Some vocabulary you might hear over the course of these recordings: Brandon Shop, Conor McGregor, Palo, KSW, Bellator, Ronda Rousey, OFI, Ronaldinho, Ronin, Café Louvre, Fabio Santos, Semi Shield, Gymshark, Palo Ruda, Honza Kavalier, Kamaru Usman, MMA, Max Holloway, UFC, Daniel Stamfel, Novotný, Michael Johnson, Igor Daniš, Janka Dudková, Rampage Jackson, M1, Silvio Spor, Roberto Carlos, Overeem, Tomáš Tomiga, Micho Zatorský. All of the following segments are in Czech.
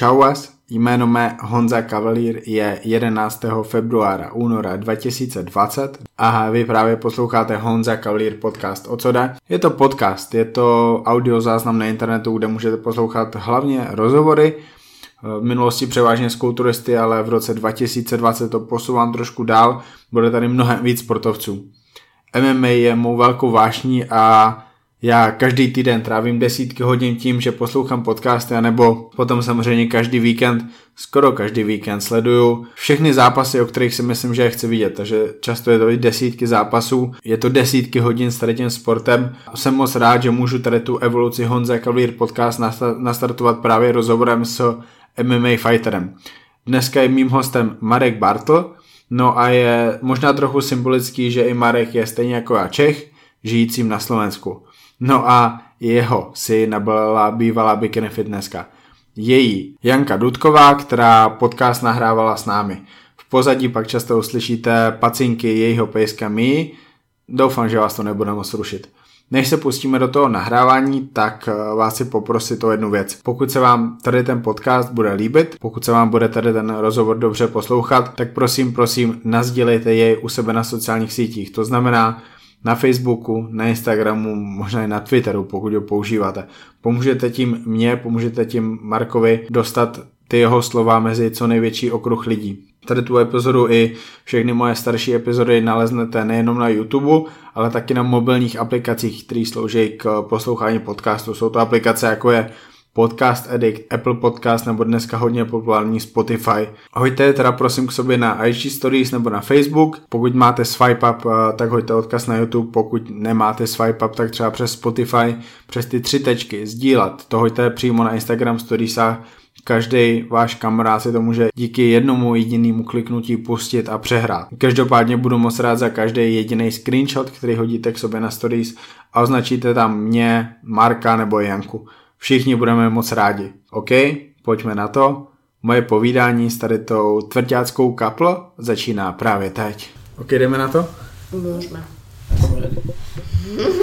Čau vás, jméno mé Honza Kavalier je 11. února 2020 a vy právě posloucháte Honza Kavalier podcast O co jde. Je to podcast, je to audio záznam na internetu, kde můžete poslouchat hlavně rozhovory, v minulosti převážně s kulturisty, ale v roce 2020 to posouvám trošku dál, bude tady mnohem víc sportovců. MMA je mou velkou vášní a já každý týden trávím desítky hodin tím, že poslouchám podcasty, anebo potom samozřejmě skoro každý víkend sleduju všechny zápasy, o kterých si myslím, že je chci vidět, takže často je to i desítky zápasů, je to desítky hodin s tady tím sportem. Jsem moc rád, že můžu tady tu evoluci Honza Kavalier podcast nastartovat právě rozhovorem s MMA fighterem. Dneska je mým hostem Marek Bartl, no a je možná trochu symbolický, že i Marek je stejně jako já Čech, žijícím na Slovensku. No a jeho si nabalila bývalá bikini fitnesska. Její Janka Dudková, která podcast nahrávala s námi. V pozadí pak často uslyšíte pacinky jejího pejska Mii. Doufám, že vás to nebude moc rušit. Než se pustíme do toho nahrávání, tak vás si poprosit o jednu věc. Pokud se vám tady ten podcast bude líbit, pokud se vám bude tady ten rozhovor dobře poslouchat, tak prosím, nasdílejte jej u sebe na sociálních sítích. To znamená, na Facebooku, na Instagramu, možná i na Twitteru, pokud ho používáte. Pomůžete tím mně, pomůžete tím Markovi dostat ty jeho slova mezi co největší okruh lidí. Tady tu epizodu i všechny moje starší epizody naleznete nejenom na YouTube, ale taky na mobilních aplikacích, které slouží k poslouchání podcastu. Jsou to aplikace jako je Podcast Addict, Apple Podcast nebo dneska hodně populární Spotify. Hoďte je teda prosím k sobě na IG Stories nebo na Facebook. Pokud máte swipe up, tak hoďte odkaz na YouTube. Pokud nemáte swipe up, tak třeba přes Spotify, přes ty 3 tečky, sdílat. To hoďte přímo na Instagram Stories a každý váš kamarád si to může díky jednomu jedinému kliknutí pustit a přehrát. Každopádně budu moc rád za každý jediný screenshot, který hodíte k sobě na Stories a označíte tam mě, Marka nebo Janku. Všichni budeme moc rádi. OK, pojďme na to. Moje povídání s tady tou tvrďáckou kaplo začíná právě teď. OK, jdeme na to? Můžeme.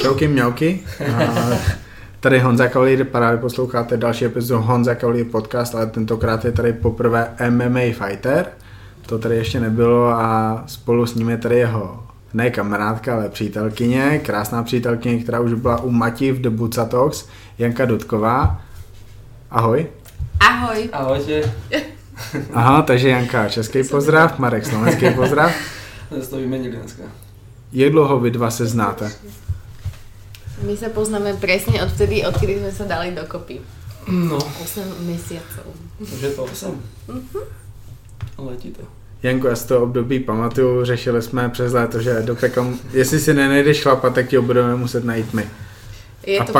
Čauky mňauky. Tady Honza Kavalier, právě posloucháte další epizodu Honza Kavalier podcast, ale tentokrát je tady poprvé MMA fighter. To tady ještě nebylo a spolu s ním je tady jeho ne kamarádka, ale přítelkyně, krásná přítelkyně, která už byla u Mati v The Buca Talks, Janka Dudková. Ahoj. Ahoj. Ahoj, že? Aha, takže Janka, český pozdrav, Marek, slovenský pozdrav. Zase to vymenili dneska. Jak dlouho vy dva se znáte? My se poznáme přesně odtedy, odkdy jsme se dali dokopy. No. 8 měsíců. Takže to 8. Letí to. Janko, já z toho období pamatuju, řešili jsme přes léto, že do peka, jestli si nenajdeš chlapa, tak ti ho budeme muset najít my. Je a to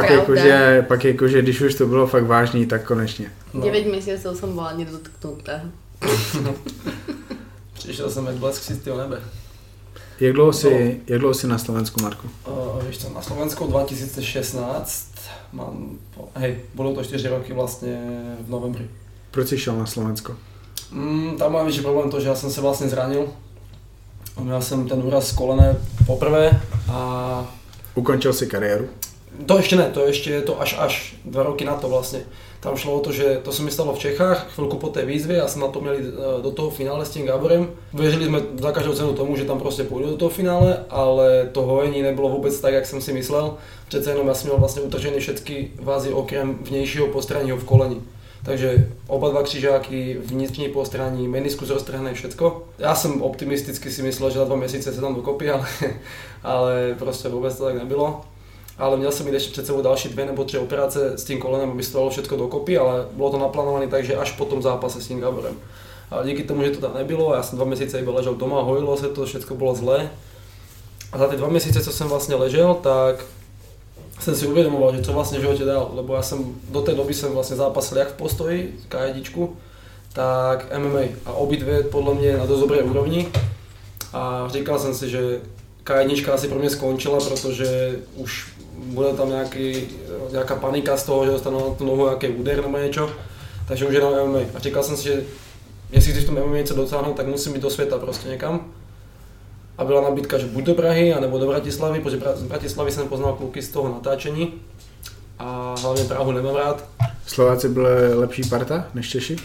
pak jakože, když už to bylo fakt vážný, tak konečně. 9 měsíců jsem byla nedotknutá. Přišel jsem jak blesk z jistého nebe. Jak dlouho jsi na Slovensku, Marku? Víš co, na Slovensku 2016, bylo to 4 roky vlastně v novembri. Proč jsi šel na Slovensko? Tam mám větší problém to, že já jsem se vlastně zranil. Měl jsem ten úraz z kolene poprvé a... Ukončil si kariéru? To ještě ne, to ještě je to až 2 roky na to vlastně. Tam šlo o to, že to se mi stalo v Čechách, chvilku po té výzvě, já jsem na to měl do toho finále s tím Gáborem. Věřili jsme za každou cenu tomu, že tam prostě půjdu do toho finále, ale to hojení nebylo vůbec tak, jak jsem si myslel. Přece jenom já jsem měl vlastně utržený všechny vázy okrem vnějšího postranního v koleni. Takže oba dva křižáky, vnitřní postraní, meniskus roztrhne, všecko. Já jsem optimisticky si myslel, že za 2 měsíce se tam dokopí, ale prostě vůbec to tak nebylo. Ale měl jsem mít ještě před sebou další 2 nebo 3 operace s tím kolenem, aby se to dalo všecko dokopy, ale bylo to naplánované tak, že až po tom zápase s tím Gaborem. A díky tomu, že to tam nebylo, já jsem 2 měsíce iba ležel doma, hojilo se to, všecko bylo zlé. A za ty 2 měsíce, co jsem vlastně ležel, tak jsem si uvědomoval, že co vlastně v životě dál, lebo já jsem do té doby jsem vlastně zápasil jak v postoji, K1, tak MMA a obě dvě podle mě na dost dobré úrovni a říkal jsem si, že K1 asi pro mě skončila, protože už bude tam nějaká panika z toho, že dostanu na tu nohu nějaký úder nebo něco, takže už jenom MMA a říkal jsem si, že jestli chci v tom MMA něco dosáhnout, tak musím být do světa prostě někam. A byla nabídka, že buď do Prahy, anebo do Bratislavy, protože z Bratislavy jsem poznal kluky z toho natáčení a hlavně Prahu nemám rád. Slováci byli lepší parta než Češi?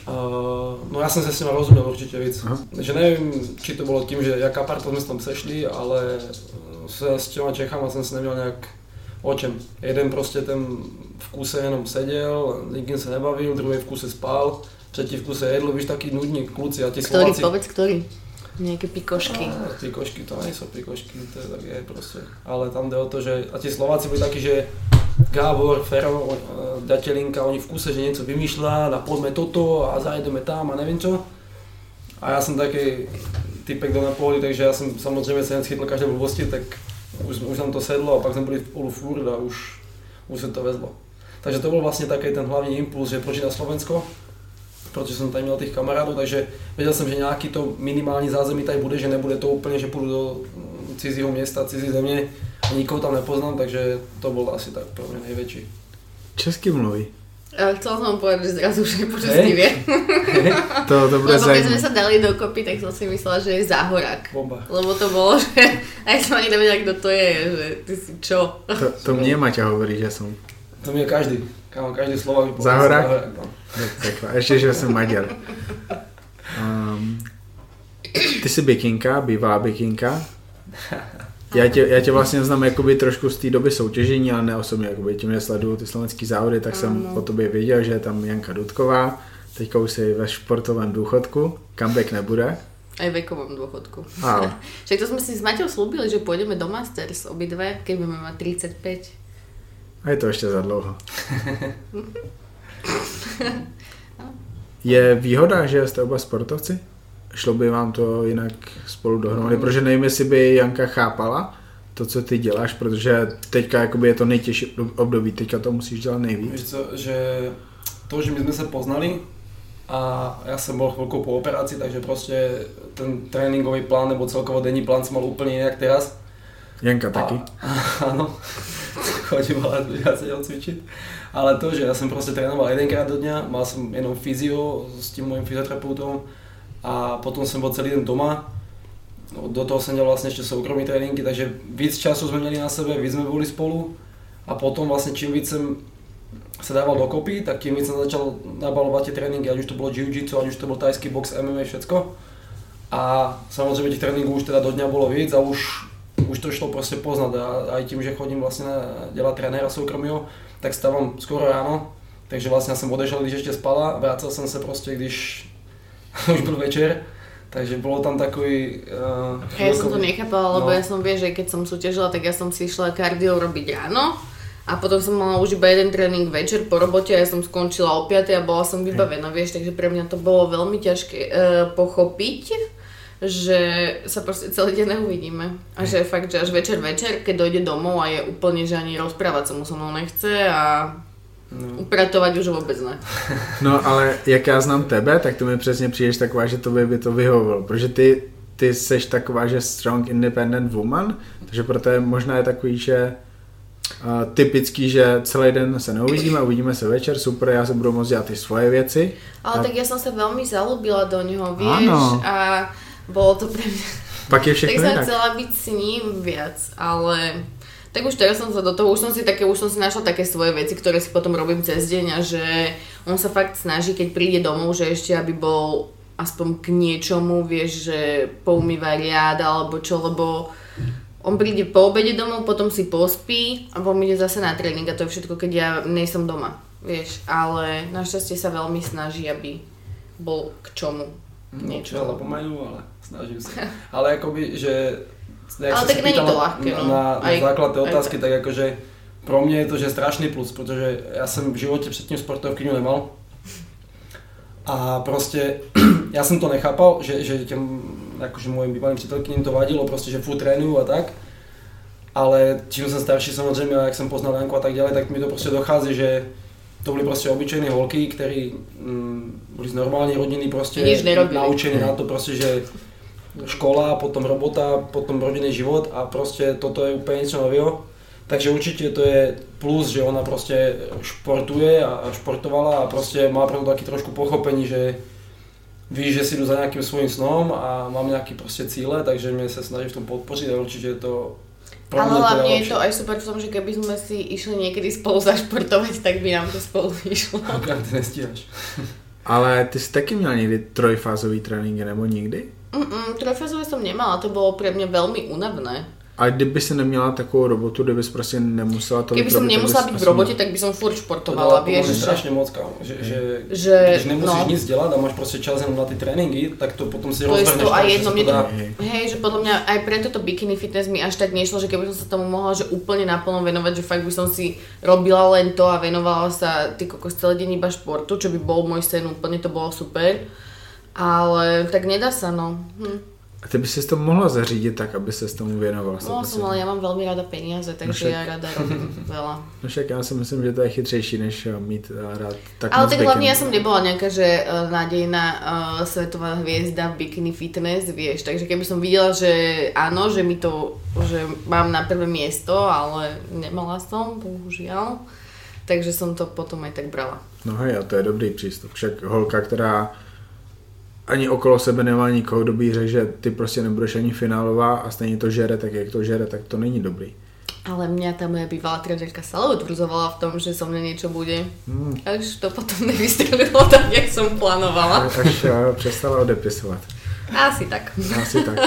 No já jsem se s nimi rozuměl určitě víc. Aha. Že nevím, či to bylo tím, že jaká parta jsme tam sešli, ale se s těma Čechama jsem se neměl nějak o čem. Jeden prostě ten v kuse jenom seděl, nikým se nebavil, druhý v kuse spal, třetí v kuse jedl, víš, taky nudní kluci a ti Slováci. Který, povedz, který? Nějaké pikošky. Pikošky to nejsou pikošky, to je tak je prostě. Ale tam jde o to, že a ti Slováci byli taky, že Gábor, Ferro, Datelinka, oni v kuse, že něco vymýšlá, napojme toto a zajedeme tam a nevím co. A já jsem taky typek do napohody, takže já jsem samozřejmě se nechytl každé blbosti, tak už nám to sedlo a pak jsem byl v polu furt a už se to vezlo. Takže to byl vlastně taky ten hlavní impuls, že proč na Slovensko, protože jsem tady měl těch kamarádů, takže věděl jsem, že nějaký to minimální zázemí tady bude, že nebude to úplně, že půjdu do cizího města, cizí země a nikoho tam nepoznám, takže to bylo asi tak pro mě největší. Česky mluví. Chcela som vám povedať, že zrazu už je počastivie. Hey, to bude lebo keď sme sa dali dokopy, tak som si myslela, že je záhorák. Bomba. Lebo to bolo, že aj som ani nevedela, kto to je, že ty si čo. To mne Maťa hovorí, že som. To mne každý. Kámo, každý Slovák povie záhorák. Záhorák. Ešte, že som Maďar. Ty si bikinka, bývalá bikinka. Já tě vlastně znám jakoby trošku z té doby soutěžení, ale ne osobně. Jakoby. Tím, že sleduju ty slovenský závody, tak jsem o tobě věděl, že je tam Janka Dudková. Teďka už jsi ve športovém důchodku. Comeback nebude. Aj v vekovém důchodku. Však to jsme si s Maťou slúbili, že půjdeme do Masters obidve, keď budeme mať 35. A je to ještě za dlouho. Je výhoda, že jste oba sportovci? Šlo by vám to jinak spolu dohromady, protože nevím, jestli by Janka chápala to, co ty děláš, protože teďka je to nejtěžší období, teďka to musíš dělat nejvíc. Víš co, že to, že my jsme se poznali a já jsem byl chvilkou po operaci, takže prostě ten tréninkový plán nebo celkovo denní plán jsem mal úplně jinak teraz. Janka taky. Ano, chodím, ale já se dělal cvičit. Ale to, že já jsem prostě trénoval jedenkrát do dňa, mal jsem jenom fyzio s tím mojím fyzioterapeutem, a potom jsem byl celý den doma, do toho jsem dělal vlastně ještě soukromý tréninky, takže víc času jsme měli na sebe, víc jsme byli spolu a potom vlastně čím víc jsem se dával dokopy, tak tím víc jsem začal nabalovat ty tréninky, ať už to bylo jiu-jitsu, ať už to byl tajský box, MMA, všecko. A samozřejmě těch tréninků už teda do dňa bylo víc a už to šlo prostě poznat a i tím, že chodím vlastně dělat trenéra soukromýho, tak stávám skoro ráno, takže vlastně jsem odešel, když ještě spala, vrátil jsem se prostě, když už byl večer, takže bylo tam takový... Já jsem to nechápala, lebo já jsem věděla, že keď jsem soutěžila, tak já jsem si šla kardio robiť ráno a potom jsem mala už iba jeden trénink večer po robote a já jsem skončila o 5 a byla jsem vybavena, vieš, takže pre mňa to bylo velmi těžké pochopiť, že sa prostě celý den neuvidíme a že fakt, že až večer, keď dojde domov a je úplně, že ani rozprávať sa mu so mnou nechce a... Upratovat už vůbec ne. No ale jak já znám tebe, tak ty mi přesně přijdeš taková, že tobě by to vyhovovalo, protože ty seš taková, že strong independent woman, takže proto je možná je takový, že typický, že celý den se neuvidíme, uvidíme se večer, super, já se budu moct dělat ty svoje věci. Ale tak já jsem se velmi zalubila do něho, víš, ano. A bylo to pro mě... Pak je všechno tak jsem chcela být s ním víc, ale... Tak už teraz som sa do toho, už som si našla také svoje veci, ktoré si potom robím cez deň a že on sa fakt snaží, keď príde domov, že ešte aby bol aspoň k niečomu, vieš, že poumýva riad alebo čo, lebo on príde po obede domov, potom si pospí a potom ide zase na tréning a to je všetko, keď ja nejsom doma, vieš, ale našťastie sa veľmi snaží, aby bol k čomu, k niečomu. Veľa pomajú, ale snažím sa. Ale akoby, že... Ale tak není to lehké. Na základ té otázky, tak jakože pro mě je to že strašný plus, protože já jsem v životě předtím sportovkyňu nemal. A prostě já jsem to nechápal, že těm jakože mojim bývalým přítelkyním to vadilo, prostě že furt trénuju a tak. Ale čím jsem starší samozřejmě, jak jsem poznal Janku a tak dále, tak mi to prostě dochází, že to byly prostě obyčejné holky, které byly z normální rodiny, prostě naučené na to prostě, že škola, potom robota, potom rodinný život a prostě toto je úplně něco nového. Takže určitě to je plus, že ona prostě športuje a športovala a prostě má proto taky trošku pochopení, že ví, že si jdu za nějakým svým snom a mám nějaký prostě cíle, takže mě se snaží v tom podpořit a určitě je to Ale hlavne je to aj super v tom, že keby sme si išli niekedy spolu zašportovať, tak by nám to spolu išlo. Akorát ty nestíhaš. Ale ty si taky měl někdy trojfázový trénink, nebo nikdy? Trojfázové som nemala, to bolo pre mňa veľmi únavné. A kdyby si neměla takovou robotu, kdyby jsi prostě nemusela tolik robit... Kdyby jsem nemusela být v robotě, tak by jsem furt športovala, víš, že... strašně moc, kámo, že když nemusíš nic dělat a máš prostě čas jenom na ty tréninky, tak to potom si rozvrhneš. To je to a jedno, hej, že podle mě, aj preto to bikini fitness mi až tak nešlo, že keby som sa tomu mohla, že úplne naplno venovať, že fakt by som si robila len to a venovala sa ty kokos celý deň iba športu, čo by bol môj sen, úplne to bolo super, ale tak nedá sa, no. A ty by ses to mohla zařídit tak, aby ses tomu věnovala? Mohla jsem, ale já mám velmi ráda peníze, takže já ráda robím veľa. No však já si myslím, že to je chytřejší, než mít rád tak. Ale tak hlavně já jsem nebyla nějaká, že nádejná světová hvězda v bikini fitness, víš, takže keby som viděla, že ano, že mi to, že mám na prvé miesto, ale nemala som, bohužiaľ, takže som to potom aj tak brala. No hej, a to je dobrý přístup, však holka, která ani okolo sebe nemá nikoho, kdo by řekl, že ty prostě nebudeš ani finálová a stejně to žere, tak jak to žere, tak to není dobrý. Ale mě ta moje bývalá trenérka stále utvrzovala v tom, že so mne něco bude. Až to potom nevystřelilo tak, jak jsem plánovala. Až přestala odepisovat. Asi tak. Asi tak.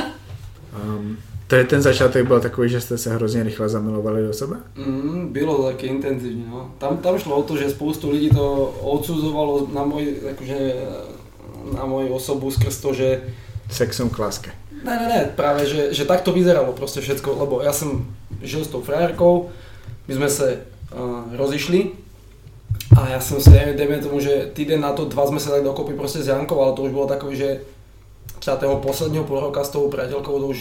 Tady ten začátek byl takový, že jste se hrozně rychle zamilovali do sebe? Bylo taky intenzivně. No. Tam šlo o to, že spoustu lidí to odsuzovalo na moji, jakože... na moju osobu skrz to, že... Sexom k láske. Ne, práve, že takto vyzeralo proste všetko, lebo ja som žil s tou frajerkou, my sme sa rozišli a ja som si, dejme tomu, že týden na to, dva sme sa tak dokopy proste s Jankou, ale to už bolo takový, že za toho posledního pol roka s tou priateľkou to už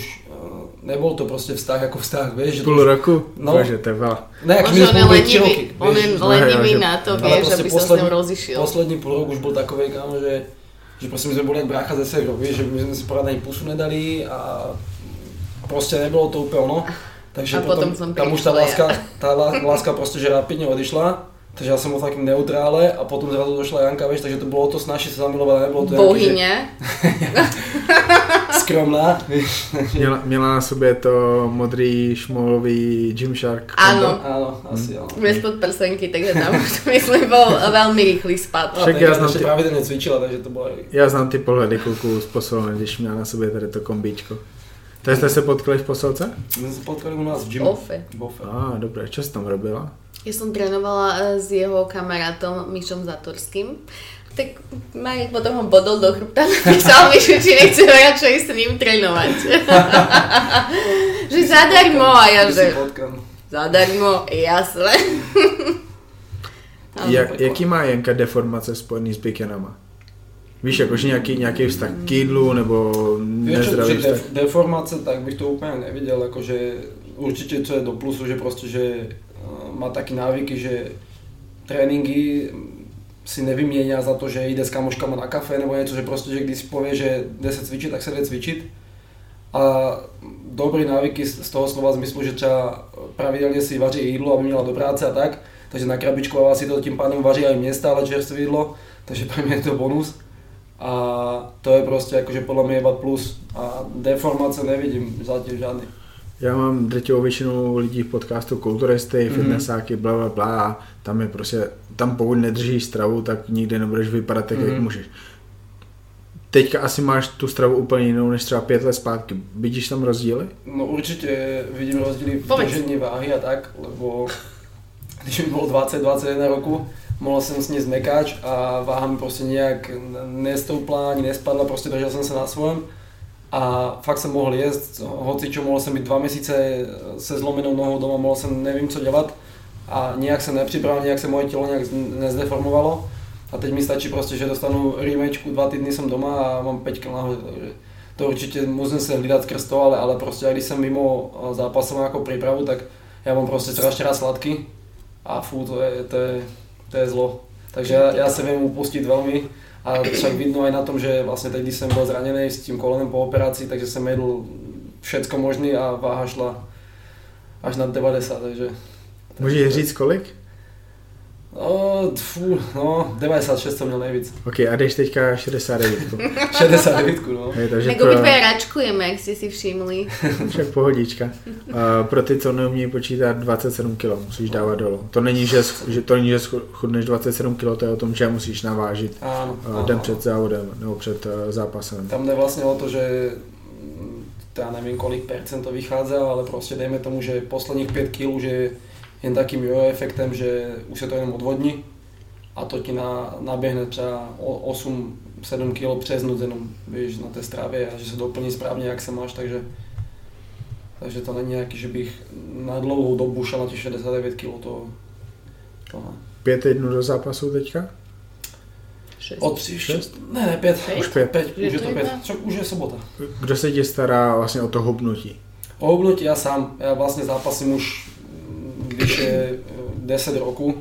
nebol to proste vztah ako vztah, vieš? Pol roku? No. Bože, teba. Ne, my sme boli 3 roky. On je lenivý na to, vieš, aby som s ňou rozišiel. Poslední pol rok už bol takovej, kámo, že prostě my jsme byli jak brácha ze severu, že my jsme si pořád ani pusu nedali a prostě nebylo to úplně ono. Takže potom tam už ta láska prostě že rapidně odišla, takže já jsem byl takým neutrále a potom zrazu došla Janka, víš, takže to bylo to snažit se zamilovat, nebylo to bohyně. Skromná. Měla na sobě to modrý šmolový Gymshark. Ano, asi jo. Bez podprsenky, takže tam myslím byl velmi rychlý spad. Však já znám ty... pravidelně cvičila, takže to bylo... Já znám ty pohledy kluků z Posolné, když měla na sobě tady to kombíčko. Takže jste se potkali v Posolce? My jsme se potkali u nás v gymu. Buffe. Dobré, čo jsi tam robila? Já jsem trénovala s jeho kamarátom Michom Zatorským. Tak Marek potom ho bodol do chrbta a napísal mi, že či nechce radšej s ním trénovať. Že zadarmo a ja že... Zadarmo, jasné. Jaký má Janka deformace spojený s bikinama? Víš, jakože nějaký vztah k jídlu nebo nezdravý vztah? Deformace, tak bych to úplně neviděl, jakože určitě co je do plusu, že prostě, že má taky návyky, že tréninky si nevyměňá za to, že jde s kamoškama na kafe nebo něco, že prostě, že když si pově, že jde se cvičit, tak se jde cvičit. A dobrý návyky z toho slova zmyslu, že třeba pravidelně si vaří jídlo, aby měla do práce a tak, takže nakrabičkovává si to, tím pádem vaří aj města, ale čerstvé jídlo, takže pro mě je to bonus. A to je prostě jakože podle mě plus a deformace nevidím zatím žádný. Já mám drtivou většinu lidí v podcastu kulturisty, fitnessáky, blablabla, tam je prostě, tam pokud nedržíš stravu, tak nikdy nebudeš vypadat tak, jak můžeš. Teďka asi máš tu stravu úplně jinou než třeba 5 let zpátky, vidíš tam rozdíly? No určitě vidím rozdíly v držení váhy a tak, lebo když mi bylo 20-21 roku, mohl jsem sníst mekáč a váha mi prostě nějak nestoupla, ani nespadla, prostě držel jsem se na svém. A fakt jsem mohl jíst, hocičo, mohl jsem být 2 měsíce se zlomenou nohou doma, mohl jsem nevím co dělat a nějak jsem nepřipravil, nějak se moje tělo nějak nezdeformovalo a teď mi stačí prostě, že dostanu rýmečku, 2 týdny jsem doma a mám 5 kg nahoře, takže to určitě musím se hlídat skrz to, ale prostě když jsem mimo zápasem jako přípravu, tak já mám prostě strašně rád sladky a fú, to je zlo, takže já se vím upustit velmi. A však vidno aj na tom, že vlastne teď, když som bol zranený s tým kolenem po operácii, takže som jedl všetko možný a váha šla až na 90, takže... Můžeš říct kolik? No, 96 jsem měl nejvíc. Ok, a jdeš teďka 69. 69, no. Jako my tvoje račkujeme, jak jste si všimli. Však pohodička. Pro ty, co neumí počítat, 27 kg musíš dávat dolů. To není, že chudneš 27 kg, to je o tom, že musíš navážit den před závodem nebo před zápasem. Tam jde vlastně o to, že já nevím, kolik percent to vychází, ale prostě dejme tomu, že posledních 5 kg, že jen takým jojo efektem, že už se to jenom odvodní a to ti naběhne třeba 8-7 kg přes noc jenom, víš, na té strávě a že se doplní správně, jak se máš, takže to není nějaký, že bych na dlouhou dobu šel na těch 69 kg, to ne. 5 týdnů do zápasu teďka? 6. Od 6? Ne, 5. Už 5. Už je to 5. Už je sobota. Kdo se ti stará vlastně o to hubnutí? O hubnutí já sám. Já vlastně zápasím už, když je 10 roku,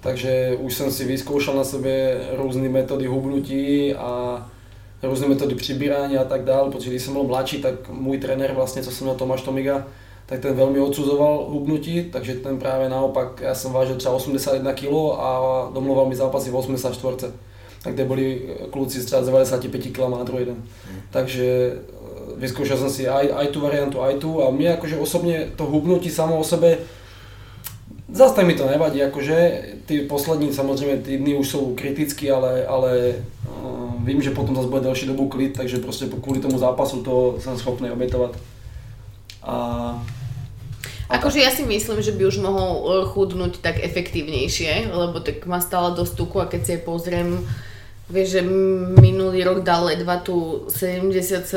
takže už jsem si vyzkoušel na sobě různé metody hubnutí a různé metody přibírání a tak dál, protože když jsem byl mladší, tak můj trenér vlastně, co jsem měl, Tomáš Tomiga, tak ten velmi odsuzoval hubnutí, takže ten právě naopak, já jsem vážil třeba 81 kg a domluval mi zápasy v 84. kde byli kluci třeba z 95 kg na druhý den. Takže vyzkoušel jsem si aj tu variantu, aj tu a mě jakože osobně to hubnutí samo o sebe zase tak mi to nevadí, jakože ty poslední samozřejmě týdny už jsou kritický, ale vím, že potom zase bude delší dobu klid, takže prostě kvůli tomu zápasu to jsem schopný obětovat. Akože ja si myslím, že by už mohol chudnúť tak efektívnejšie, lebo tak má stále dosť tuku a keď si jej pozriem, vieš, že minulý rok dal ledva tu 70,8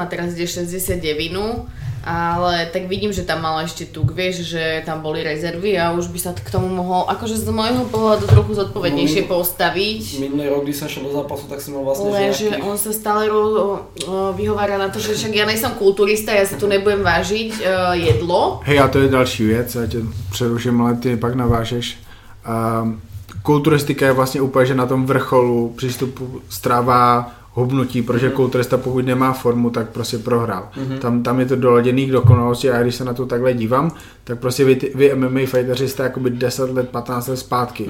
a teraz ide 69, ale tak vidím, že tam mala ešte tuk, vieš, že tam boli rezervy a už by sa k tomu mohol, akože z môjho pohľadu trochu zodpovednejšie postaviť. Minulý rok, když som šel do zápasu, tak som mal vlastne že on sa stále vyhovára na to, že však ja nejsem kulturista, ja si tu nebudem vážiť jedlo. Hej, a to je další věc, já tě přeruším, ale ty pak navážeš. Kulturistika je vlastně úplně, že na tom vrcholu přístupu strava, hubnutí, protože kulturista pokud nemá formu, tak prostě prohrál. Tam je to doladěný k dokonalosti a když se na to takhle dívám, tak prostě vy MMA fighteri jste jakoby 10 let, 15 let zpátky.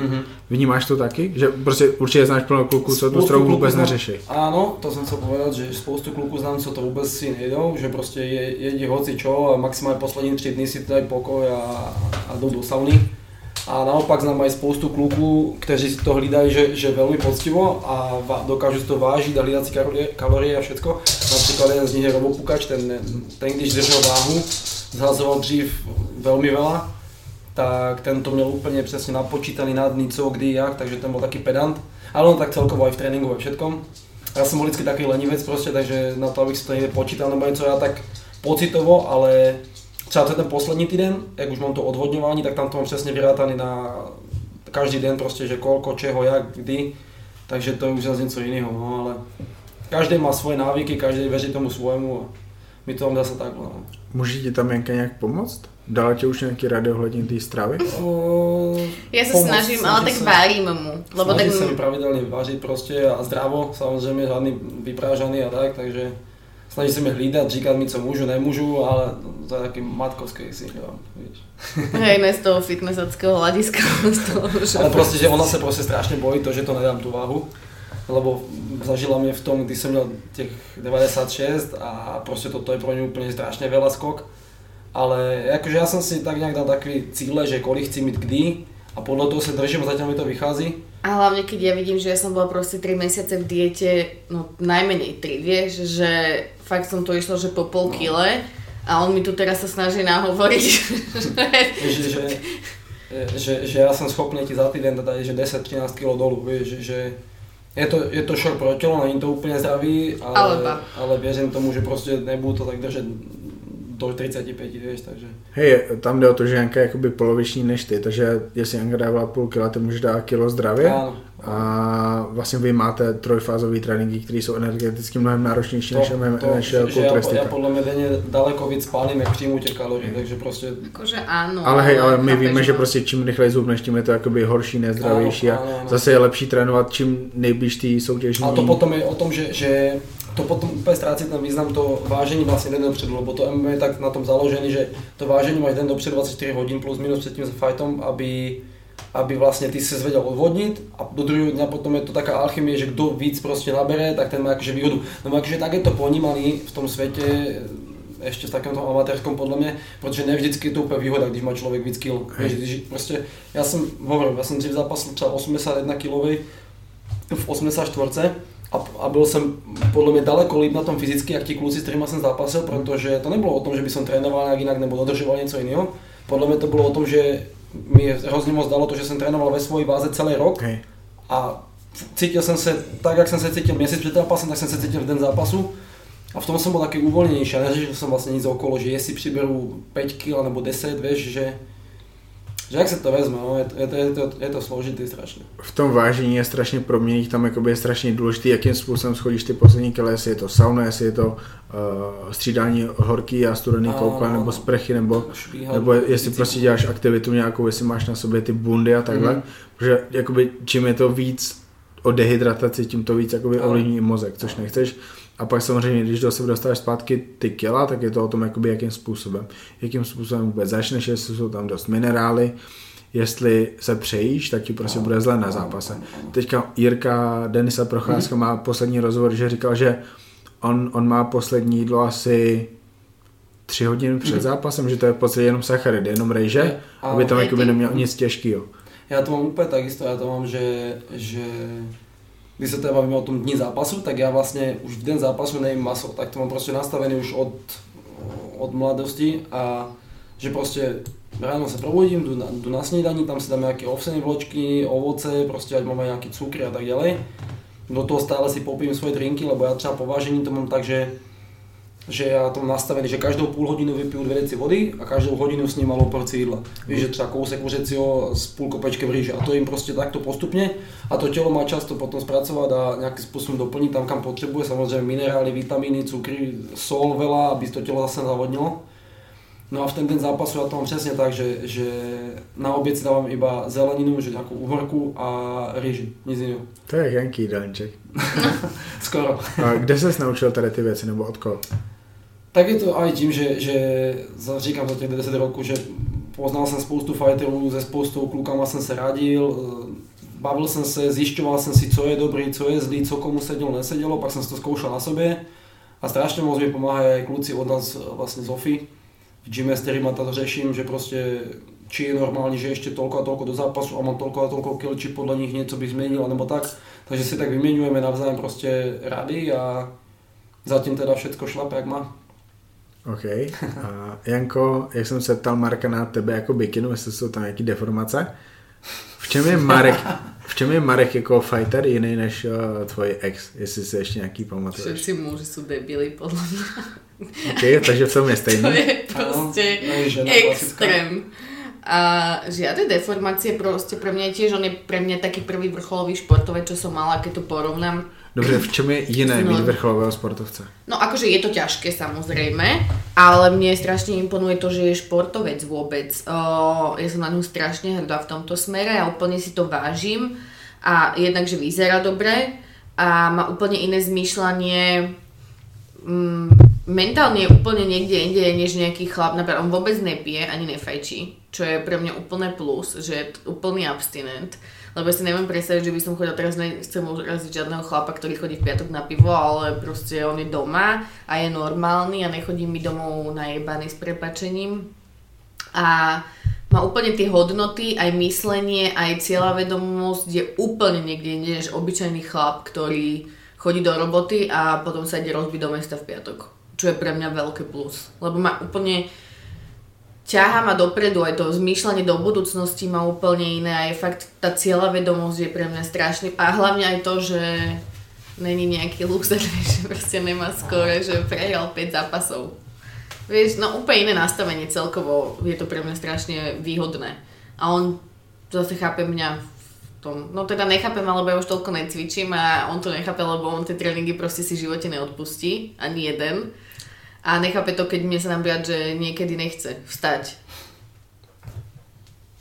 Vnímáš to taky? Že prostě určitě znáš plno kluků, co tu stravu vůbec neřeší. Ano, to jsem se povedal, že spoustu kluků znám, co to vůbec si nejdou, že prostě jedí hoci čo a maximálně poslední 3 dny si dají pokoj a jdou do sauny. A naopak znám aj spoustu kluků, kteří si to hlídají, že velmi poctivo a dokážu si to vážit a hlídat si kalorie a všecko. Například jeden z nich je Robo Pukač, ten když držel váhu, zhazoval dřív velmi vela, tak ten to měl úplně přesně napočítaný na dny, co, kdy, jak, takže ten byl taky pedant. Ale on tak celkovo aj v tréninku a všetkom. Já jsem byl vždycky takový lenivec prostě, takže na to, abych si to někde počítal nebo něco, já tak pocitovo, ale třeba to je ten poslední týden, jak už mám to odvodňování, tak tam to mám přesně vyrátaný na každý den prostě, že kolko, čeho, jak, kdy, takže to je už zase něco jiného, no, ale každý má svoje návyky, každý věří tomu svému a my to mám zase takhle. No. Může ti tam Janka nějak pomoct? Dala ti už nějaký rady ohledně té stravy? Já se snažím, ale tak varím mu. Snažím se mi pravidelně vařit prostě a zdravo, samozřejmě žádný vyprážaný a tak, takže snaží se mi hlídat, říkat mi, co můžu, nemůžu, ale to je taky matkovský si dělám, víš. Hej, ne z toho fitnessackého hlediska, z toho už. Ale prostě, že ona se prostě strašně bojí to, že to nedám tu váhu, lebo zažila mě v tom, když jsem měl těch 96 a prostě to je pro ně úplně strašně veľa skok. Ale jakože já jsem si tak nějak dal takový cíle, že kolik chci mít kdy a podle toho se držím a zatím mi to vychází. A hlavne, keď ja vidím, že ja som bola proste 3 mesiace v diete, no najmenej 3, vieš, že fakt som to išla, že po pol kile a on mi tu teraz sa snaží nahovoriť, že ja som schopný ti za týden dať, že 10-13 kg dolu, vieš, že je to šok pro telo, není to úplne zdravý, ale věřím tomu, že proste nebudu to tak držet do 35, víš, takže. Hej, tam jde o to, že Janka je jakoby poloviční než ty, takže jestli Janka dávala půl kila, ty můžeš dát kilo zdravě. A vlastně vy máte trojfázové tréninky, které jsou energeticky mnohem náročnější než kulturistika. Já podle mě denně daleko víc pálím, jak přijmu těch kalorií, takže prostě. Jakože ano. Ale hej, ale my víme, že prostě čím rychleji zhubneš, tím je to jakoby horší, nezdravější a zase je lepší trénovat čím nejblíž té soutěžní. A to potom je o tom, že to potom úplně ztrácí ten význam, to vážení vlastně den dopředu, lebo to MMA je tak na tom založený, že to vážení máš den dopředu 24 hodin plus minus před tím fightom, aby aby vlastně ty se zvedel odvodnit a do druhého dňa potom je to taká alchymie, že kdo víc prostě nabere, tak ten má jakože výhodu. No jakože tak je to ponímaný v tom světě ještě v takovém tom amatérském podle mě, protože ne vždycky je to úplně výhoda, když má člověk víc kilo. Když prostě, já jsem dřív zápasil třeba 81 kilový v 84 a byl jsem podle mě daleko líp na tom fyzicky, jak ti kluci, s kterýma jsem zápasil, protože to nebylo o tom, že by som trénoval nějak jinak nebo dodržoval něco jiného. Podle mě to bylo o tom, že mi hrozně moc dalo to, že jsem trénoval ve svojí váze celý rok a cítil jsem se tak, jak jsem se cítil měsíc před zápasem, tak jsem se cítil v den zápasu a v tom jsem byl taky uvolněnější a neřešil jsem vlastně nic okolo, že jestli přiberu 5 kg nebo 10, víš, že jak se to vezme, no, je to složitý strašně. V tom vážení je strašně proměnných, tam jakoby je strašně důležitý, jakým způsobem schodíš ty poslední kile, jestli je to sauna, jestli je to střídání horký a studený koukla, nebo sprchy, nebo jestli prostě děláš aktivitu nějakou, jestli máš na sobě ty bundy a takhle, protože jakoby čím je to víc o dehydrataci, tím to víc jakoby ovlivní mozek, což nechceš. A pak samozřejmě, když do sebe dostáš zpátky ty kila, tak je to o tom, jakoby, jakým způsobem vůbec začneš, jestli jsou tam dost minerály, jestli se přejíš, tak ti prostě bude zle na zápase. Teďka Jirka Denisa Procházka má poslední rozhovor, že říkal, že on má poslední jídlo asi 3 hodiny před zápasem, že to je v podstatě jenom sacharidy, jenom rejže, aby tam jakoby neměl nic těžkého. Já to mám úplně tak jisto, já to mám, že... Když se teda bavíme o tom dní zápasu, tak já vlastně už v den zápasu nejím maso, tak to mám prostě nastavený už od mladosti a že prostě ráno se probudím, jdu na snídaní, tam si dám nějaké ovsené vločky, ovoce, prostě ať mám nějaký cukry a tak dále. Do toho stále si popijím svoje drinky, lebo já třeba po vážení to mám tak, že já to mám nastavený, že každou půl hodinu vypiju 2 deci vody a každou hodinu s ním malou porci jídla. Víš, že třeba kousek kuřecího s půl kopečkem rýže a to jim prostě takto postupně a to tělo má často potom zpracovat a nějakým způsobem doplnit tam, kam potřebuje, samozřejmě minerály, vitamíny, cukry, sol vela, aby to tělo zase zavodnilo. No a v ten den zápasu já to mám přesně tak, že na oběd si dávám iba zeleninu, že nějakou uhorku a rýži, nic jiného. To je janký danček. Skoro. A kde ses naučil tady ty věci nebo od koho? Tak je to aj tím, že říkám za těch 10 roků, že poznal jsem spoustu fighterů, se spoustou klukama jsem se radil, bavil jsem se, zjišťoval jsem si, co je dobrý, co je zlý, co komu sedělo, nesedělo, pak jsem si to zkoušel na sobě a strašně moc mi pomáhají kluci od nás vlastně z OFI. V gyme, s kterýma to řeším, že prostě či je normální, že ještě tolko a tolko do zápasu a mám tolko a tolko kil, či podle nich něco bych změnil, anebo tak. Takže si tak vyměňujeme navzájem prostě rady a zatím teda všecko šlape, jak má. OK. A Janko, jak jsem se ptal Marka na tebe jako bikinu, jestli jsou tam nějaké deformace. V čem je Marek jako fighter jiný než tvoje ex, jestli si ještě nějaký pamatuješ? Všetci muži jsou debili, podle mě. OK, takže v tom je stejný. To je prostě extrém. A žiadne deformácie, prostě pro mě tiež, on je pre mňa taký prvý vrcholový športovec, čo som mala, keď to porovnám. Dobře, v čem je jiné byť vrcholového sportovce? No akože je to ťažké samozrejme, ale mne strašne imponuje to, že je športovec vôbec. Ja som na ňu strašne hrdá v tomto smere a úplne si to vážim a jednak, že vyzerá dobre a má úplne iné zmýšľanie. Mentálne je úplne niekde inde než nejaký chlap, napríklad on vôbec nepije ani nefajčí, čo je pre mňa úplne plus, že je úplný abstinent, lebo si neviem predstaviť, že by som chodila, teraz nechcem uraziť žiadneho chlapa, ktorý chodí v piatok na pivo, ale proste on je doma a je normálny a nechodí mi domov najebaný s prepáčením a má úplne tie hodnoty, aj myslenie, aj cieľová vedomosť je úplne niekde inde než obyčajný chlap, ktorý chodí do roboty a potom sa ide rozbiť do mesta v piatok. Čo je pre mňa veľké plus. Lebo ma úplne ťahá ma dopredu, aj to zmýšľanie do budúcnosti má úplne iné a je fakt tá cieľavedomosť je pre mňa strašný. A hlavne aj to, že není nejaký lúzer, že proste nemá skóre, že prehral 5 zápasov. Vieš, no úplne iné nastavenie celkovo, je to pre mňa strašne výhodné. A on zase chápe mňa. No teda nechápem, lebo ja už toľko necvičím a on to nechápe, lebo on tie tréningy proste si v živote neodpustí, ani jeden. A nechápe to, keď mne sa nám bráť, že niekedy nechce vstať.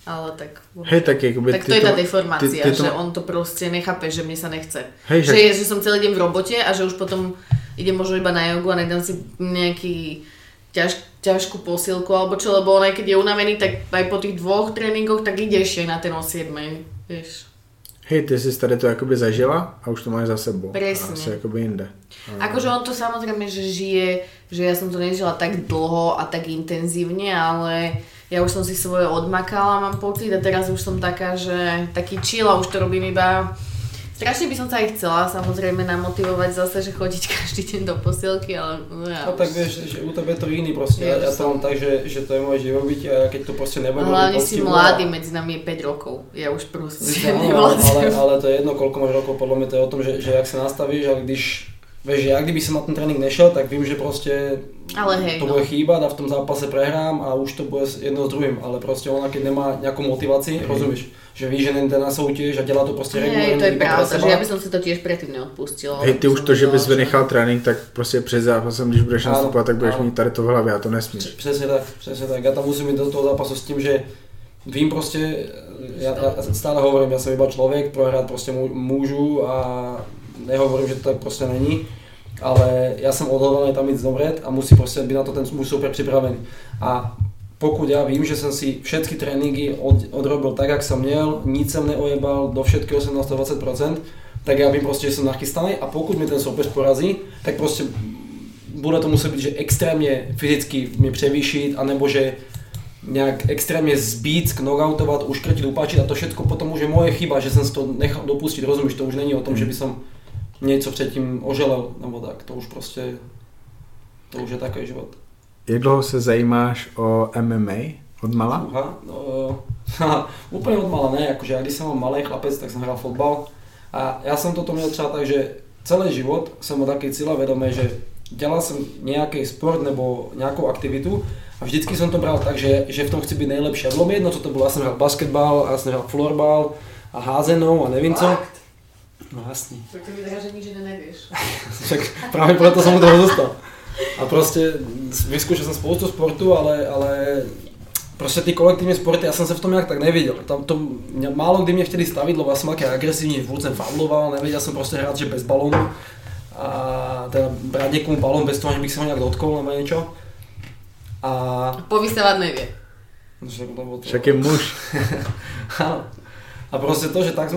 Ale tak... Hej, tak to je tá deformácia, že on to proste nechápe, že mne sa nechce. Hej, že som celý deň v robote a že už potom idem možno iba na jogu a nedám si nejaký ťažký ťažkú posilku alebo čo, lebo on aj keď je unavený, tak aj po tých dvoch tréninkoch tak ide ešte na ten osiedmej, vieš. Hej, ty jsi tady to jakoby zažila a už to máš za sebou. Presne. A se jakoby jinde. Akože on to samozrejme, že žije, že ja som to nežila tak dlho a tak intenzívne, ale ja už som si svoje odmakala, mám pocit, a teraz už som taká, že taký chill a už to robím iba... Strašne by som sa aj chcela samozrejme namotivovať zase, že chodiť každý deň do posielky, ale no ja... No tak vieš, že u tebe je to iný proste, ja to mám tak, že to je moje živobytie a keď to proste nebudem... Hlavne si mladý, medzi nami je 5 rokov, ja už proste nevládzem. Ale to je jedno, koľko máš rokov, podľa mňa to je o tom, že jak sa nastavíš, ale když... Vieš, že ja kdyby som na ten tréning nešiel, tak vím, že proste hej, to bude chýbať a v tom zápase prehrám a už to bude jedno s druhým, ale proste ona keď nemá nejakú motiváciu, rozumieš? Že ví, že nejde na soutěž a dělá to prostě regulárně. To je pravda, že já bych si to tiež predtým neodpustila. Hej, ty už to, že bys vynechal trénink, tak prostě před zápasem, když budeš nastupovat, tak budeš mít tady to v hlavě a to nesmíš. Přesně tak. Já tam musím jít do toho zápasu s tím, že vím prostě, já stále hovorím, já jsem iba člověk, prohrát prostě můžu a nehovorím, že to tak prostě není. Ale já jsem odhodlaný tam jít zomřet a musí prostě být na to ten můj super připravený. A pokud ja vím, že som si všetky tréningy odrobil tak, jak som měl, nic som neojebal, do všetkého som na 120%, tak ja vím prostě, že som nachystaný a pokud mi ten soupeř porazí, tak prostě bude to muset být, že extrémně fyzicky mě převýšit, anebo že nějak extrémně zbít, knockoutovat, uškrtit, upáčit a to všetko potom už je moje chyba, že som si to nechal dopustit, rozumíš, to už není o tom, že by som něco předtím oželel, nebo tak, to už prostě, to už je takový život. Jak dlouho se zajímáš o MMA? Od mala? Úplně od mala ne, jakože já když jsem byl malý chlapec, tak jsem hrál fotbal a já jsem toto měl třeba tak, že celý život jsem byl taky cílevědomý, že dělal jsem nějaký sport nebo nějakou aktivitu a vždycky jsem to bral tak, že v tom chci být nejlepší a bylo mi jedno, co to bylo, já jsem hrál basketbal, já jsem hrál florbal a házenou a nevím co. No jasně. Tak to mi tak, že nikdy nevíš. Tak právě proto jsem toho dostal. A prostě vyskúšel jsem spoustu sportu, ale prostě ty kolektivní sporty, já jsem se v tom nějak tak neviděl. Tam to málo kdy mě vtedy stavidlo, já jsem taky agresivní, vůbec jsem fauloval, nevěděl jsem prostě hrát, že bez balónu. A teda brát někomu balón bez toho, že bych se ho nějak dotkol nebo něco. A povysávat nevě. Však je muž. A prostě to, že tak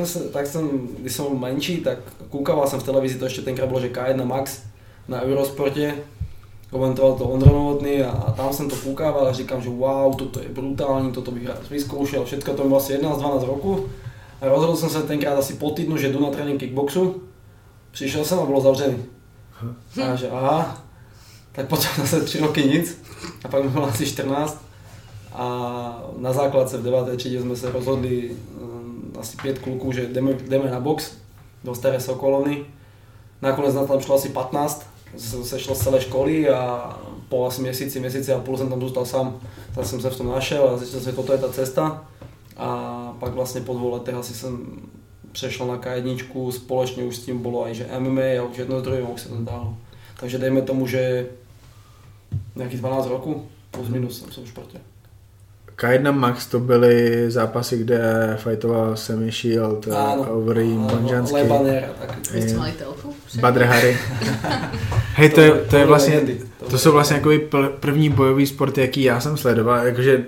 jsem, když jsem menší, tak koukával jsem v televizi, to ještě tenkrát bylo, že K1 Max. Na Eurosportě, komentoval to Ondro Novotný a tam jsem to koukával a říkám, že wow, toto je brutální, toto bych rád vyzkoušel, všechno to bylo asi 11-12 roku. A rozhodl jsem se tenkrát asi po týdnu, že jdu na trénink kickboxu, přišel jsem a bylo zavřený. A že aha, tak potom zase 3 roky nic a pak mi bylo asi 14 a na základce v 9. třídě jsme se rozhodli asi 5 kluků, že jdeme na box do Staré Sokolovny. Nakonec nás tam šlo asi 15. Sešlo z celé školy a po asi měsíci a půl jsem tam zůstal sám. Tak jsem se v tom našel a zjistil jsem, že toto je ta cesta. A pak vlastně po 2 letech asi jsem přešel na K1, společně už s tím bylo i že MMA a už jedno z druhého už se to dalo. Takže dejme tomu, že nějakých 12 roků, plus minus jsem se v športě. K1 Max to byly zápasy, kde fightoval Semi Shield, Overeem, Bonžanský, Badr Hari. Hej, to je vlastně, to jsou vlastně jakoby první bojový sporty, jaký já jsem sledoval, jakože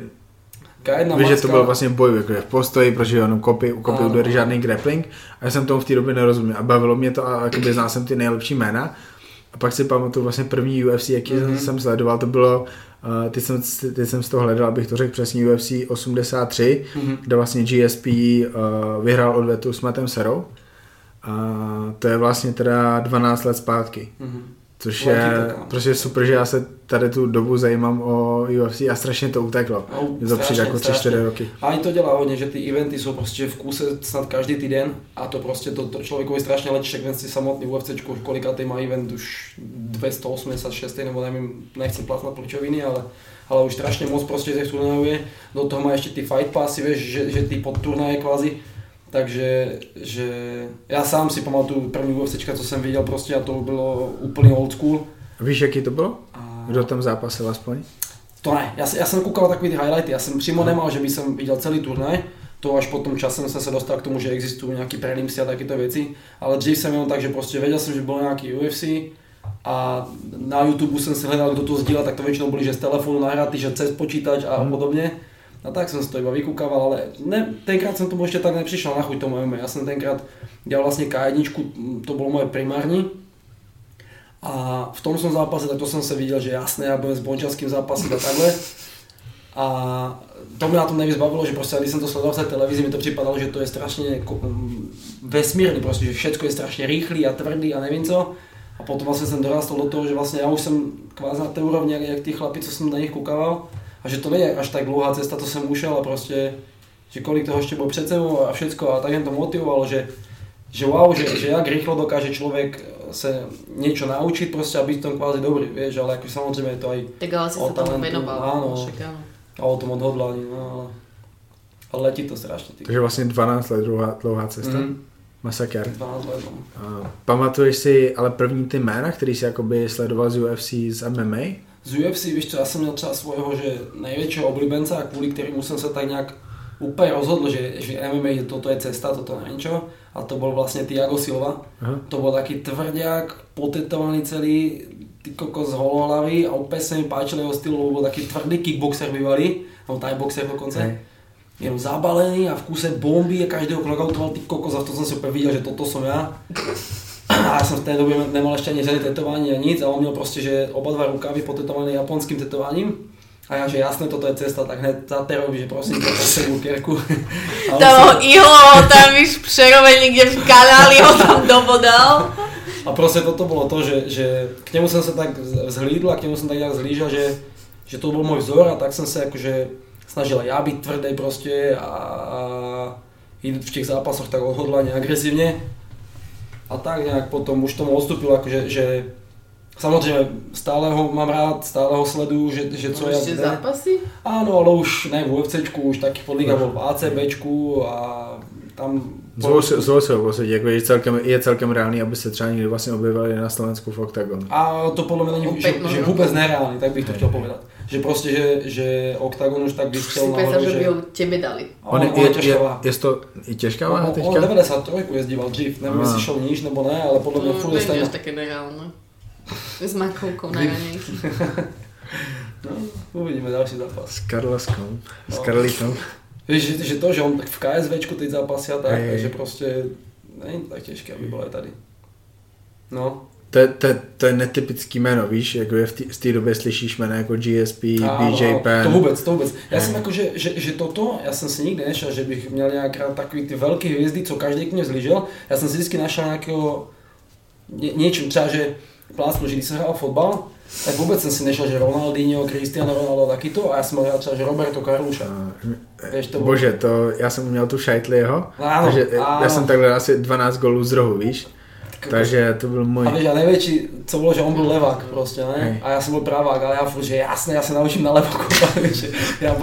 víš, že to byl vlastně boj, jakože v postoji, protože jenom kopy udary, žádný grappling a já jsem tomu v té době nerozuměl a bavilo mě to a jakoby znal jsem ty nejlepší jména. A pak si pamatuju vlastně první UFC, jaký jsem sledoval, to bylo, teď jsem z toho hledal, abych to řekl přesně, UFC 83, kde vlastně GSP vyhrál odvetu s Matem Serou. A to je vlastně teda 12 let zpátky, což je prostě super, že já se tady tu dobu zajímám o UFC a strašně to uteklo, za jako 3-4 roky. A oni to dělá hodně, že ty eventy jsou prostě v kuse snad každý týden a to prostě to člověkovi strašně letí, však ven si samotný UFCčku, kolikátý má event už 286, nebo nevím, nechci plácnat plčoviny, ale už strašně moc prostě těch turnajů je, do toho má ještě ty fight passy, víš, že ty podturnaje kvázi. Takže že já sám si pamatuju první UFCčka, co jsem viděl prostě a to bylo úplně old school. Víš, jaký to bylo? Kdo tam zápasil aspoň? To ne, já jsem koukal takový ty highlighty, já jsem přímo nemal, že by jsem viděl celý turnaj, to až potom časem jsem se dostal k tomu, že existují nějaký prelimsy a taky to věci, ale dřív jsem jenom tak, že prostě věděl jsem, že bylo nějaký UFC a na YouTube jsem si hledal, kdo to sdílel, tak to většinou byly, že z telefonu nahraty, že cez počítač a podobně. A tak jsem si to iba vykukával, ale ne, tenkrát jsem tomu ještě tak nepřišel na chuť tomu MMA. Já jsem tenkrát dělal vlastně K1, to bylo moje primární. A v tom zápase, tak to jsem se viděl, že jasné, já budem s Bončanským zápasit a takhle. A to mě na tom nejvíc bavilo, že prostě když jsem to sledoval v té televizi, mi to připadalo, že to je strašně vesmírný, prostě, že všechno je strašně rychlý a tvrdý a nevím co. A potom vlastně jsem dorastl do toho, že vlastně já už jsem kvázi na té úrovni, jak ty chlapi, co jsem na nich kukával. A že to není až tak dlouhá cesta, to jsem ušel a prostě, že kolik toho ještě bylo před sebou a všecko a tak jen to motivovalo, že wow, že jak rychlo dokáže člověk se něco naučit prostě a být v tom kvázi dobrý, víš, ale jako samozřejmě je to aj tak ale o talentu, ano, a o tom odhodlání, no, ale letí to strašně. Takže vlastně 12 let dlouhá cesta, masakr. 12 let, no. Pamatuješ si ale první ty jména, který jsi jakoby sledoval z UFC, z MMA? Z UFC, víš co, já jsem měl třeba svojho, že největšího oblíbence a kvůli kterému jsem se tak nějak úplně rozhodl, že MMA toto je cesta, toto není čo. A to byl vlastně Thiago Silva. Aha. To byl taky tvrdák, potetovaný celý, ty kokos holohlavý a úplně se mi páčil jeho styl, byl taky tvrdý kickboxer bývalý, no taj boxer dokonce. Hey. Jenom zabalený a v kuse bomby a každého knockoutoval ty kokos a v tom jsem si úplně viděl, že toto jsem já. A já jsem v té době nemal ještě ani řady tetování a nic, ale on měl prostě, že oba dva rukavy potetované japonským tetováním. A já, že jasné, toto je cesta, tak hned zateruj, že prosím, to potřebuji kérku. Toho Iho, tam víš přeroveň někde v kanáli, ho tam dobodal. A prostě toto bylo to, že k němu jsem se tak vzhlídl a k němu jsem tak nějak zhlížel, že to byl můj vzor a tak jsem se jakože snažil já být tvrdý prostě a jít v těch zápasech tak odhodlaně, agresivně. A tak nějak potom už tomu odstupil, jakože, že samozřejmě stále ho mám rád, stále ho sleduju, že co je... Ještě zápasy? Ano, ale už ne v UFCčku, už taky podlíka byl v ACBčku a tam... Zvolil se ho vlastně, jako je celkem reálný, aby se třeba někdy vlastně objevili na Slovensku v Octagonu. A to podle mě není že vůbec nereálný, tak bych to chtěl povědat. Že prostě, že Octagon už tak vyštěl nahoru, že... Už těmi dali. On je to i těžká váha teďka? On 93 jezdíval dřív, nevím jestli šel níž nebo ne, ale podle mě furt je stejné. To je taky nereálné. S Makovkou na ranějky. No, uvidíme další zápas. S Carloskou, s Karlíkem. Víš, že to, že on tak v KSVčku teď zápasí a tak, takže prostě není tak těžké, aby bylo tady. No. To je netypický jméno, víš, jako je v té době slyšíš jména jako GSP, BJ Penn. To vůbec. Já jsem jako, že toto, já jsem si nikdy nešel, že bych měl nějak takový ty velké hvězdy, co každý k mě vzlížel. Já jsem si vždycky našel nějakého, něčím třeba, že plácnu, že když jsem hrál fotbal, tak vůbec jsem si nešel, že Ronaldinho, Cristiano Ronaldo taky to a já jsem hrál třeba, že Roberto Carlosa. Bože, to, já jsem měl tu Šajtliho, takže já jsem takhle asi 12 gólů z rohu, víš. Takže to byl můj. A víš, a největší, co bylo, že on byl levák prostě, ne? Hej. A já jsem byl pravák, ale já furt, že jasné, já se naučím na levo kopat, že já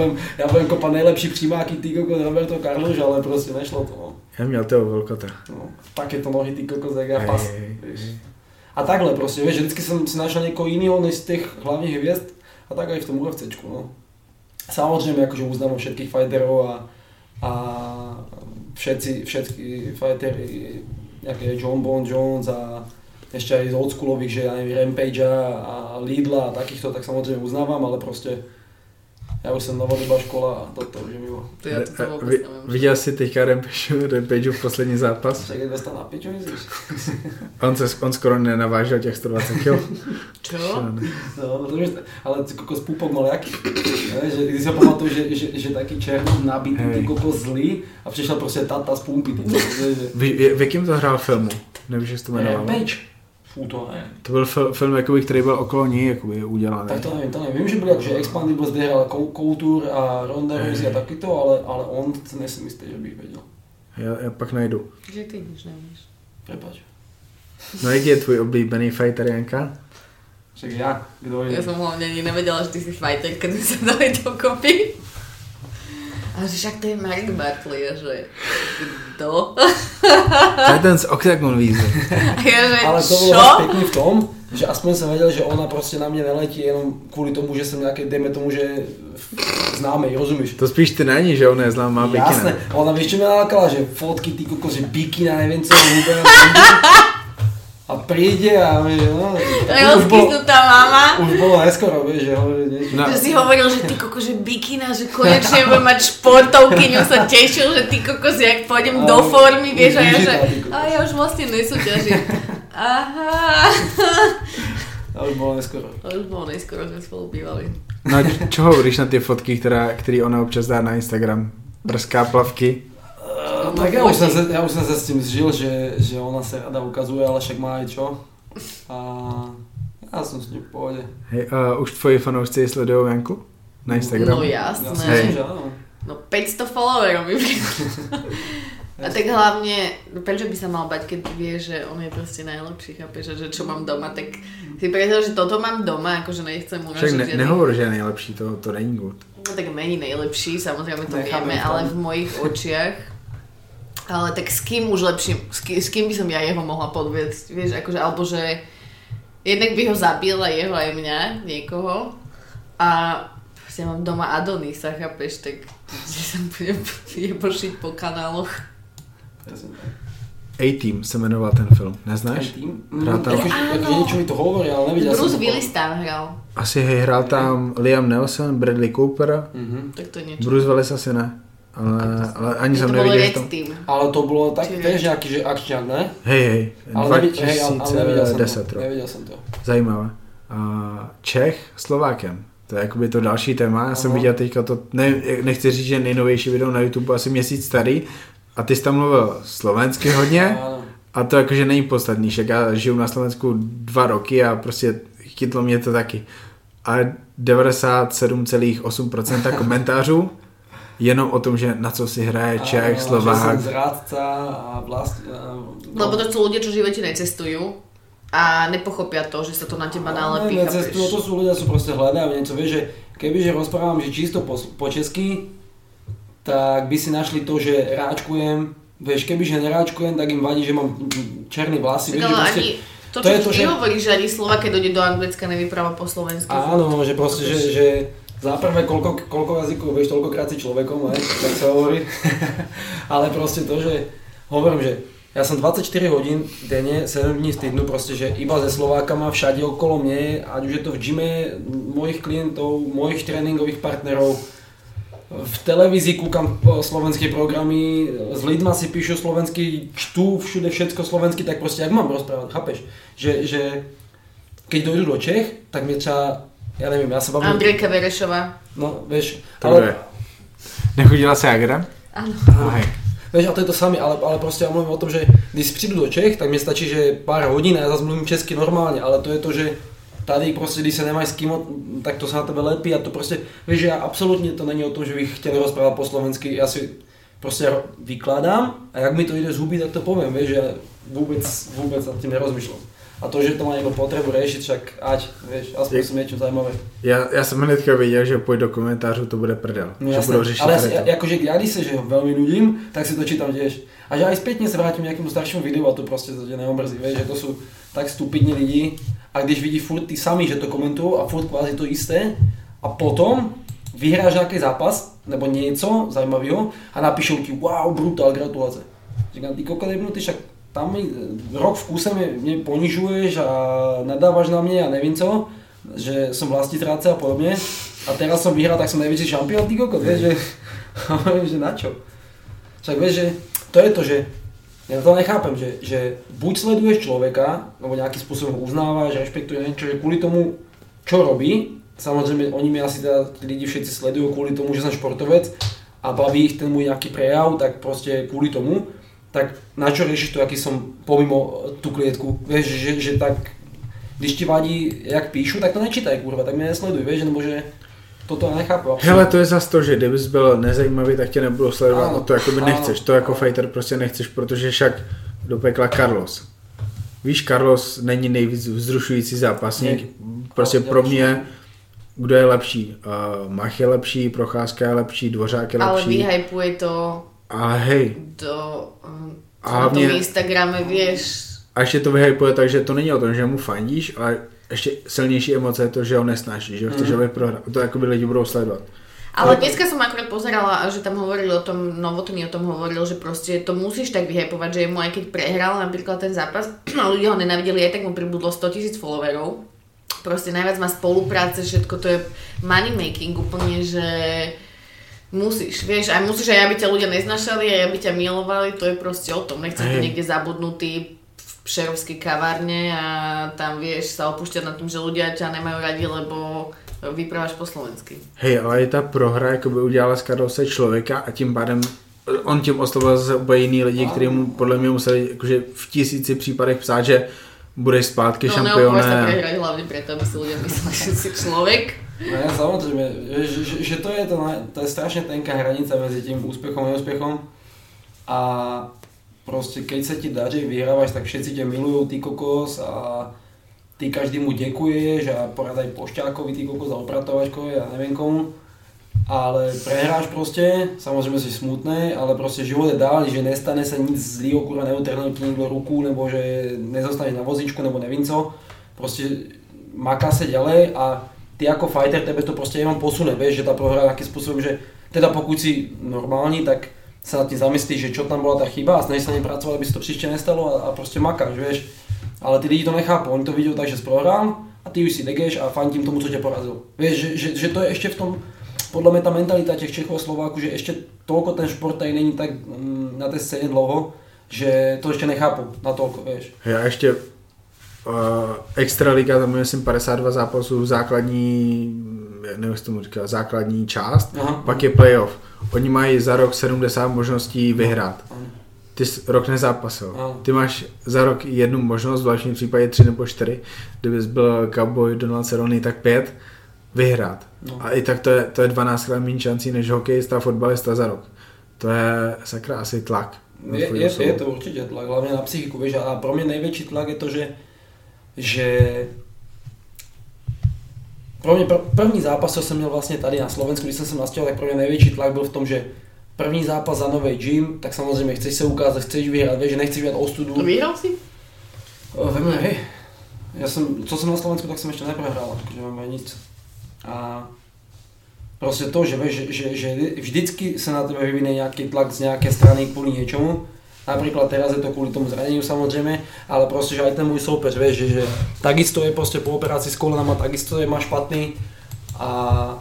budem kopat nejlepší přímáky ty kokos Roberto Carlos, ale prostě nešlo to, no. Já měl toho velkota. No, tak je to nohy ty kokos, jak já pas, víš. A takhle prostě, víš, že vždycky jsem si našel někoho jiného než z těch hlavních hvězd a tak i v tom UFCčku, no. Samozřejmě, jakože uznám všetkých fighterů a všetky fightery, jak je John Jones a ještě i z oldschoolových, že já nevím, Rampage a Lidla a takýchto, tak samozřejmě uznávám, ale prostě já už jsem novodobá škola a toto už je mimo. Viděl jsi teďka Rampage v poslední zápas? Však je 200 na piču, myslíš? On skoro nenavážil těch 120 kg. Čo? No, ale kokos půpok mal jaký. Když se pamatuju, že taky černý nabitý, ty kokos zlý a přišel prostě tata z pumpy. V jakým to hrál filmu? Nevíš, jak to jmenovalo? Rampage. To byl film, jakoby, který byl okolo ní jakoby, udělaný. Tak to nevím. Vím, že byl jako, že Expandibles vyhrál Couture a Ronda Rousey a taky to, ale on to nejsem jistý, že bych věděl. Já pak najdu. Že ty nic nevíš. Prepač. No jaký je tvůj oblíbený fighter, Janka? Však já, kdo je? Já jsem hlavně ani nevěděla, že ty jsi fighter, když se dali do kopy. A že však to je Marek Bartl, že kdo? To je ten z Octagon víze. Ale to bylo až pěkný v tom, že aspoň jsem věděl, že ona prostě na mě neletí jenom kvůli tomu, že jsem nějaký, dejme tomu, že známej, rozumíš? To spíš ty není, že ona je známá bikina. Jasné, ona víš, co mě nalakala, že fotky, ty kokos, že bikina, nevím co, hudba, a príde a jo. Rozkyznutá mama. Už bolo neskoro, vieš, že hovoril niečo. No. Že si hovoril, že ty koko, že bikina, že konečne budem mať športovky, ňom sa tešil, že ty koko, že jak pôjdem do formy, vieš, a ja, že ja už vlastne nesúťažím. Aha. A už bolo neskoro. Sme spolu bývali. No a čo hovoríš na tie fotky, ktoré ona občas dá na Instagram? Prská plavky? Tak ja už som sa s tým zžil, že ona sa rada ukazuje, ale však má aj čo. A ja som s ním v pohode. Hej, už tvoji fanoušci sledujú Janku na Instagramu? No jasné. Hej. No 500 followerov mi A tak hlavne, prečo by sa mal bať, keď vie, že on je proste najlepší, chápeš, že čo mám doma, tak si predstav, že toto mám doma, akože nechcem mu nažiť. Však nehovor, že je najlepší, to není good. No tak není nejlepší, samozrejme to vieme, ale v mojich očiach. Ale tak s kým už lepším, s kým by som ja jeho mohla podviesť, vieš, akože, alebo že jednak by ho zabila jeho aj mňa, niekoho, a proste mám doma Adonisa, chápeš, tak že sa budem jebošiť po kanáloch. A-Team se jmenoval ten film, neznáš? A-Team? Niečo mi to hovorí, ale nevidel som to. Bruce Willis tam hral. Asi hej, hrál tam Liam Neeson, Bradley Cooper, tak to niečo. Bruce Willis asi ne. Ale ani som nevidel to. Ale to bolo tak, vieš, aký akčňák, ne? Hej, 2010 rok. Nevidel som to. Zajímavé. Čech Slovákem. To je jakoby to další téma. Já jsem viděl teďka to, nechci říct, že nejnovější video na YouTube, asi měsíc starý. A ty jsi tam mluvil slovensky hodně. A to jakože není podstatný. Však já žiju na Slovensku 2 roky a prostě chytlo mě to taky. A 97,8% komentářů jenom o tom, že na co si hraje Čech, Slovák. Že som zrádca a vlastne. Lebo to sú ľudia, čo v živote necestujú a nepochopia to, že sa to na teba nalepí. Necestujú, to sú ľudia, čo proste hľadajú niečo. Vieš, že kebyže rozprávam, že čisto po česky, tak by si našli to, že ráčkujem. Vieš, kebyže neráčkujem, tak im vadí, že mám černý vlasy. Vieš, proste, ani to, čo ti hovoríš, že ani Slovák, keď dojde do Anglicka, nevypráva po slovensky. Áno, že proste, že za prvé, koľko jazykov vieš, toľkokrát si človekom, tak sa hovorí. Ale proste to, že hovorím, že ja som 24 hodín denne, 7 dní v týdnu, proste, že iba ze Slovákama všade okolo mne, ať už je to v gyme mojich klientov, mojich tréningových partnerov, v televízii kúkam slovenské programy, s ľuďma si píšu slovensky, čtú všude všetko slovensky, tak proste, jak mám rozprávať, chápeš? Že keď dojdu do Čech, tak mne ča... Ja neviem, ja sa bavím... Andrejka Verešová. No, vieš, ale... Nechodila Sagan? Áno. Vieš, a to je to samé, ale proste ja mluvím o tom, že když prídu do Čech, tak mi stačí, že pár hodín a ja zase mluvím česky normálne, ale to je to, že tady proste, když sa nemáš s kým, tak to sa na tebe lepí a to proste... Vieš, že ja absolútne to není o tom, že bych chtěl rozprávať po slovensky, ja si proste vykládám a jak mi to ide z huby, tak to poviem, vieš, že ja vôbec nad tým nerozmýšľam. A to, že to má někdo potřebu řešit, však ať, víš, aspoň je, jsem něčím zajímavé. Já jsem hnedka věděl, že pojď do komentářů, to bude prdel, no, že jasné, budou řešit. Ale jakože já když se že velmi nudím, tak si to čítám těž. A že aj zpětně se vrátím nějakému staršímu videu a to prostě to tě neomrzí, víš, že to jsou tak stupidní lidi a když vidí furt ty sami, že to komentují a furt kvázi to jisté a potom vyhráš nějaký zápas nebo něco zajímavého a napíšou ti wow, brutál, gratulace. Říkám, ty kokos, ty však tam mi rok v kúse mě ponižuješ a nadávaš na mě a nevím co, že jsem vlastitráce a podobně a teraz jsem vyhrál, tak jsem největší šampion, ty kokot, vieš, že načo? Však vieš, že to je to, že já to nechápem, že buď sleduješ člověka, nebo nějakým způsobem uznáváš, respektuješ něco, že kvůli tomu, čo robí, samozřejmě oni mi asi teda lidi všetci sledují kvůli tomu, že jsem športovec a baví ich ten můj nějaký prejav, tak prostě kvůli tomu, tak načo riešiš to, aký som pomimo tú klietku, vieš, že tak, když ti vadí, jak píšu, tak to nečítaj, kurva, tak mě nesleduj, vieš, nebo že toto nechápu. Hele, to je zas to, že kdybys byl nezajímavý, tak tě nebudou sledovat, ano, no to jakoby nechceš, to jako fighter prostě nechceš, protože však do pekla Carlos. Víš, Carlos není nejvíc vzrušující zápasník, prostě pro mě. Kdo je lepší? Mach je lepší, Procházka je lepší, Dvořák je lepší. Ale vyhypuje to. A hej. Na tom Instagrame, vieš. A ešte to vyhypuje tak, že to není o tom, že mu fandíš, ale ešte silnejší emoce je to, že ho nesnášíš, že chceš, aby prohrál. To akoby lidi budou sledovat. Ale dneska som akorát pozerala, že tam hovoril o tom, Novotný o tom hovoril, že proste to musíš tak vyhypovať, že mu aj keď prehral napríklad ten zápas, ľudia ho nenávideli, aj tak mu pribudlo 100,000 followerov. Proste najviac má spolupráce, všetko to je money making úplne, že musíš, vieš, a musíš aj aby ťa ľudia neznašali, aj aby ťa milovali, to je proste o tom, nechceš byť niekde zabudnutý v pšerovskej kavárne a tam vieš sa opúšťať na tom, že ľudia ťa nemajú radi, lebo vypráváš po slovensky. Hej, ale ta prohra jakoby udělala z Carlose člověka a tím pádem on tím oslovil zase úplně jiný lidi, kteří mu podle mě museli jakože v 1000 případech psát, že budeš zpátky šampionem. No neopověď se hlavně proto, aby si lidé mysleli, že jsi člověk. No samozřejmě, že to je strašně tenká hranice mezi tím úspěchom a neúspěchom a prostě keď se ti daří, vyhráváš, tak všetci tě milují, ty kokos a ty každému děkuješ a poradaj pošťákovi, ty kokos, za opratovačkovi a nevím komu, ale prehráš prostě, samozřejmě jsi smutný, ale prostě život je dál, že nestane se nic zlýho, kurva neutrhnul ti někdo ruku, nebo že nezostaneš na vozičku, nebo nevím co, prostě maká se ďalej a ty jako fighter tebe to prostě jenom posune, vieš, že ta prohra nějakým způsobem, že teda pokud si normální, tak se nad tím zamyslíš, že čo tam byla ta chyba a snažíš se na ní pracovat, aby se to příště nestalo a prostě makáš, vieš. Ale ty lidi to nechápou, oni to viděl tak, že jsi prohrál a ty už si degeš a fandím tomu, co tě porazil. Víš, že to je ještě v tom, podle mě ta mentalita těch Čechů a Slováků, že ještě tolko ten šport tady není tak na té scéně dlouho, že to ještě nechápou na tolko, víš. Já ještě extraliga, tam myslím 52 zápasů, základní, nevím, jak tomu říká, základní část, aha, pak je playoff. Oni mají za rok 70 možností vyhrát. Aha. Ty jsi rok nezápasil. No. Ty máš za rok jednu možnost, v dalším případě 3 nebo 4. Kdybys byl Cowboy, Donald Cerrone, tak 5 vyhrát. No. A i tak to je 12krát méně šancí než hokejista, fotbalista za rok. To je sakra asi tlak. Je to určitě tlak, hlavně na psychiku. Víš, a pro mě největší tlak je to, že pro mě první zápas, co jsem měl vlastně tady na Slovensku, když jsem se nastěhoval, tak pro mě největší tlak byl v tom, že první zápas za nový gym, tak samozřejmě chceš se ukázat, chceš vyhrát, víš, že nechceš vyhrát ostudu. To vyhrál jsi? Vím, hej. Co jsem na Slovensku, tak jsem ještě neprohrál, takže máme nic. A prostě to, že víš, že vždycky se na tebe vyvine nějaký tlak z nějaké strany kvůli něčemu. Například teraz je to kvůli tomu zranění samozřejmě, ale prostě, že aj ten můj soupeř, víš, že takisto je prostě po operaci s kolenama, takisto je má špatný a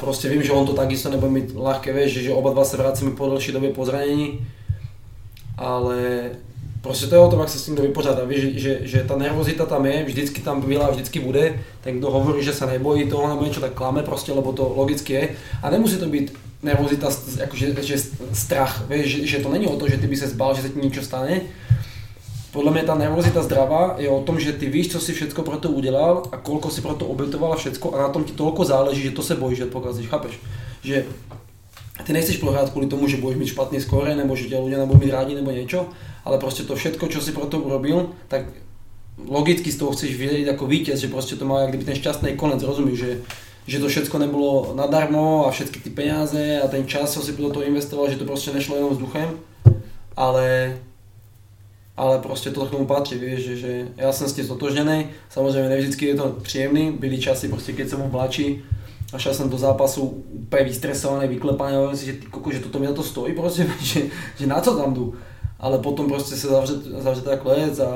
prostě vím, že on to takisto nebude mít ľahké, vieš, že oba dva se vracíme po delší době po zranění, ale prostě to je o tom, jak se s tím to vypořádá, vieš, že ta nervozita tam je, vždycky tam byla a vždycky bude, ten kdo hovorí, že se nebojí toho nebo něco, tak klame prostě, lebo to logicky je a nemusí to být nervozita, jakože strach, vieš, že to není o to, že ty by se zbál, že se ti niečo stane. Podle mě ta nervozita zdravá je o tom, že ty víš, co si všechno pro to udělal a kolko si pro to obětoval a všechno a na tom ti tolko záleží, že to se bojíš, že pokazíš, chápeš? Že ty nechceš prohrát kvůli tomu, že budeš mít špatný skóre nebo že tě lidé nebudou mít rádi nebo něco, ale prostě to všechno, co si pro to urobil, tak logicky z toho chceš vyjít jako vítěz, že prostě to má jak kdyby ten šťastný konec, rozumíš, že to všechno nebylo nadarmo a všechny ty peníze a ten čas, co si pro to investoval, že to prostě nešlo jenom vzduchem, ale prostě to k tomu patří, víš, že já jsem s tím stotožněný, samozřejmě nevždycky je to příjemný, byly časy prostě, keď jsem oblačí a šel jsem do zápasu úplně vystresovaný, vyklepaný, a si, že ty koko, že toto mi na to stojí prostě, že na co tam jdu, ale potom prostě se zavře ta klec a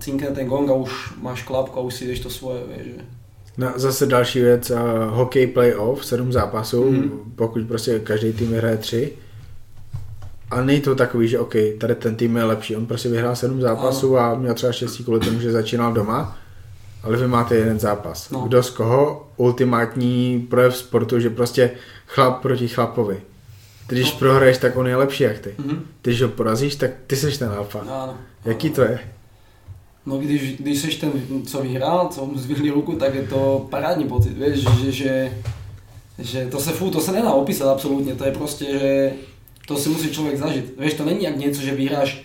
cinkne ten gong a už máš klapku a už si jdeš to svoje, víš, že. No, zase další věc, hokej playoff, 7 zápasů, pokud prostě každý tým hraje 3. A není to takový, že OK, tady ten tým je lepší, on prostě vyhrál 7 zápasů a měl třeba 6 kvůli tomu, že začínal doma, ale vy máte jeden zápas. No. Kdo z koho? Ultimátní projev sportu, že prostě chlap proti chlapovi. Když prohraješ, tak on je lepší jak ty. Když ho porazíš, tak ty seš ten alfa. No. Jaký to je? No když seš ten, co vyhrál, co mu zvihli ruku, tak je to parádní pocit, víš, že to se nedá opisat absolutně, to je prostě, že to si musí člověk zažít. Víš, to není jak něco, že vyhráš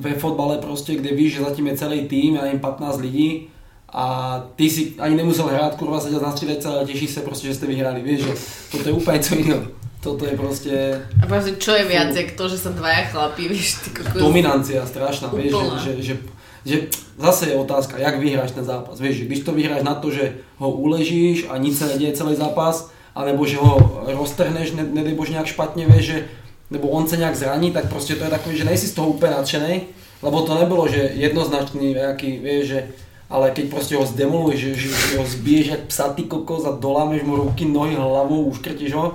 ve fotbale prostě, kde víš, že zatím je celý tým, já nevím, 15 lidí a ty si ani nemusel hrát, kurva, seděl na střídačce, ale těšíš se prostě, že jste vyhráli, víš, že to je úplně co jiného. Toto je prostě... A prostě čo je viac, jak to, že jsem dvaja chlapí, víš, ty kokos... Dominancia strašná, víš, že zase je otázka, jak vyhráš ten zápas, víš, že když to vyhráš na to, že ho uležíš a nic se neděje celý zápas, anebo že ho roztrhneš, nedej bože nějak špatně, víš, že, nebo on se nějak zraní, tak prostě to je takový, že nejsi z toho úplně nadšenej, lebo to nebylo, že jednoznačný, jaký, víš, že, ale keď prostě ho zdemoluješ, že ho zbiješ jak psa, ty kokos, a dolámeš mu ruky, nohy, hlavou, uškrtíš ho,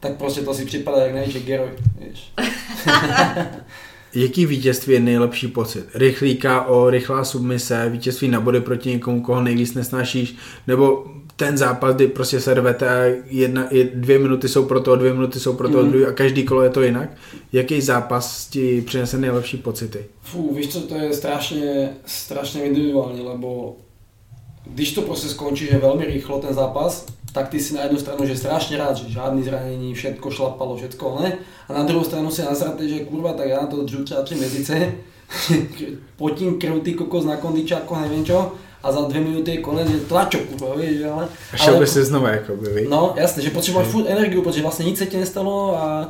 tak prostě to si připadá jak největší geroj, víš. Jaký vítězství je nejlepší pocit? Rychlý KO, rychlá submise, vítězství na body proti někomu, koho nejvíc nesnášíš, nebo ten zápas, kdy prostě se rvete a dvě minuty jsou pro toho, dvě minuty jsou pro toho, a každý kolo je to jinak. Jaký zápas ti přinese nejlepší pocity? Fú, víš co, to je strašně individuální, lebo když to prostě skončí, že velmi rychlo ten zápas, tak ty si na jednu stranu, že strašně rád, že žádný zranění, všetko šlapalo, všetko, ne? A na druhou stranu si nazrate, že kurva, tak já na to držu třeba 3 měsíce, potím krv, ty kokos, na kondičáko, nevím čo, a za 2 minuty je konec, že tlačo, kurva, víš, ale... A šel by se znova, jakoby, víš? No, jasně, že potřebuješ furt energiu, protože vlastně nic se ti nestalo a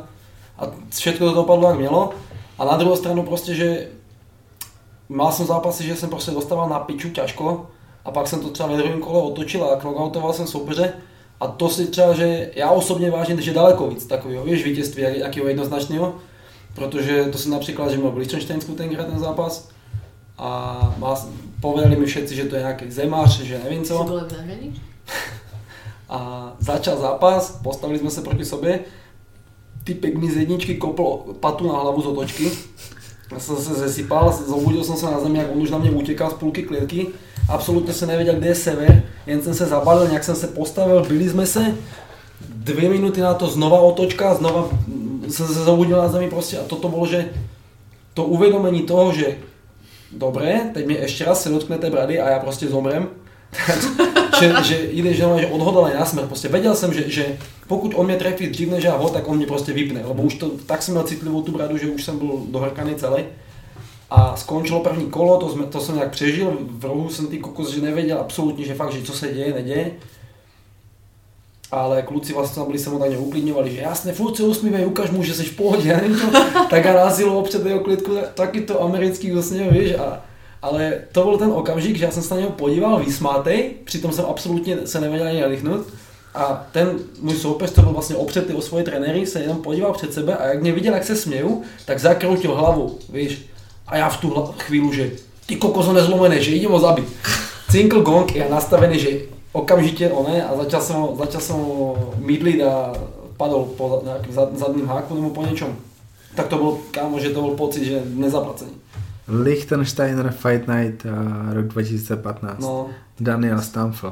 všetko to dopadlo, jak mělo. A na druhou stranu prostě, že... Mal jsem zápasy, že jsem prostě dostával na piču těžko, a pak jsem to třeba ve druhém kole otočil a knockoutoval jsem soupeře. A to si třeba, že já osobně vážím, že daleko víc takového, víš, vítězství, jakého jednoznačného, protože to jsem například, že měl v Lichtensteinsku tenkrát ten zápas a povedali mi všetci, že to je nějaký zemář, že nevím co. Jsi byl obnažený? A začal zápas, postavili jsme se proti sobě, typek mi z jedničky kopl patu na hlavu z otočky. Já jsem se zesypal, zobudil jsem se na zemi, jak on už na mě utěkal z půlky klietky. Absolutně jsem nevěděl, kde je sever, jen jsem se zabalil, nějak jsem se postavil, byli jsme se, 2 minuty na to znova otočka, znova jsem se zobudil na zemi prostě a toto bylo, že to uvědomení toho, že dobré, teď mě ještě raz se dotknete brady a já prostě zomrem, že jdeš jenom, že odhodlaný na smrt, prostě věděl jsem, že pokud on mě trefí dřív než já ho, tak on mě prostě vypne, lebo už to, tak jsem měl citlivou tu bradu, že už jsem byl dohrkaný celý. A skončilo první kolo, to jsem nějak přežil, v rohu jsem ty kokos, že nevěděl absolutně, že fakt, že co se děje, neděje. Ale kluci vlastně tam byli samozřejmě uklidňovali, že jasně, furt se usmívej, ukaž mu, že jsi v pohodě, tak a rázilo před jeho klidku taky to americký vlastně, víš. Ale to byl ten okamžik, že já jsem se na něho podíval, vysmátej, přitom jsem absolutně se nevěděl ani nadechnout. A ten můj soupeř, to byl vlastně opřetý o svoje trenéry, se jenom podíval před sebe a jak mě viděl, jak se směju, tak zakroutil hlavu, víš. A já v tu chvíli, že ty kokoso nezlomené, že jdem ho zabít. Cinkl gong, já nastavený, že okamžitě oné a začal jsem ho mydlit a padl po zadním háku nebo po něčem. Tak to byl, kámo, že to byl pocit, že nezaplacený. Lichtensteiner Fight Night rok 2015, no, Daniel Stamfel.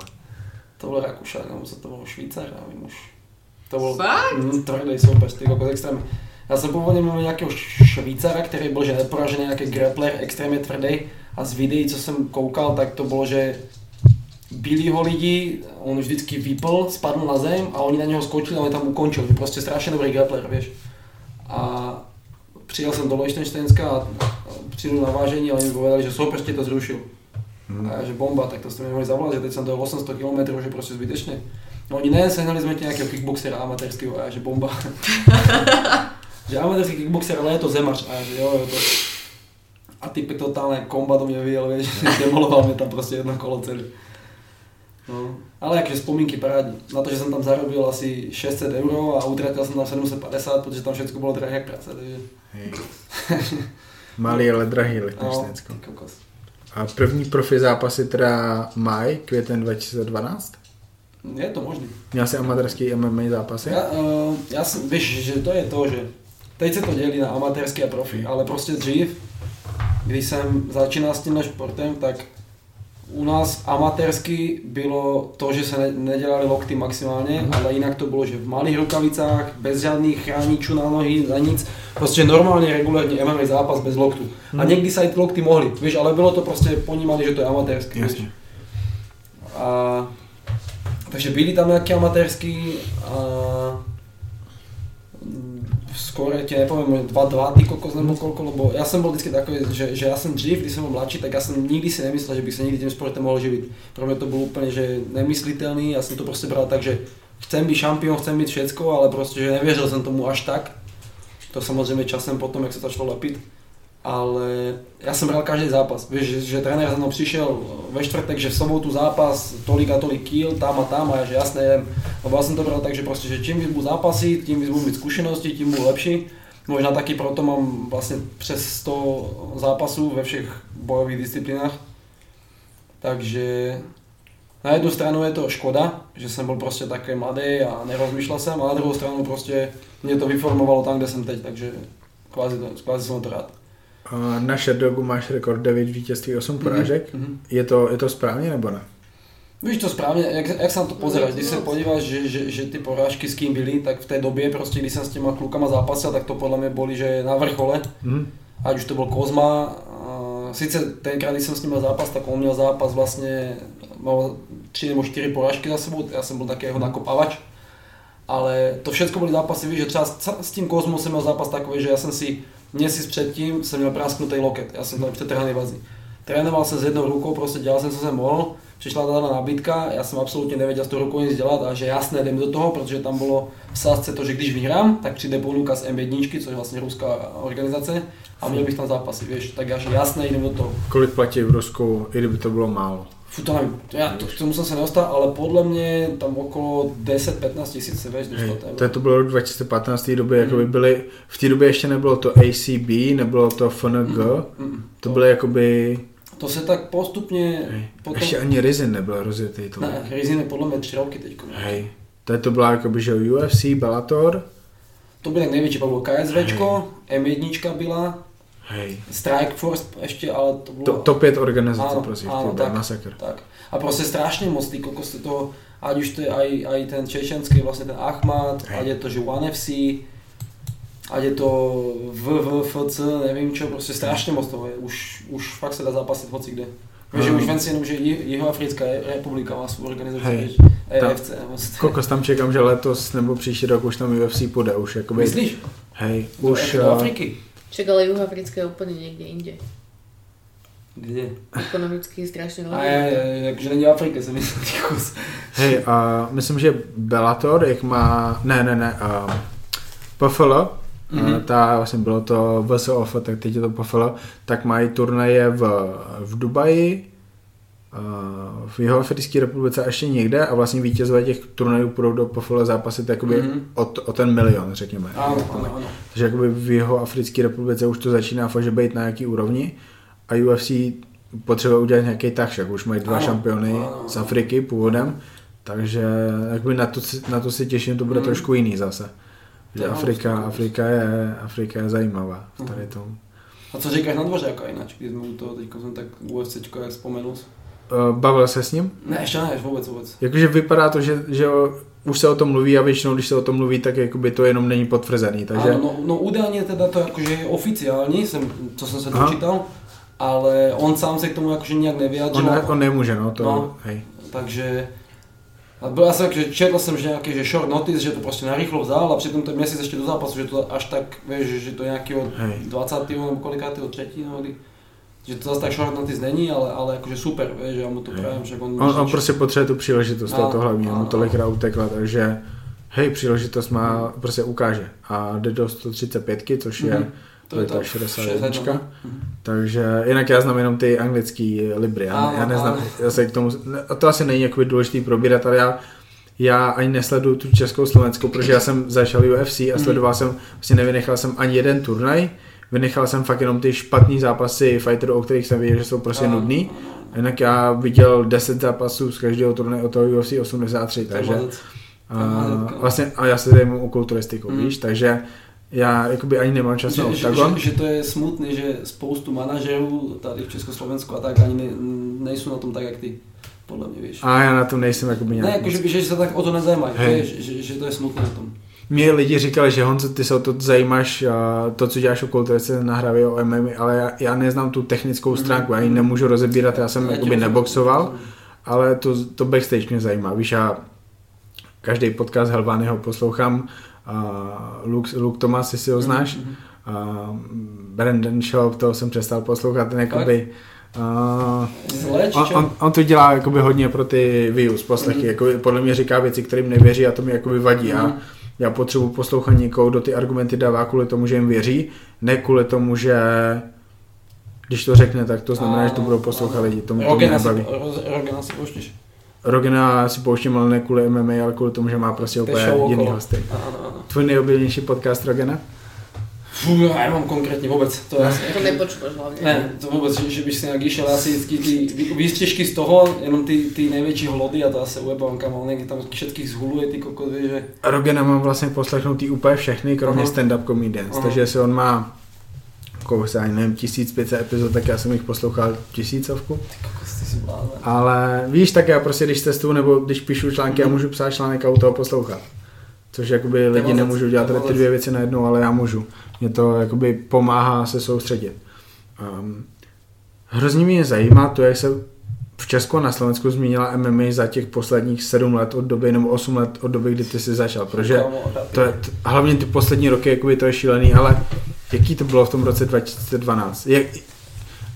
To byl Rakušan, nebo to byl Švýcar, já vím už. To byl tvrdý soupeř, ty kokos extrémně. Já jsem původně měl nějakého Švýcara, který byl, že neporažený, nějaký grappler, extrémně tvrdý, a z videí, co jsem koukal, tak to bylo, že bili ho lidi, on už vždycky vypl, spadl na zem a oni na něho skočili a on tam ukončil, že prostě strašně dobrý grappler, víš. A přijel jsem do Lichtensteinska a přijdu na vážení a oni mi povedali, že soupeř tě to zrušil. A že bomba, tak to jste mě mohli zavolat, že teď jsem dojel 800 km, že prostě zbytečně. No oni ne, sehnali jsme tě nějakého kickboxera amatérského a že bomba. Že amatérský kickboxer, ale je to zemař a já, že jo, to... A typek totálně komba to mě vyjel, víš, demoloval mě tam prostě jedno kolo celý. No, ale jakže vzpomínky parádní. Na to, že jsem tam zarobil asi 600 euro a utratil jsem tam 750, protože tam všechno bylo drahé jak práce, takže... Malý, ale drahý Lichtensteinsko. No, a první profi zápas je teda maj, květen 2012? Je to možný. Měl jsi amatérský MMA zápasy? Já jsem, víš, že to je to, že... Teď se to dělí na amatérské a profi, ale prostě dřív, když jsem začínal s tímhle športem, tak u nás amatérsky bylo to, že se nedělali lokty maximálně, ale jinak to bylo, že v malých rukavicách, bez žádných chráničů na nohy, na nic, prostě normálně, regulárně MMA zápas bez loktu. A někdy se i ty lokty mohly, víš, ale bylo to prostě ponímané, že to je amatérský. Takže byli tam nějaký amatérský a... Skoro tě nepovím, 2-2 ty kokos nebo kolko, lebo já jsem byl vždycky takový, že já jsem dřív, když jsem byl mladší, tak já jsem nikdy si nemyslel, že bych se nikdy tím sportem mohl živit. Pro mě to bylo úplně, že nemyslitelný, já jsem to prostě bral tak, že chcem být šampion, chcem být všecko, ale prostě, že nevěřil jsem tomu až tak. To samozřejmě časem potom, jak se začalo lepit, ale já jsem bral každý zápas. Víš, že trenér za mnou přišel ve čtvrtek, že v sobotu zápas, tolik a tolik kil, tam a já, že jasné jem. A byl jsem to bral tak, že prostě, že čím víc budu zápasit, tím víc budu mít zkušenosti, tím budu lepší. Možná taky proto mám vlastně přes 100 zápasů ve všech bojových disciplinách. Takže na jednu stranu je to škoda, že jsem byl prostě takový mladý a nerozmýšlel jsem, a na druhou stranu prostě mě to vyformovalo tam, kde jsem teď, takže kvázi jsem to rád. Na Sherdogu máš rekord 9 vítězství, 8 porážek. Mm-hmm. Je to správně nebo ne? Víš to správně, jak se na to pozeraš, když se podíváš, že ty porážky s kým byly, tak v té době prostě, když jsem s těma klukama zápasil, tak to podle mě boli, že na vrchole, ať už to byl Kozma, sice tenkrát, když jsem s ním měl zápas, tak on měl zápas vlastně, mal 3 nebo 4 porážky za sebou, já jsem byl taky jeho nakopavač, ale to všechno byly zápasy, víš, že třeba s tím Kozmou jsem měl zápas takový, že já jsem si měsíc předtím jsem měl prasknutý loket, já jsem měl přetrhaný vazy. Trénoval jsem s jednou rukou, prostě dělal jsem, co jsem mohl, přišla ta nabídka, já jsem absolutně nevěděl s tou rukou nic dělat a že jasné, jdem do toho, protože tam bylo v sázce to, že když vyhrám, tak přijde ponuka z M1, což je vlastně ruská organizace a měl bych tam zápasy, víš, tak já že jasné, jdem do toho. Kolik platí v Rusku, i kdyby to bylo málo? K tomu jsem se nedostal, ale podle mě tam okolo 10-15 tisíc se dostal. To bylo rok 2015, byly, v té době ještě nebylo to ACB, nebylo to FNG, to byly jakoby... To se tak postupně... Potom... Ještě ani Rizin nebyl rozjetý tohle. Ne, Rizin je podle mě 3 roky teďko. Hej, to byla jakoby že UFC, Bellator. To byl největší, bylo KSVčko, M1 byla. Hej. Strike Force ještě, ale to bylo... Top 5 organizace, prosím, to byl masakr. Tak. A prostě strašně moc ty kokosy toho, ať už to je aj ten čečenský, vlastně ten Ahmad, ať je to, že One FC, ať je to VVFC, nevím čo, prostě strašně moc toho je, už fakt se dá zápasit hoci kde. Víš, že už ven si jenom, že Jihoafrická republika má svou organizaci, EFC. Kokos, tam čekám, že letos nebo příští rok už tam UFC půjde už, jakoby... Myslíš? Hej, už... Do Afriky. Však ale Jihoafrická je úplně někde jinde. Kde? Ekonomicky je strašně hlavně. Takže není v Africe, jsem myslel tichos. Hej, myslím, že Bellator, jak má... Ne, PFL, ta vlastně bylo to VSOF, tak teď je to PFL, tak mají turnaje v Dubaji, v Jihoafrické republice a ještě někde a vlastně vítězové těch turnajů půjdou do PFL zápasit jakoby o ten milion, řekněme. Ano. Takže jakoby v Jihoafrické republice už to začíná fakt, že být na nějaký úrovni a UFC potřebuje udělat nějaký tah, že už mají 2 šampiony z Afriky původem, takže jakoby na to se těším, to bude trošku jiný zase. Že Afrika je zajímavá v tady tom. A co říkáš na Dvořáka jinak, když jsme u toho teďka jsem tak UFCčko jak vzpomenul? Bavil se s ním? Ne, ještě ne, vůbec. Jakože vypadá to, že už se o tom mluví a většinou, když se o tom mluví, tak jakoby to jenom není potvrzený, takže... Ano, no údajně teda to jakože je oficiální, co jsem se dočítal, ale on sám se k tomu jakože nijak nevyjadřil. On nemůže, takže... A byl asi tak, že četl jsem, že nějaký že short notice, že to prostě narychlo vzal a přitom ten měsíc ještě do zápasu, že to až tak, víš, že to nějakého 20. nebo kolikátého 3. Že to zase tak short notice není, ale jakože super, víš, že já mu to právím, že on prostě potřebuje tu příležitost, to hlavně, mu tolikrát utekla, takže příležitost má, prostě ukáže a jde do 135, což je... To je ta 61, takže jinak já znám jenom ty anglický libry, já neznám, já se k tomu, to asi není jakoby důležitý probírat, ale já ani nesleduju tu českou, slovenskou, protože já jsem začal UFC a sledoval jsem, vlastně nevynechal jsem ani jeden turnaj, vynechal jsem fakt jenom ty špatný zápasy fighterů, o kterých jsem viděl, že jsou prostě nudný, jinak já viděl 10 zápasů z každého turnaje od toho UFC 83, takže vlastně, a já se tady u kulturistiku, víš, takže já jakoby ani nemám čas na Octagon. Že to je smutný, že spoustu manažerů tady v Československu a tak ani nejsou na tom tak, jak ty, podle mě, víš. A já na tom nejsem jakoby nějak. Ne, jakože že se tak o to nezajímají, že to je smutné na tom. Mě lidi říkali, že Honzo, ty se o to zajímáš, to, co děláš o kulturistice, nahrávě o MMA, ale já neznám tu technickou stránku, já ji nemůžu rozebírat, já jsem jakoby neboxoval, ale to backstage mě zajímá, víš, já každý podcast Helványho poslouchám, Luke Thomas, jestli ho znáš, Brandon Shop, toho jsem přestal poslouchat, ten jakoby, on to dělá jakoby hodně pro ty views, poslechy, jakoby, podle mě říká věci, kterým nevěří a to mi jakoby vadí a já potřebuji poslouchat někoho, kdo ty argumenty dává kvůli tomu, že jim věří, ne kvůli tomu, že když to řekne, tak to znamená, že to budou poslouchat lidi. Rogena si pouštíš? Rogena si pouštím, ale ne kvůli MMA, ale kvůli tomu, že má prostě úplně jiný hosty. Tvůj nejoblíbenější podcast Rogena? Já nemám konkrétně vůbec. To nepočuješ hlavně. Ne, to vůbec, že bych si nějaký šel asi vždycky ty výstřižky z toho, jenom ty největší hlody a to asi ujebám, kam on někdy tam všetkých zhuluje, ty kokot, víš, že... Rogena mám vlastně poslechnutý úplně všechny, kromě stand-up comedians, takže jestli on má, nevím, 1500 epizod, tak já jsem jich poslouchal 1000. Ale víš, tak já prostě, když cestuju nebo když píšu články, já můžu psát článek a u toho poslouchat. Což jakoby lidi nemůžou dělat ty dvě věci najednou, ale já můžu. Mě to jakoby pomáhá se soustředit. Hrozně mě zajímá to, jak se v Česku a na Slovensku změnila MMA za těch posledních 7 let od doby, nebo 8 let od doby, kdy ty jsi začal. Protože to je, hlavně ty poslední roky, jakoby to je šílený, ale jaký to bylo v tom roce 2012?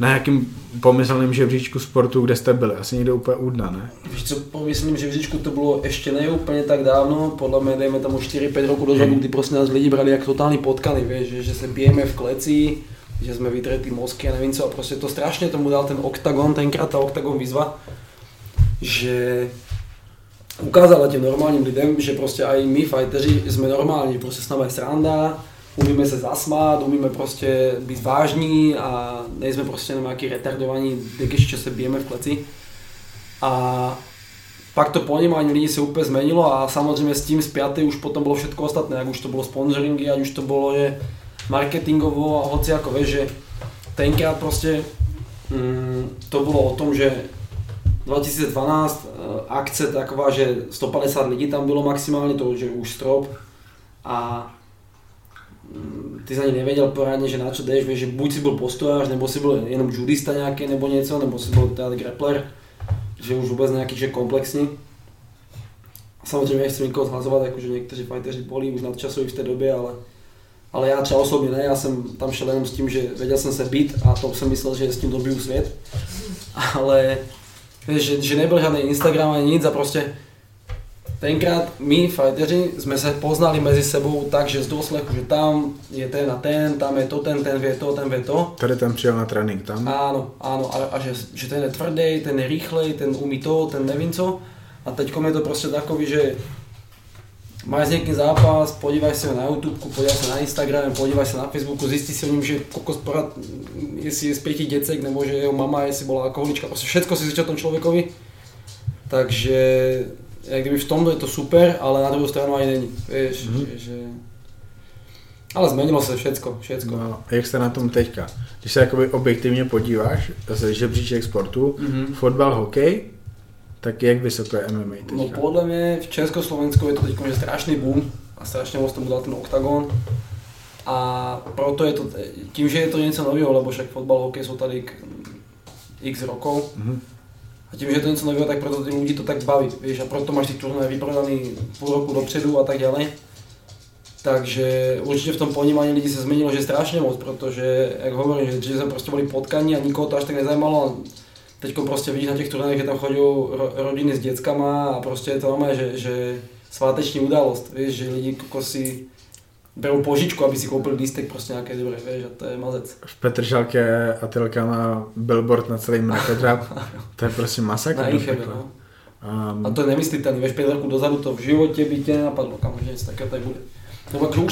Na jakým pomyslným žebříčku sportu, kde jste byli? Asi někde úplně u dna, ne? Víš co, pomyslným žebříčku to bylo ještě neúplně tak dávno, podle mě dejme tam už 4-5 roků dozadu, kdy prostě nás lidi brali jak totální potkany, víš, že se bijeme v kleci, že jsme vytretli mozky a nevím co, a prostě to strašně tomu dal ten Octagon, tenkrát ta Octagon výzva, že ukázala těm normálním lidem, že prostě aj my fighteři jsme normální, prostě s námi je sranda, umíme se zasmát, umíme prostě být vážní a nejsme prostě jenom nějaký retardovaní, když se bijeme v kleci. A pak to ponímání lidí se úplně zmenilo a samozřejmě s tím zpětý už potom bylo všechno ostatné, jak už to bylo sponsoringy, jak už to bylo je marketingovo a hociako, vieš, že tenkrát prostě to bylo o tom, že 2012 akce taková, že 150 lidí tam bylo maximálně, to je už strop a ty jsi ani nevěděl pořádně, že na čo jdeš, víš, že buď si byl postojář, nebo si byl jenom judista nějaký, nebo něco, nebo si byl teda grappler, že už vůbec nějaký, že komplexní. Samozřejmě nechci nikoho zhazovat, jakože někteří fighteři byli už nadčasoví v té době, ale já třeba osobně ne, já jsem tam šel jenom s tím, že věděl jsem se být a to jsem myslel, že s tím dobiju svět, ale víš, že nebyl žádný Instagram ani nic a prostě tenkrát my, fighteři, jsme se poznali mezi sebou tak, že z doslechu, že tam je ten a ten, tam je to, ten vie to, ten vie to. Tady ten přijel na trénink tam. Áno, a že ten je tvrdý, ten je rýchlej, ten umí to, ten nevím co. A teďkom je to prostě takový, že máš někým zápas, podívaj se na YouTube, podívaj se na Instagram, podívaj se na Facebooku, zjistí si o ním, že kokos porad, jestli je z 5 děcek, nebo že jeho mama, jestli byla alkoholička, prostě všechno si zjistil tom člověkovi. Takže jak kdyby v tomto je to super, ale na druhou stranu ani není, víš, že... Ale změnilo se všecko. No, jak se na tom teďka? Když se jakoby objektivně podíváš, zase žebříček sportu, fotbal, hokej, tak jak vysoko je MMA teďka? No podle mě v Československu je to teďko je strašný boom a strašně moc tomu dal ten Octagon. A proto je to, tím, že je to něco nového, lebo však fotbal, hokej jsou tady x rokov, a tím, že je to něco nového, tak proto ty lidi to tak baví, víš, a proto máš ty turnaje vyprodaný půl roku dopředu a tak dále. Takže určitě v tom ponímání lidí se změnilo, že strašně moc, protože, jak hovorím, že jsme prostě byli potkaní a nikoho to až tak nezajímalo. Teď prostě vidíš na těch turnajích, že tam chodí rodiny s dětskama a prostě je to máme, že sváteční událost, víš, že lidi si berou požičku, aby si koupil lístek prostě nějaké dobré, víš, a to je mazec. V Petržalce Attilka má billboard na celý mrakodrap, to je prostě masakr. Na Inchebe, no. A to je nemyslitelný, víš, 5 roků dozadu to v životě by tě nenapadlo, kam už něco takové tady bude.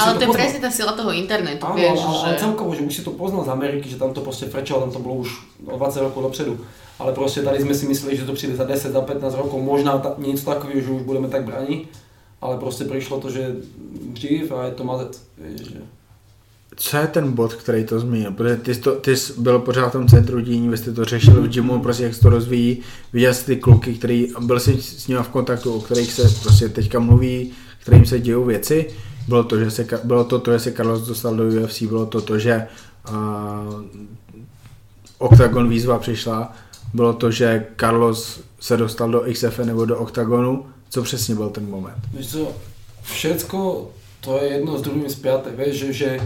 Ale to je presne tá sila toho internetu, ano, vieš, ale celkovo, že už si to poznal z Ameriky, že tam to prostě frčalo, tam to bylo už o 20 rokov dopředu. Ale prostě tady jsme si mysleli, že to přijde za 10, za 15 rokov, možná něco takového, že už budeme tak brani. Ale prostě přišlo to, že dřív a je to mazec, víš, že... Co je ten bod, který to změnil? Protože ty jsi byl pořád v tom centru dění, vy jste to řešili v gymu, prostě jak se to rozvíjí, viděl jsi ty kluky, který, byl jsi s nimi v kontaktu, o kterých se prostě teďka mluví, kterým se dějou věci. Bylo to, že se Carlos dostal do UFC, bylo to, že Octagon výzva přišla, bylo to, že Carlos se dostal do XF nebo do Octagonu. Co přesně byl ten moment? Víš co, všecko to je jedno s druhým zpěté, víš, že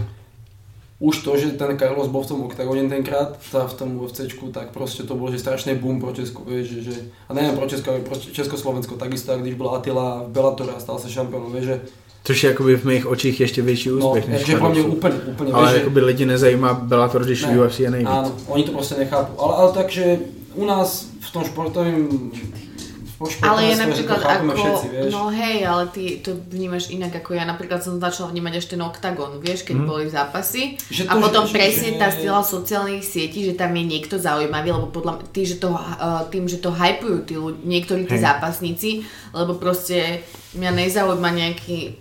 už to, že ten Carlos byl v tom Octagoně tenkrát, v tom UFCčku, tak prostě to bylo, že strašný boom pro Česko, víš, že a nejen pro Česko, ale pro Československo, takisto, jak když byla Attila v Bellatoru a stal se šampionem, víš, že Což je jakoby v mých očích ještě větší úspěch než Carlosu. No, takže úplně ale věže, jakoby lidi nezajímá Bellator, když ne, UFC je nejvíc. Ano, oni to prostě nechápu. Ale takže u nás v tom športovém... Ale je napríklad ako, všetci, vieš? No hej, ale ty to vnímaš inak ako ja. Napríklad som začala vnímať až ten Octagon, vieš, keď boli zápasy. To, a potom že, presne že... tá sila sociálnych sietí, že tam je niekto zaujímavý, lebo podľa tým, že to hypujú tí ľudí, niektorí tí zápasníci, lebo proste mňa nezaujíma nejaký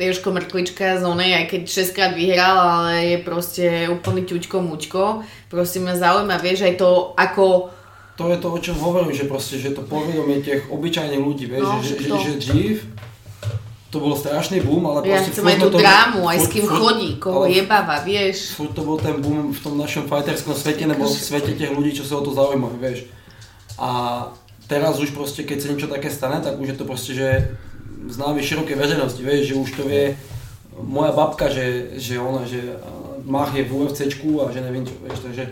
Jožko Mrklička z onej, aj keď 6-krát vyhral, ale je proste úplný ťuďko muďko. Proste mňa zaujíma, vieš, aj to ako... To je to, o čem hovorím, že prostě, že to povědomí těch obyčejných lidí, vieš, no, že dřív to byl strašný boom, ale prostě... Já chcem aj tu drámu, aj s kým chodí, koho jebava, vieš. Furt to byl ten boom v tom našem fighterskom světě, nebo v světě těch lidí, čo se o to zaujímají, vieš. A teraz už prostě, keď se něco také stane, tak už je to prostě, že známe široké veřejnosti, vieš, že už to je moja babka, že ona, že Mach je v UFCčku a že nevím čo, vieš, takže...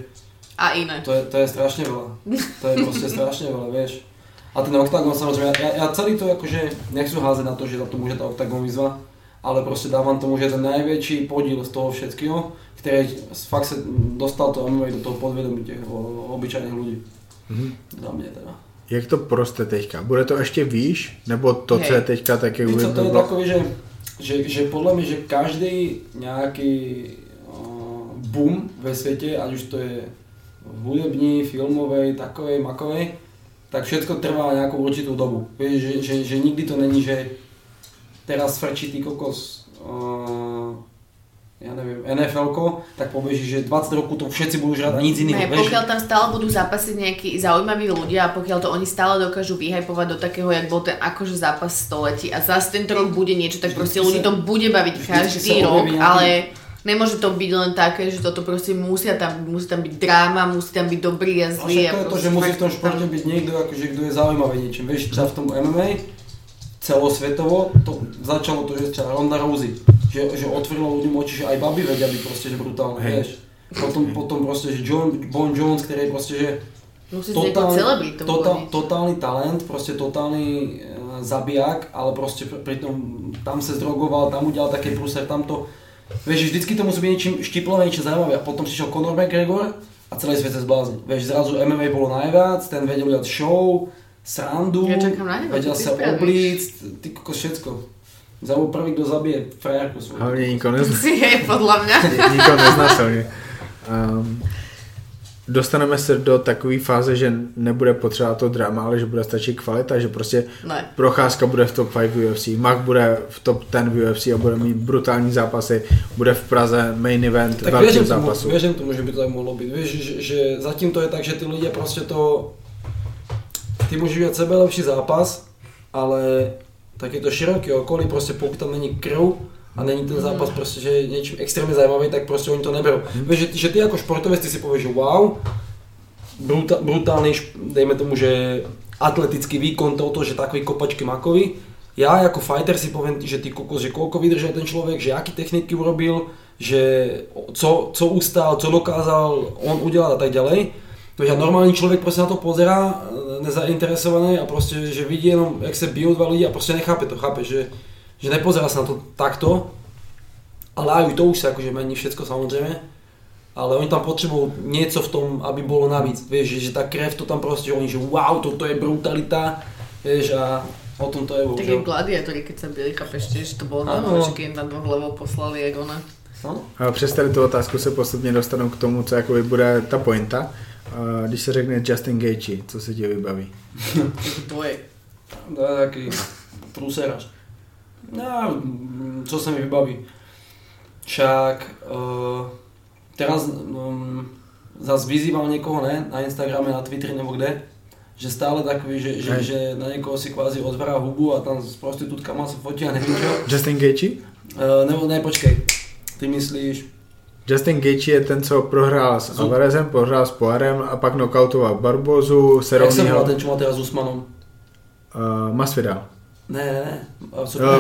A iné. To je strašne veľa. To je prostě strašne veľa, vieš. A ten Octagon samozřejmě, já celý to jakože nechci házet na to, že za to může ta Octagon výzva, ale prostě dávám tomu, že ten největší podíl z toho všetkého, který fakt se dostal to MMA do toho podvědomí těch obyčejných lidí. Za mě teda. Jak to prostě teďka? Bude to ještě výš? Nebo to, co je teďka taky uvědomí? To je takový, že podle mě, že každý nějaký boom ve světě, ať už to je hudební, filmovej, takovej, makovej, tak všetko trvá nějakou určitou dobu. Víš, že nikdy to není, že teraz frčí ty kokos, já nevím, NFL-ko, tak poběží, že 20 roků to všetci budou žrát a nic jiného. Ne, pokud tam stále budou zápasit nějaký zaujímaví ľudia a pokud to oni stále dokážu vyhypovat do takého, jak byl ten akože zápas století a zase tento rok bude něco, tak prostě ľudí to bude bavit každý rok, ale... Nemôže to byť len také, že toto prostě musí tam byť dráma, musí tam byť dobrý a zlý. A to je to, že musí v tom športe byť niekto, akože, kdo je zaujímavý niečím. Vieš, v tom MMA celosvetovo to začalo to, že Ronda Rousey, že otvorilo ľuďom oči, že aj baby vedia byť prostě, že brutálne, vieš. Potom prostě, že John Jones, ktorý je prostě, že totálny talent, prostě totálny zabiják, ale prostě pritom tam se zdrogoval, tam udělal taký průser, tam to... Vieš, že vždycky to musí být něčím štiplné, něčím zajímavé. A potom přišel Conor McGregor a celý svět se zbláznil. Vieš, zrazu MMA bylo najviac, ten vedel dělat show, srandu, vedel se oblíct, ty kokos, všecko. Zaujím prvý, kdo zabije frajerku svou. Hlavně nikoho neznásil. Je, podle mě. Nikoho neznásil. Dostaneme se do takové fáze, že nebude potřeba to drama, ale že bude stačit kvalita, že prostě ne. Procházka bude v top 5 v UFC, Mach bude v top 10 v UFC a bude mít brutální zápasy, bude v Praze main event tak velkým zápasům. Věřím tomu, že by to tak mohlo být, víš, že zatím to je tak, že ty lidé prostě to, ty můžeš dělat sebe lepší zápas, ale taky to široký okolí, prostě pokud tam není krv, a není ten zápas prostě, že je něčím extrémně zajímavý, tak prostě oni to neberou. Víš, že ty jako športovec, ty si povieš, že wow, brutálny, dejme tomu, že atletický výkon toto, že takový kopačky makovi. Já jako fighter si poviem, že ty kokos, že koľko vydržel ten člověk, že jaký techniky urobil, že co ustál, co dokázal on udělat a tak ďalej. Takže normální člověk prostě na to pozerá, nezainteresovaný a prostě, že vidí jenom, jak se bijou dva lidi a prostě nechápe to, chápe, že nepozerá se na to takto, ale aj to už se jakože mení všecko samozřejmě, ale oni tam potřebují něco v tom, aby bylo navíc, vieš, že ta krev to tam prostě, že oni, že wow, to je brutalita, vieš, a o tom to je. Tak je gladiátory, keď sa byli, chápeš, že to bylo na dvočky, jim tam dvoch levou poslali, jak ona. A přes tady tu otázku se postupně dostanu k tomu, co jakoby bude ta pointa, když se řekne Justin Gaethje, co se ti vybaví? To je taky průserač. No, co se mi vybaví, však teraz zase vyzýval někoho, ne, na Instagrame, na Twitteri nebo kde, že stále takový, že na někoho si kvázi odvrá hubu a tam s prostitutkama se fotí a nevím čo. Justin Gaethje? Ne, počkej, ty myslíš? Justin Gaethje je ten, co prohrál s Alvarezem, prohrál s Poirem a pak knockoutoval Barbozu, Cerroneho. Jak se volá ten, čo má teda s Usmanom? Masvidal. Ne.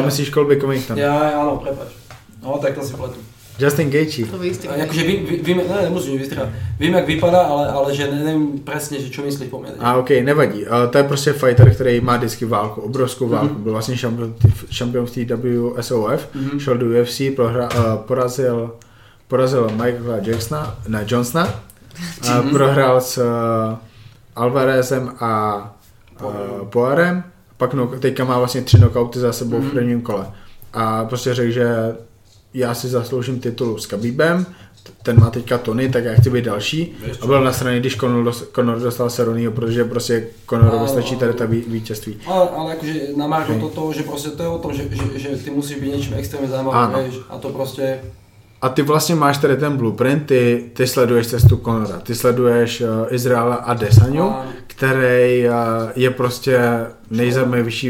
Myslíš Colby Covington? Já, ano, prepač. No, tak to si pletu. Justin Gaethje. Jakože vím, ne, nemusím vystříhat. Vím, jak vypadá, ale že nevím přesně, že čo myslí po mě. A okej, nevadí. To je prostě fighter, který má vždycky válku, obrovskou válku. Mm-hmm. Byl vlastně šampion v té WSOF, mm-hmm. šel do UFC, porazil Michaela Johnsona, mm-hmm. prohrál s Alvarezem a Poirem, pak teďka má vlastně 3 knockouty za sebou v prvním kole. A prostě řekl, že já si zasloužím titul s Khabibem, ten má teďka Tony, tak já chci být další. A byl nasraný, když Conor dostal se Ronnyho, protože prostě Conorovi stačí tady ta vítězství. Ale jakože na Marko toto, že prostě to je o tom, že ty musíš být něčím extrémně zajímavý, a to prostě... A ty vlastně máš tady ten blueprint, ty sleduješ cestu Conora, ty sleduješ Izraela Adesanyu, který je prostě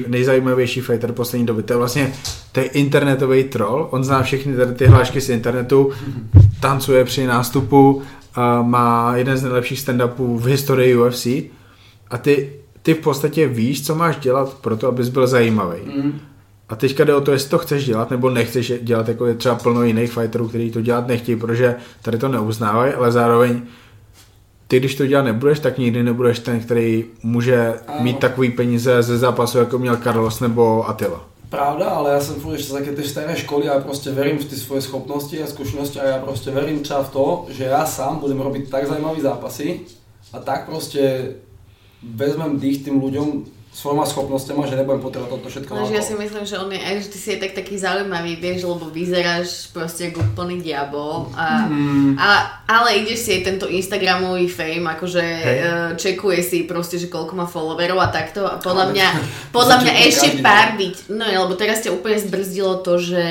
nejzajímavější fighter poslední doby. To je vlastně internetový troll, on zná všechny tady ty hlášky z internetu, tancuje při nástupu, má jeden z nejlepších stand-upů v historii UFC a ty v podstatě víš, co máš dělat pro to, abys byl zajímavý. A teďka jde o to, jestli to chceš dělat, nebo nechceš dělat, jako je třeba plno jiných fighterů, kteří to dělat nechtějí, protože tady to neuznávají, ale zároveň ty, když to dělat nebudeš, tak nikdy nebudeš ten, který může mít takový peníze ze zápasu, jako měl Carlos nebo Attila. Pravda, ale já jsem furt ještě také ty stejné školy a já prostě verím v ty svoje schopnosti a zkušenosti a já prostě verím třeba v to, že já sám budem robit tak zajímavý zápasy a tak prostě vezmem dých tým ľuďom svojma schopnosťama, že nebudem potrebovať toto všetko. No, ja si myslím, že on je aj, že ty si je tak taký zaujímavý, vieš, lebo vyzeráš proste ako úplný diabol. Ale ideš si aj tento Instagramový fame, akože čekuje si proste, že koľko má followerov a takto. A podľa mňa ešte pár byť. No lebo teraz ťa úplne zbrzdilo to, že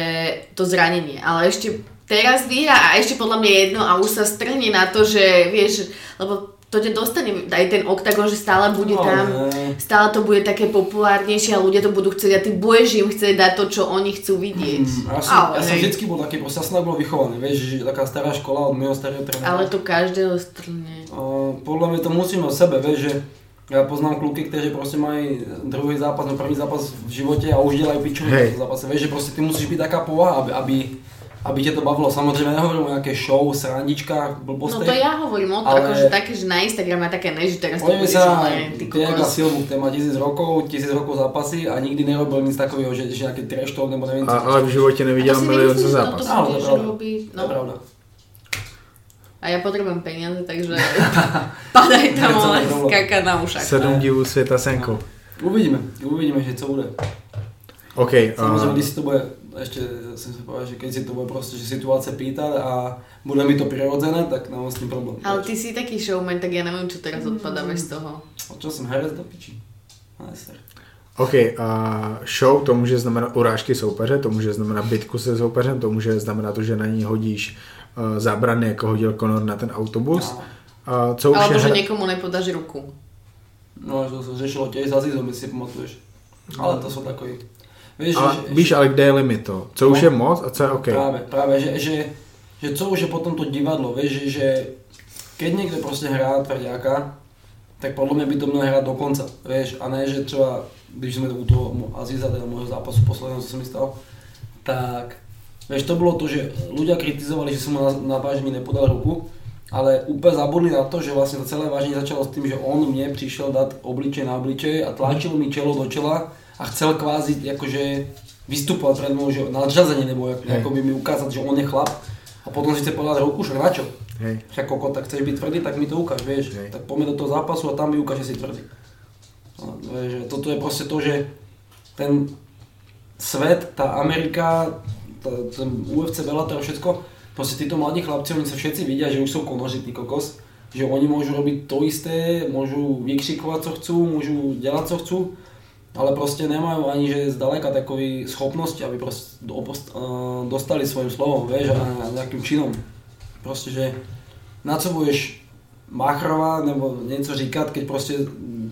to zranenie. Ale ešte teraz vyhrá a ešte podľa mňa jedno a už sa strhne na to, že vieš, lebo to ťa dostane aj ten Octagon, že stále bude tam, stále to bude také populárnejšie a ľudia to budú chcieť a ty budeš im chcieť dať to, čo oni chcú vidieť. Ja som vždycky bol taký, proste som bol vychovaný, vieš, že taká stará škola od mého starého trénera. Ale to každého strne. Podľa mňa to musíme o sebe, vieš, že ja poznám kluky, ktorí proste majú druhý zápas, no prvý zápas v živote a už delajú piču v zápase, vieš, že proste ty musíš byť taká povaha, aby tě to bavilo. Samozřejmě nehovorím o nějaké show, srandičkách, blbostech. No to já hovorím o to, ale... jakože také, že na Instagram je také ne, že teraz to budeš, ale ty kokos. Nějaká silbu, který má 1000 rokov zápasy a nikdy nerobil nic takového, že nějaký trash talk nebo nevím co. Ale v životě neviděl milion co zápas. No, to je pravda. Dobrý. A já potřebuji peníze, takže padaj tam, ale skáka na ušák. 7 divů světa senkou. Uvidíme, že co bude. Okay, samozřejmě, když si to bude, ještě jsem si povedal, že když si to bude prostě, že situace pýtat a bude mi to přirozené, tak nemám s tím problém. Ale ty jsi taky showman, tak já nevím, co teraz odpadáme z toho. Čo jsem herec do piči. OK, show to může znamenat urážky soupeře, to může znamenat bitku se soupeřem, to může znamenat to, že na ní hodíš zábrany, jako hodil Conor na ten autobus. Alebo že někomu nepodáš ruku. No, to se řešilo těž za Zizom, si pamatuješ. Ale to jsou takový... Víš, ale kde je limit to? Co už je moc a co je OK? Právě že co už je potom to divadlo, víš, že keď někde prostě hrá tvrďáka, tak podle mě by to měl hrát do konce, víš, a ne, že třeba, když jsme to u toho Aziza, teda mojho zápasu posledního, co se mi stalo, tak, víš, to bylo to, že ľudia kritizovali, že jsem mu na vážení nepodal ruku, ale úplně zabudli na to, že vlastně to celé vážení začalo s tím, že on mě přišel dát obličej na obličej a tlačil mi čelo do čela, a chcel kvázi jakože vystupovat před mnou, že nadřazeně nebo jako by mi ukázat, že on je chlap a potom si chce podat ruku, však na čo? Však koko, tak chceš být tvrdý, tak mi to ukáž, víš, tak pojďme do toho zápasu a tam mi ukáže, že jsi tvrdý. Toto je prostě to, že ten svět, ta Amerika, ten UFC, Bellator, všecko, prostě tyto mladí chlapci, oni se všetci vidí, že už jsou konořitý kokos, že oni můžou robit to isté, můžou vykřikovat, co chcou, můžou dělat, co chcou, ale prostě nemají ani že zdaleka takový schopnosti, aby prostě dostali svým slovom, vieš, a nějakým činom. Prostě, že na co budeš machrovat nebo něco říkat, keď prostě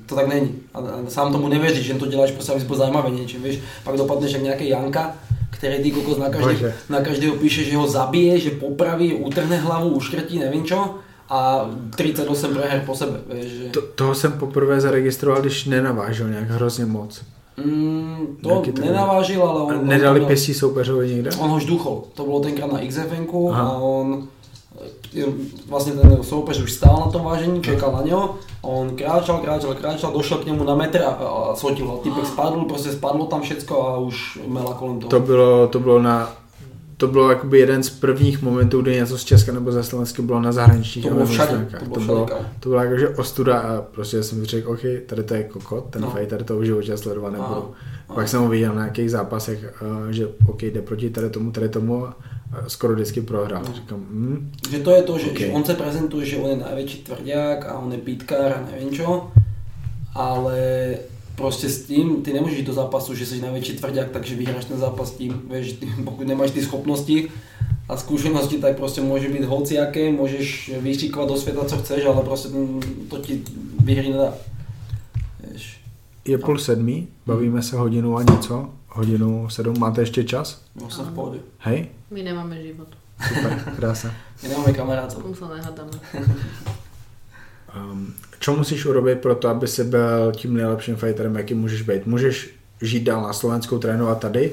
to tak není. A sám tomu nevěříš, že to děláš prostě, aby jsi byl zajímavý něčím, víš. Pak dopadneš jak nějaký Janka, který ty kokos na každého píše, že ho zabije, že popraví, utrhne hlavu, uškrtí, nevím čo. A 38 proher po sebe. Toho jsem poprvé zaregistroval, když nenavážil nějak hrozně moc. To nenavážil, ale on... Nedali on pěstí soupeřovi někde? On ho žduchol. To bylo tenkrát na XFN-ku a on... Vlastně ten soupeř už stál na tom vážení, čekal na něho a on kráčel, došel k němu na metr a svotil ho. Typek spadl, prostě spadlo tam všecko a už mela kolem toho. To bylo jakoby jeden z prvních momentů, kdy něco z Česka nebo ze Slovenska bylo na zahraničních. To bylo jakože ostuda a prostě jsem řekl, OK, tady to je kokot, ten fighter toho v životě sledovat nebudu. Pak jsem ho viděl na nějakých zápasech, že OK, jde proti tady tomu a skoro vždycky prohrál. Říkám, Že to je to, že okay. On se prezentuje, že on je největší tvrdák a on je pítkár a nevím čo, ale prostě s tím, ty nemůžeš jít do zápasu, že jsi největší tvrdák, takže vyhráš ten zápas tím, víš, pokud nemáš ty schopnosti a zkušenosti, tak prostě může být hocijaké, můžeš vyštíkovat do světa, co chceš, ale prostě to ti vyhry nedá. Víš. Je 6:30, bavíme se hodinu a něco, 7:00, máte ještě čas? No, jsem v pohodě. Hej? My nemáme život. Super, krása. My nemáme kamarádov. My se nehádáme. Čo musíš urobit pro to, aby si byl tím nejlepším fighterem, jaký můžeš být? Můžeš žít dál na Slovensku, trénovat tady?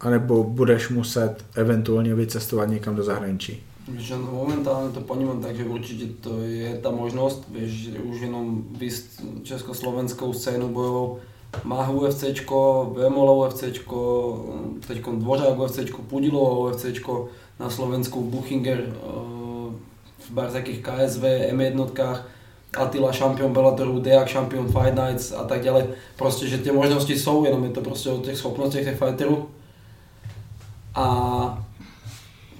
Anebo budeš muset eventuálně vycestovat někam do zahraničí? Víš, momentálně to ponímám, takže určitě to je ta možnost, víš, už jenom víc československou scénu bojovou. Má UFCčko, Vémola UFCčko, teďko Dvořák UFCčko, Pudilo UFCčko, na Slovensku Buchinger, v barzakých KSV, M1, Attila šampion Bellatoru, Deák šampion Fight Nights a tak dále. Prostě, že ty možnosti jsou, jenom je to prostě o těch schopnostech těch fighterů. A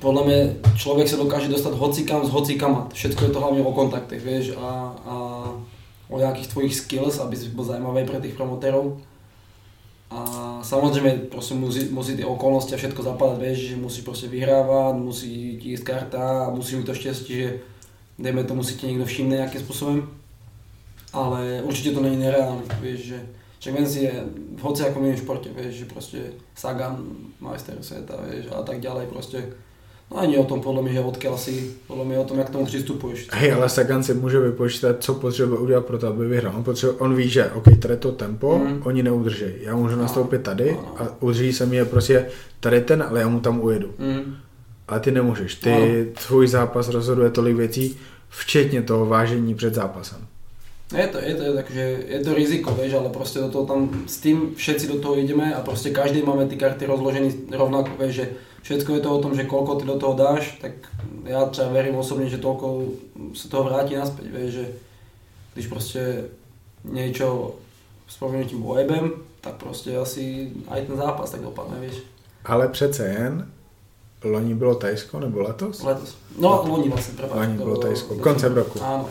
podle mě člověk se dokáže dostat hocikam s hocikama. Všechno je to hlavně o kontaktech, víš, a o nějakých tvojich skills, aby jsi byl zajímavý pro těch promotérů. A samozřejmě prostě musí ty okolnosti a všechno zapadat, víš, že musí prostě vyhrávat, musí ti jít karta, musí mít to štěstí, že dejme tomu si tě někdo všimne nějakým způsobem. Ale určitě to není nereálné, víš, že Čekvenci je v hoci jako jiném športě, víš, že prostě Sagan, majster světa, víš, a tak dále prostě. No ani o tom podle mě, že odkud asi, podle mě o tom, jak k tomu přistupuješ. Hej, ale Sagan si může vypočítat, co potřebuje udělat pro to, aby vyhrál. On ví, že OK, tady to tempo, oni neudrží. Já můžu nastoupit tady a udrží se mi je prostě tady ten, ale já mu tam ujedu. Ale ty nemůžeš, tvůj zápas rozhoduje tolik věcí, včetně toho vážení před zápasem. Je to, takže je to riziko, víš, ale prostě do toho tam s tím všetci do toho jdeme a prostě každý máme ty karty rozložený rovnako, víš, že všechno je to o tom, že kolko ty do toho dáš, tak já třeba verím osobně, že toľko se toho vrátí nazpět, víš, že když prostě něco s proměnutím bojebem, tak prostě asi aj ten zápas tak dopadne, víš. Ale přece jen loni bylo Tajsko nebo letos? Letos. No, loni vlastně třeba. Loni bylo Tajsko, koncem roku. Ano.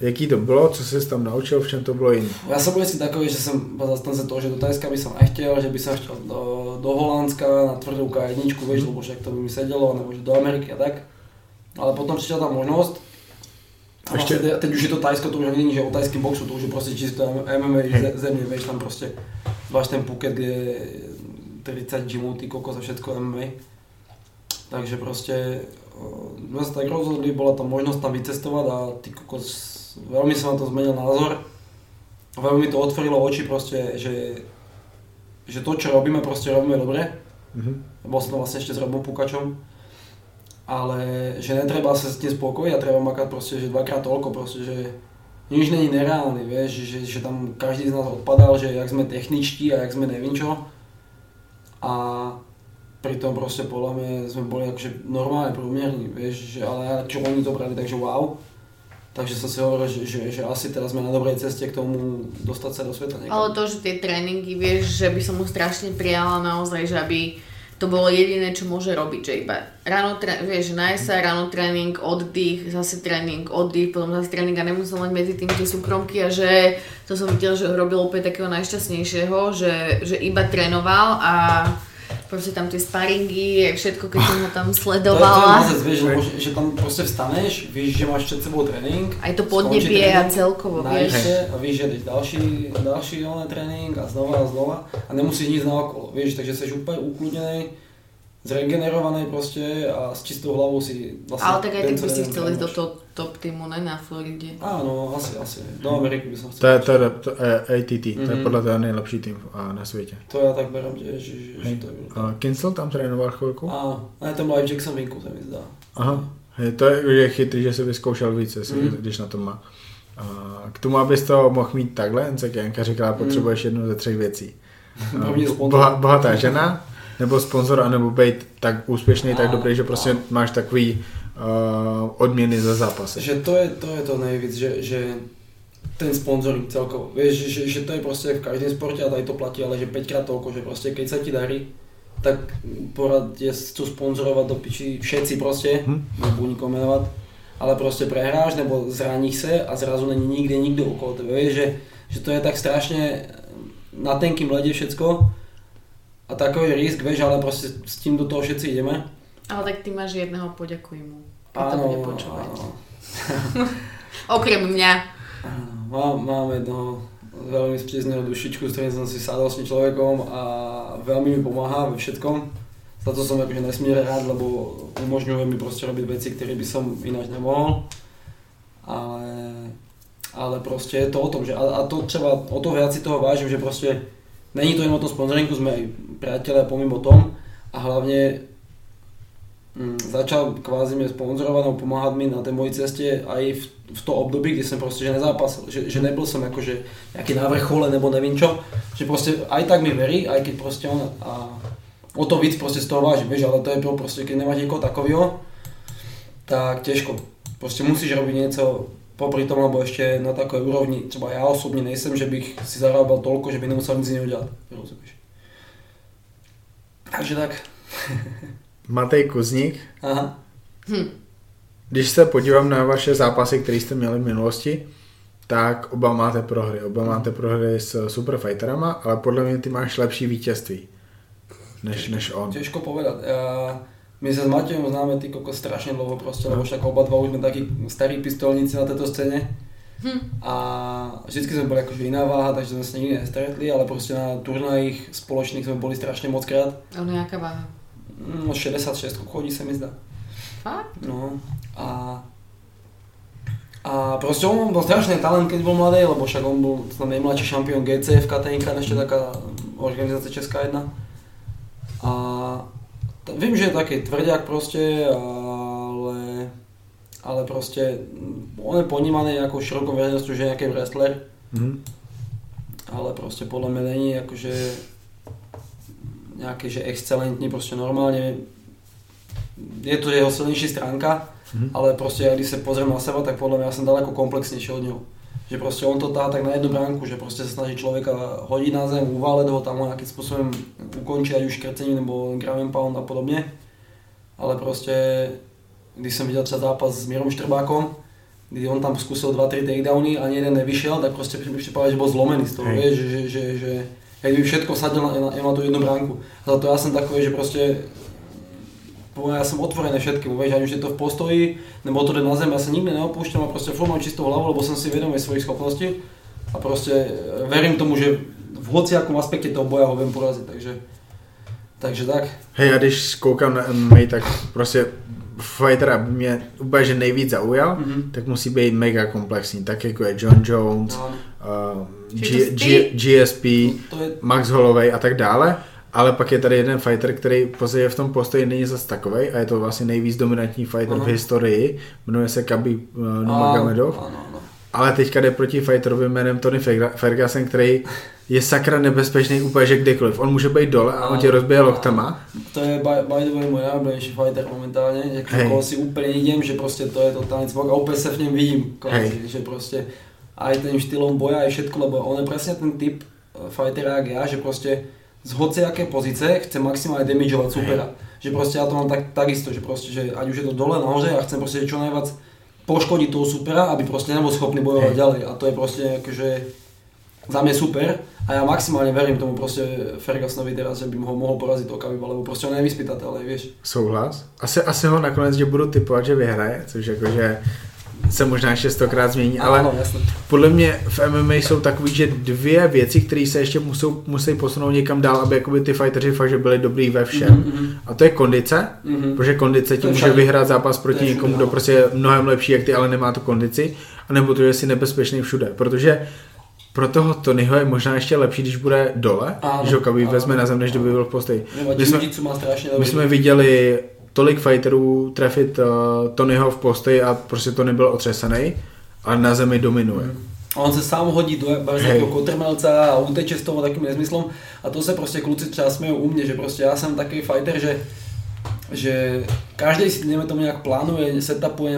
Jaký to bylo, co jsi tam naučil, v čem to bylo jiný? Já jsem byl vždycky takový, že jsem byl zastance toho, že do Tajska bych nechtěl, že bych se chtěl do Holandska na tvrdou K1, víš, nebo jak to by mi sedělo, nebo že do Ameriky a tak. Ale potom přišla ta možnost. A ještě... vlastně teď už je to Tajsko, to už není, že o tajském boxu, to už je prostě čisté MMA země, víš, tam prostě zvlášť ten Phuket, kde je 30 gymů, ty kokos a všecko MMA. Takže prostě jsme se tak rozhodli, byla tam možnost tam vycestovat a ty kokos, velmi se na to změnil názor. Velmi mi to otvorilo oči prostě, že to, co robíme, prostě robíme dobře. Byl jsem to vlastně ještě s Robom Pukačom. Ale že netreba se s tím spokojit a treba makat prostě, že dvakrát toľko prostě, že nič není nereálný, vieš, že tam každý z nás odpadal, že jak jsme techničtí a jak jsme nevím čo. A pritom prostě podle mě jsme byli jakože normálně průměrní, vieš, že, ale čo oni to brali, takže wow. Takže jsem si hovoril, že asi teda sme na dobrej ceste k tomu dostať sa do sveta niekam. Ale to, že tie tréningy, vieš, že by som mu strašne prijala naozaj, že aby to bolo jediné, čo môže robiť, že iba ráno, vieš, najsa, ráno tréning, oddych, zase tréning, oddych, potom zase tréning a nemusel mať medzi tým tie súkromky a že to som videl, že ho robil úplne takého najšťastnejšieho, že iba trénoval a prostě tam ty sparingy, všetko, keď jsem ho tam sledovala. To je věc, víš, že tam prostě vstaneš, víš, že máš před sebou trénink. A to podnebí a celkovo, víš. A víš, že jdeš další trénink a znova a nemusíš nic naokolo, víš, takže jsi úplně ukludněný, zregenerovaný prostě a s čistou hlavou si vlastně. Ale tak aj tak by si chtěl jít do toho top týmu, ne? Na Floridě. Ano, asi. Do Ameriky by som chcel. ATT, to je podľa toho nejlepší tým na svete. To ja tak berám tiež, že to je bylo. A Kinsel tam trénoval chvilku? Áno, tam byl aj v Jacksonvinku, se mi zdá. Aha, to je chytrý, že si vyzkoušel víc, když na tom má. K tomu, abys to mohl mít takhle, tak Janka řekla, potřebuješ jednu ze třech věcí. Bohatá žena, nebo sponzor, anebo být tak úspěšný, tak dobrý, že prostě máš takový odměny za zápasy. Že to je to nejvíc, že ten sponzoring celkovo, vieš, že to je prostě v každém sporte a tady to platí, ale že 5x toľko, že prostě keď sa ti darí, tak porad je chcú sponzorovat do piči všetci prostě, nebudu nikoho jmenovat, ale prostě prehráš nebo zraníš se a zrazu není nikde nikdo okolo tebe, vieš, že to je tak strašně na tenkým ledě všecko a takový risk, vieš, ale prostě s tím do toho všetci ideme. Ale tak ty máš jedného, poďakuj mu, keď to bude počúvať. Okrem mňa. Mám jednoho veľmi sprízneho dušičku, s ktorým som si sadol s tým človekom a veľmi mi pomáha ve všetkom. Za to som akože nesmírne rád, lebo umožňuje mi proste robiť veci, ktoré by som ináč nemohol. Ale proste je to o tom, že a to třeba o to viac si toho vážim, že proste není to jen o tom sponzoringu, sme aj priatelia pomimo tom a hlavne začal kvázi mě sponzorovat nebo pomáhat mi na té mojí cestě a i v to období, kdy jsem prostě že nezápasil, že nebyl jsem jakože nějaký na vrchole nebo nevím čo, že prostě aj tak mi verí, aj keď prostě on a o to víc prostě z toho vážím, vieš, ale to je prostě, když nemáš někoho takového, tak těžko, prostě musíš robit něco popri tom, alebo ještě na takové úrovni, třeba já osobně nejsem, že bych si zarábal toľko, že by nemusel nic jiného dělat, rozumíš. Takže tak. Matej Kuzník, Když se podívám na vaše zápasy, které jste měli v minulosti, tak oba máte prohry s superfighterama, ale podle mě ty máš lepší vítězství než on. Těžko povedat, my se s Matějem známe ty kokos strašně dlouho prostě, lebo tak oba dva už jsme taky starý pistolníci na této scéně a vždycky jsme byli jakože jiná váha, takže jsme se nikdy nestretli, ale prostě na turnajích společných jsme byli strašně moc krát. Ono jaká váha? No 66 chodí se mi zdá. Fakt? No a prostě on byl strašný talent, keď byl mladý, lebo však on byl tam nejmladší šampion GSP, K1, ještě taká organizace Česká 1. A vím, že je taky tvrdák prostě, ale prostě on je ponímaný jako širokou veřejností, že je nějaký wrestler. Ale prostě podle mě není jakože nějaké, že excelentní, prostě normálně je to jeho silnější stránka, ale prostě když se pozrím na sebe, tak podle mě já jsem daleko komplexnější od něho. Že prostě on to táhá tak na jednu bránku, že prostě se snaží člověka hodit na zem, uválet ho tam nějakým způsobem ukončit, ať už krcením nebo ground and pound a podobně. Ale prostě, když jsem viděl třeba zápas s Mirem Štrbákom, kdy on tam zkusil 2-3 takedowny, ani jeden nevyšel, tak prostě mi připadá, že byl zlomený z toho, že jak by všetko sadil na tu jednu bránku. Za to já jsem takový, že prostě já jsem otvorený všetkému, vieš, ať už je to v postoji, nebo to jde na zem, já se nikdy neopouštím a prostě furt mám čistou hlavu, lebo jsem si vědomý svojich schopností a prostě verím tomu, že v hociakom aspekte toho boja ho vím porazit, takže tak. Hej, a když koukám na MMA, tak prostě fightera mě úplně, že nejvíc zaujal, tak musí být mega komplexní, tak jako je John Jones, GSP, je Max Holloway a tak dále, ale pak je tady jeden fighter, který později v tom postoji není zas takovej a je to vlastně nejvíc dominantní fighter v historii, jmenuje se Khabib Nurmagomedov, ale teďka jde proti fighterovi jménem Tony Ferguson, který je sakra nebezpečný úplně, že kdekoliv, on může být dole a on tě rozbije loktama. To je by the way můj nejlepší fighter momentálně, jako si úplně vidím, že prostě to je totální cvok a úplně se v něm vidím, že prostě aj ten štýlom boja, aj všetko, lebo on je presne ten typ fightera jak ja, že proste z hociaké pozice chce maximálne damageovať supera. Že proste ja to mám takisto, že proste, že ať už je to dole, nahoře, ja chcem proste čo najviac poškodiť toho supera, aby proste nebol schopný bojovať ďalej. A to je proste akože za mňa super a ja maximálne verím tomu proste Fergusonovi teraz, že by ho mohol poraziť do Khabiba, lebo proste on je nevyspytateľný, vieš. Souhlas. Asi ho nakonec, že budu typovať, že vyhraje, což jakože se možná 6krát změní, ale ano, podle mě v MMA jsou takový, že dvě věci, které se ještě musí posunout někam dál, aby jakoby ty fighteři fakt že byli dobrý ve všem. Mm-hmm. A to je kondice, mm-hmm. protože kondice ti může vyhrát zápas proti někomu, kdo prostě je mnohem lepší jak ty, ale nemá tu kondici, anebo to je si nebezpečný všude, protože pro toho Tonyho je možná ještě lepší, když bude dole, že ho kabí vezme na zem, než kdyby byl v postoji. My jsme viděli tolik fighterů trefit Tonyho v postoji a prostě to nebyl otřesaný a na zemi dominuje. A on se sám hodí do kotrmelce a uteče s toho takým nezmyslem a to se prostě kluci třeba smějou u mě, že prostě já jsem takový fighter, že každý si dejme tomu nějak plánuje, setupuje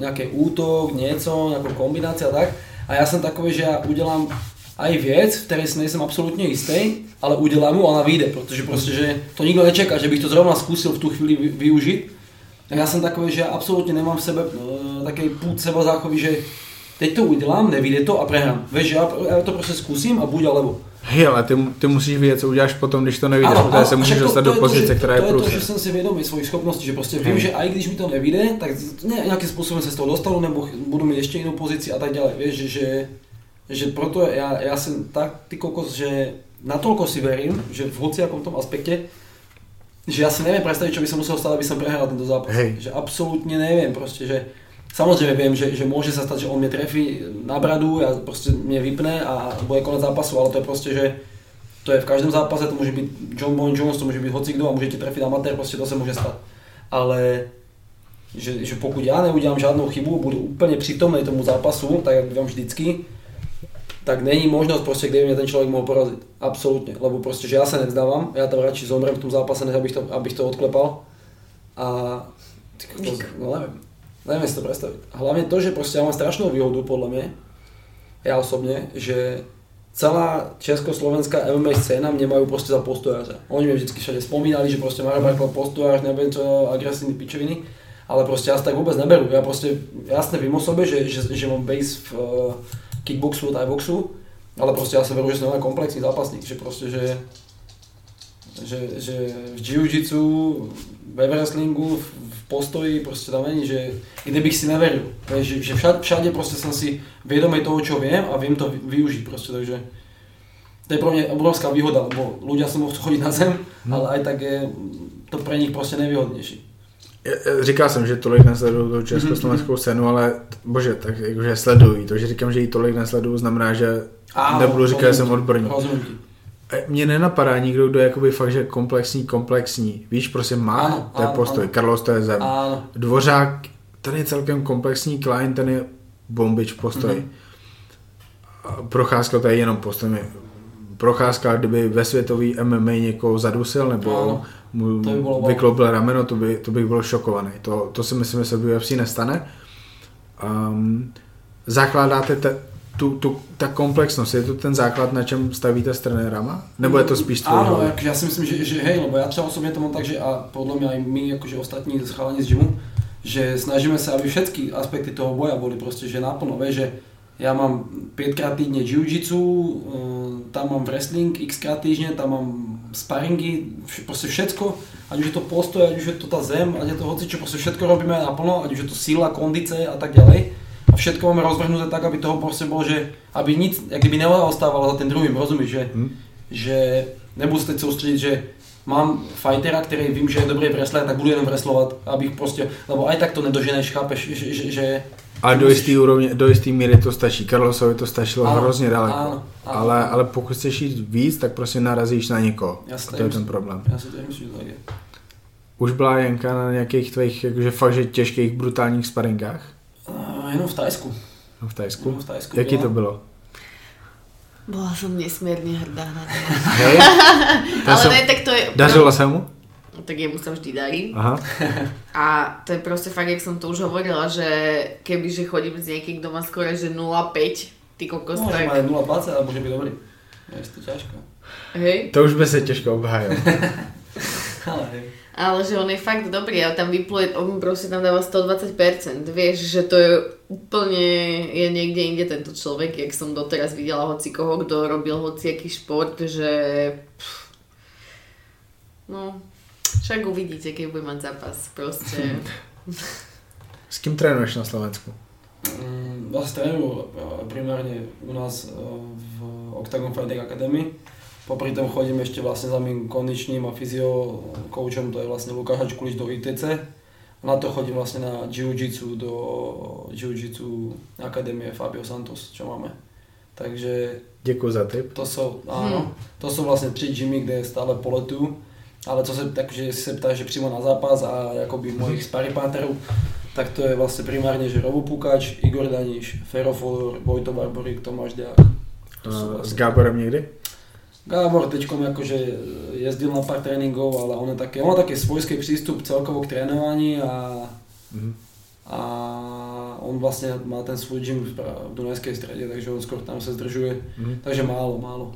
nějaký útok, něco, nějakou kombinaci a tak. A já jsem takový, že já udělám aj věc, v které si nejsem absolutně jistý, ale udělám ju a ona vyjde, protože prostě, že to nikdo nečeká, že bych to zrovna zkusil v tu chvíli využít. A já jsem takový, že já absolutně nemám v sebe takový půd sebezáchovy, že teď to udělám, nevyjde to a prehrám. Víš, já to prostě zkusím a buď alebo. Hej, ale ty musíš vědět, co uděláš potom, když to nevyjde, protože se můžeš dostat do pozice, která je průsledná. To je to, že jsem si vědomý svojich schopností, že prostě vím, že i když mi to nevyjde, tak nějakým způsobem se z toho dostanu, nebo budu mít ještě jinou pozici a tak dále. Víš, že proto já jsem tak ty kokos, že natolko si verím, že v hociakom tom aspekte, že já si nevím představit, co by se musel stát, aby jsem prehrál tento zápas. Hej. Že absolutně nevím, prostě, že samozřejmě vím, že může se stát, že on mě trefí na bradu, já prostě mě vypne a bude konec zápasu, ale to je prostě, že to je v každém zápase, to může být John Jones, to může být hocikdo a může ti trefit amatér, prostě to se může stát. Ale že pokud já neudělám žádnou chybu, budu úplně přítomný tomu zápasu, tak jak bývám vždycky, tak není možnost prostě, kde by mě ten člověk mohl porazit. Absolutně, lebo prostě, že já se nevzdávám, já tam radši zomrem v tom zápase, než abych to odklepal. A no, nevím si to představit. Hlavně to, že prostě já mám strašnou výhodu, podle mě, já osobně, že celá československá MMA scéna mě mají prostě za postojáře. Oni mě vždycky všade vzpomínali, že prostě Marek Bartl postojář, nevím co, agresivní pičoviny, ale prostě já se tak vůbec neberu. Já prostě jasně vím o sobě, že mám base v kickboxu a thaiboxu, ale prostě já se beru, že jsem komplexní zápasník, že prostě, že v jiu-jitsu, ve wrestlingu, v postoji prostě tam není, že kde bych si neveril, že všade prostě jsem si vědomý toho, čo vím a vím to využít prostě, takže to je pro mě obrovská výhoda, lebo ľudia se mohou chodit na zem, ale aj tak je to pro nich prostě nevýhodnější. Říkal jsem, že tolik nesleduju tu československou scénu, ale bože, tak jakože sledují to, že říkám, že ji tolik nesleduju, znamená, že nebudu říkat, že jsem odborník. Mně nenapadá nikdo, kdo je jakoby fakt, že komplexní. Víš, prostě má ten postoj. Carlos, to je zem. Ano. Dvořák, ten je celkem komplexní, Klein, ten je bombič postoj. Procházka, to je jenom postoj. Procházka, kdyby ve světový MMA někoho zadusil, nebo mu vykloupil rameno, to bych byl šokovaný. To si myslím, že se v UFC nestane. Zakládáte ta komplexnost, je to ten základ, na čem stavíte s trenérama? Nebo je to spíš tvůj hlavy? Ano, já si myslím, že hej, lebo já třeba osobně to mám tak, že a podle mě i my, jakože ostatní schválení z gymu, že snažíme se, aby všechny aspekty toho boja byly prostě, že naplno, vej, že já mám 5krát týdně jiu-jitsu, tam mám wrestling xkrát týdně, tam mám sparingy, prostě všecko, ať už je to postoj, ať už je to ta zem, ať je to hocičo, prostě všecko robíme naplno, ať už je to síla, kondice a tak dále. A všetko máme rozvrhnuté tak, aby toho prostě bylo, že aby nic, jak kdyby neostávalo za ten druhým, rozumíš, že nebudu se teď soustředit, že mám fightera, který vím, že je dobrý wrestler, tak budu jenom wrestlovat, abych prostě, lebo aj tak to nedoženeš, chápeš, že a do jistý míry to stačí, Carlosovi to stačilo hrozně daleko, ale pokud chceš jít víc, tak prostě narazíš na někoho, a to je ten problém. Já si to myslím, že tak je. Už byla Janka na nějakých tvých, jakože fakt, že těžkých, brutálních sparingách? Jenom v Tajsku. Jenom v Tajsku. Jaký to bylo? Bola som nesmierne hrdá na to. Hej. Ale ne, tak to je... Dažila sa mu? Tak jemu sa vždy darí. Aha. A to je proste fakt, jak som to už hovorila, že kebyže chodím z niekým, kto má skoro, že 0,5, ty kokos, no, tak... Môže mať 0,20, ale môže byť dobrý. Je to ťažko. Hej. To už by sa ťažko obhájil. Ale hej. Ale že on je fakt dobrý a tam vypluje, on prostě tam dáva 120%, vieš, že to je úplne, je niekde inde tento človek, jak som doteraz videla hocikoho, kdo robil hocijaký šport, že no, však uvidíte, keď bude mať zápas, prostě. S kým trénuješ na Slovensku? Vlastne trénujú primárne u nás v Octagon Fighting Academy. Popri tom chodím ešte vlastne za mým kondičným a fyziokoučom, to je vlastne Lukáš Hačkulič do ITC. Na to chodím vlastne na jiu-jitsu do jiu-jitsu akadémie Fabio Santos, čo máme. Takže... Děkuji za tip. To jsou, ano, to jsou vlastně 3 gymy, kde je stále poletu, ale co se, takže se ptáš, že přímo na zápas a jakoby mojich sparringpartnerů, tak to je vlastně primárně, že Robo Pukač, Igor Daniš, Fero Folor, Vojto Barborík, Tomáš Deák. Vlastně... S Gáborem někdy? Gábor teďkom jakože jezdil na pár tréninkov, ale on má taky svojský přístup celkovo k trénování a on vlastně má ten svůj gym v Dunajské Středě, takže on skoro tam se zdržuje, takže málo.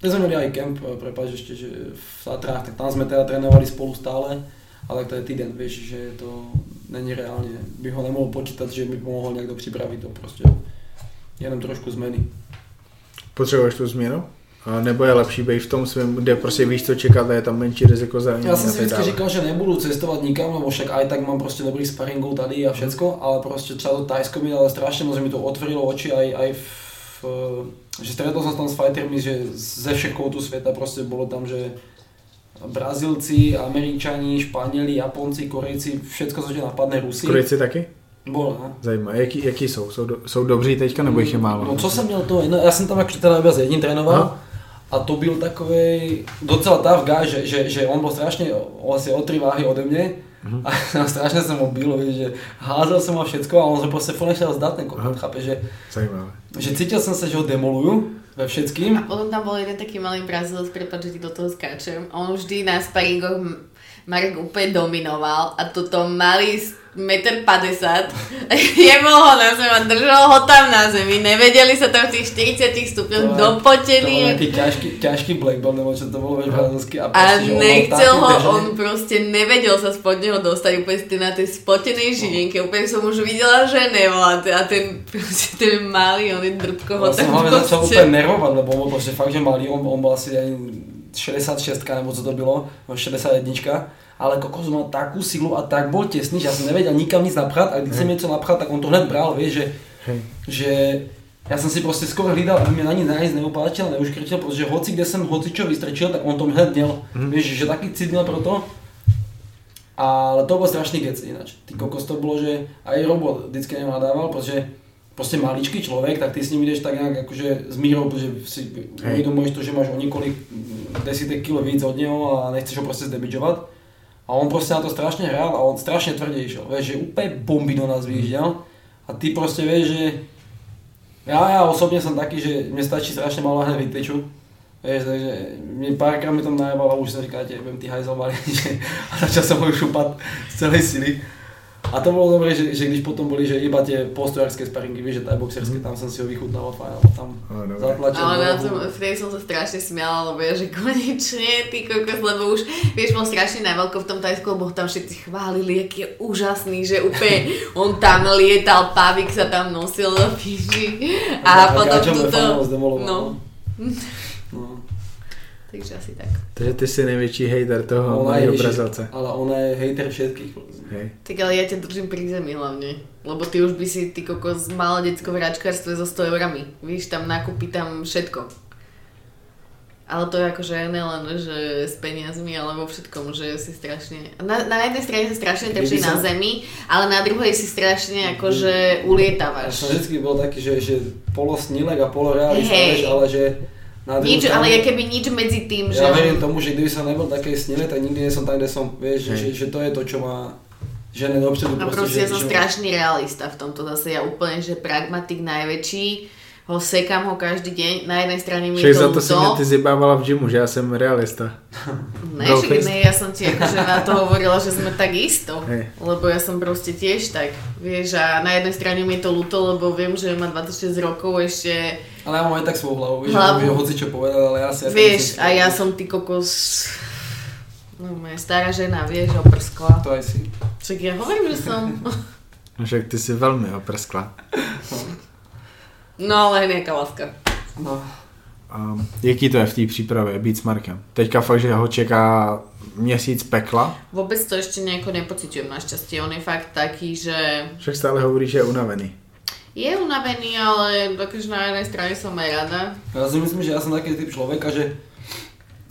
Teď jsme dělali kemp, prepáč ještě, že v Sátrách, tak tam jsme teda trénovali spolu stále, ale to je týden, víš, že to není reálně, bych ho nemohl počítat, že by pomohl někdo připravit to prostě, jenom trošku změny. Potřebuješ tu změnu? Nebo je lepší být v tom svém, kde prostě víš, co čekat a je tam menší riziko zranění. Já jsem si vždycky říkal, že nebudu cestovat nikam, nebo však aj tak mám prostě dobrý sparingů tady a všecko, ale prostě třeba to Tajsko mi ale strašně moc, že mi to otvorilo oči aj že stretl jsem tam s fightermi, že ze všech koutů světa prostě bylo tam, že Brazilci, Američani, Španěli, Japonci, Korejci, všecko, co tě napadne, Rusy. Korejci taky? Bol, no. Zajímavé. Jaký jsou? Jsou dobří teďka, nebo jich je málo? No co jsem měl to, já jsem tam jako teda s jedním trénoval. Aha. A to byl takovej docela tough guy, že on byl strašně asi o 3 váhy ode mě a strašně jsem ho byl, že házel jsem ho všecko a on se prostě furt nechal zdát ten kontakt, chápeš, že cítil jsem se, že ho demoluju ve všetkým. A potom tam byl jeden taký malý Brazilec, prepad, že ti do toho skáčem, a on vždy na sparingoch Marek úplně dominoval a toto malý 1,50 m, jebol ho na zem a držal ho tam na zemi, nevedeli sa tam v tých 40 stupňoch dopotení. To bol ťažký black belt, nebo čo to bolo brazilský a proste, nechcel ho, on proste nevedel sa spod neho dostať, úplne na tej spotenej živinke, úplne som už videla, že nevolá a ten proste ten malý, on je drbko ho tak proste. Ja som hlavne začal úplne nervovať, lebo on bol proste fakt, že malý, on bol asi aj 66 nebo co to bylo, 61, ale kokos mal takovou sílu a tak byl těsný, že já jsem nevěděl nikam nic naprat a když jsem něco naprat, tak on to hned bral, víš, že já jsem si prostě skoro hlídal, aby mě na nic neupáčil, neuškrtil, protože hoci kde jsem hocičo vystrčil, tak on to hned měl, víš, že taky cít měl proto, ale to byl strašný gec jinak, ty kokos to bylo, že i robot vždycky nenadával, protože prostě maličký člověk, tak ty s ním jdeš tak nějak jakože s mírou, protože si uvědomuješ to, že máš o několik desítek kilo víc od něho a nechceš ho prostě zdebidžovat. A on prostě na to strašně hrál a on strašně tvrdě šel, víš, že úplně bomby do nás vyjížděl. A ty prostě víš, že já osobně jsem taky, že mě stačí strašně málo hned vyteču. Víš, takže mě párkrát mi tam najebal a už jsem říkal, že budem ty hajzlobali, a začal jsem ho šupat z celé síly. A to bylo dobré, že když potom byly, že iba tě postojarské sparingy, víš, že ta boxerské, tam jsem si ho vychutnal, fajn, tam zatlačil. Ale vtedy jsem se strašně smiala, lebo je, že konečně, ty kokos, lebo už, víš, byl strašně navelko v tom Tajsku, lebo tam všetci chválili, jak je úžasný, že úplně on tam lietal, Pavik se tam nosil do píži a potom tuto... No. Takže asi tak. Takže ty jsi největší hejter toho malého Brazilce. Ale ona je hejter všetkých. Hej. Tak ale já tě držím pri zemi hlavně. Lebo ty už by si, ty kokos, malé děcko v hračkárstve za 100 eurami. Víš, tam nakupí tam všetko. Ale to je akože nelen, že s peniazmi, ale vo všetkom, že si strašne... Na jednej strane si strašne trčí na zemi, ale na druhej si strašne akože ulietavaš. Ja vždycky bol taký, že polosnílek a polorealista, hey. Ale že... Nič, ale je keby nič medzi tým, že... Ja verím tomu, že kdyby som nebol takej snilý, tak nikdy nie som tam, kde som, vieš, že to je to, čo má žene dopředu. A prostě ja som strašný realista v tomto zase, ja úplne, že pragmatik najväčší, ho sekám ho každý deň, na jednej strane mi je to ľúto. Však za to si mňa ty zjebávala v gymu, že ja som realista. Ne, však ne, ja som ti akože na to hovorila, že sme tak isto, lebo ja som proste tiež tak, vieš, a na jednej strane mi je to ľúto, lebo viem, že má 26 rokov ešte. Ale ja mám aj tak svou hlavu, víš, že by ho hoci čo povedal, ale ja si... Vieš, a ja som ty kokos... No, moja stará žena, vieš, oprskla. To aj si. Však ja hovorím, že som... Však ty si veľmi oprskla. No, ale je nejaká láska. No. A A jaký to je v té přípravě být s Markem? Teďka fakt, že ho čeká měsíc pekla. Vůbec to ještě nejako nepocitujem našťastie. On je fakt taký, že... Však stále hovorí, že je unavený. Je unavený, ale takže na jednej straně som aj rada. Já si myslím, že já jsem taký typ člověka, že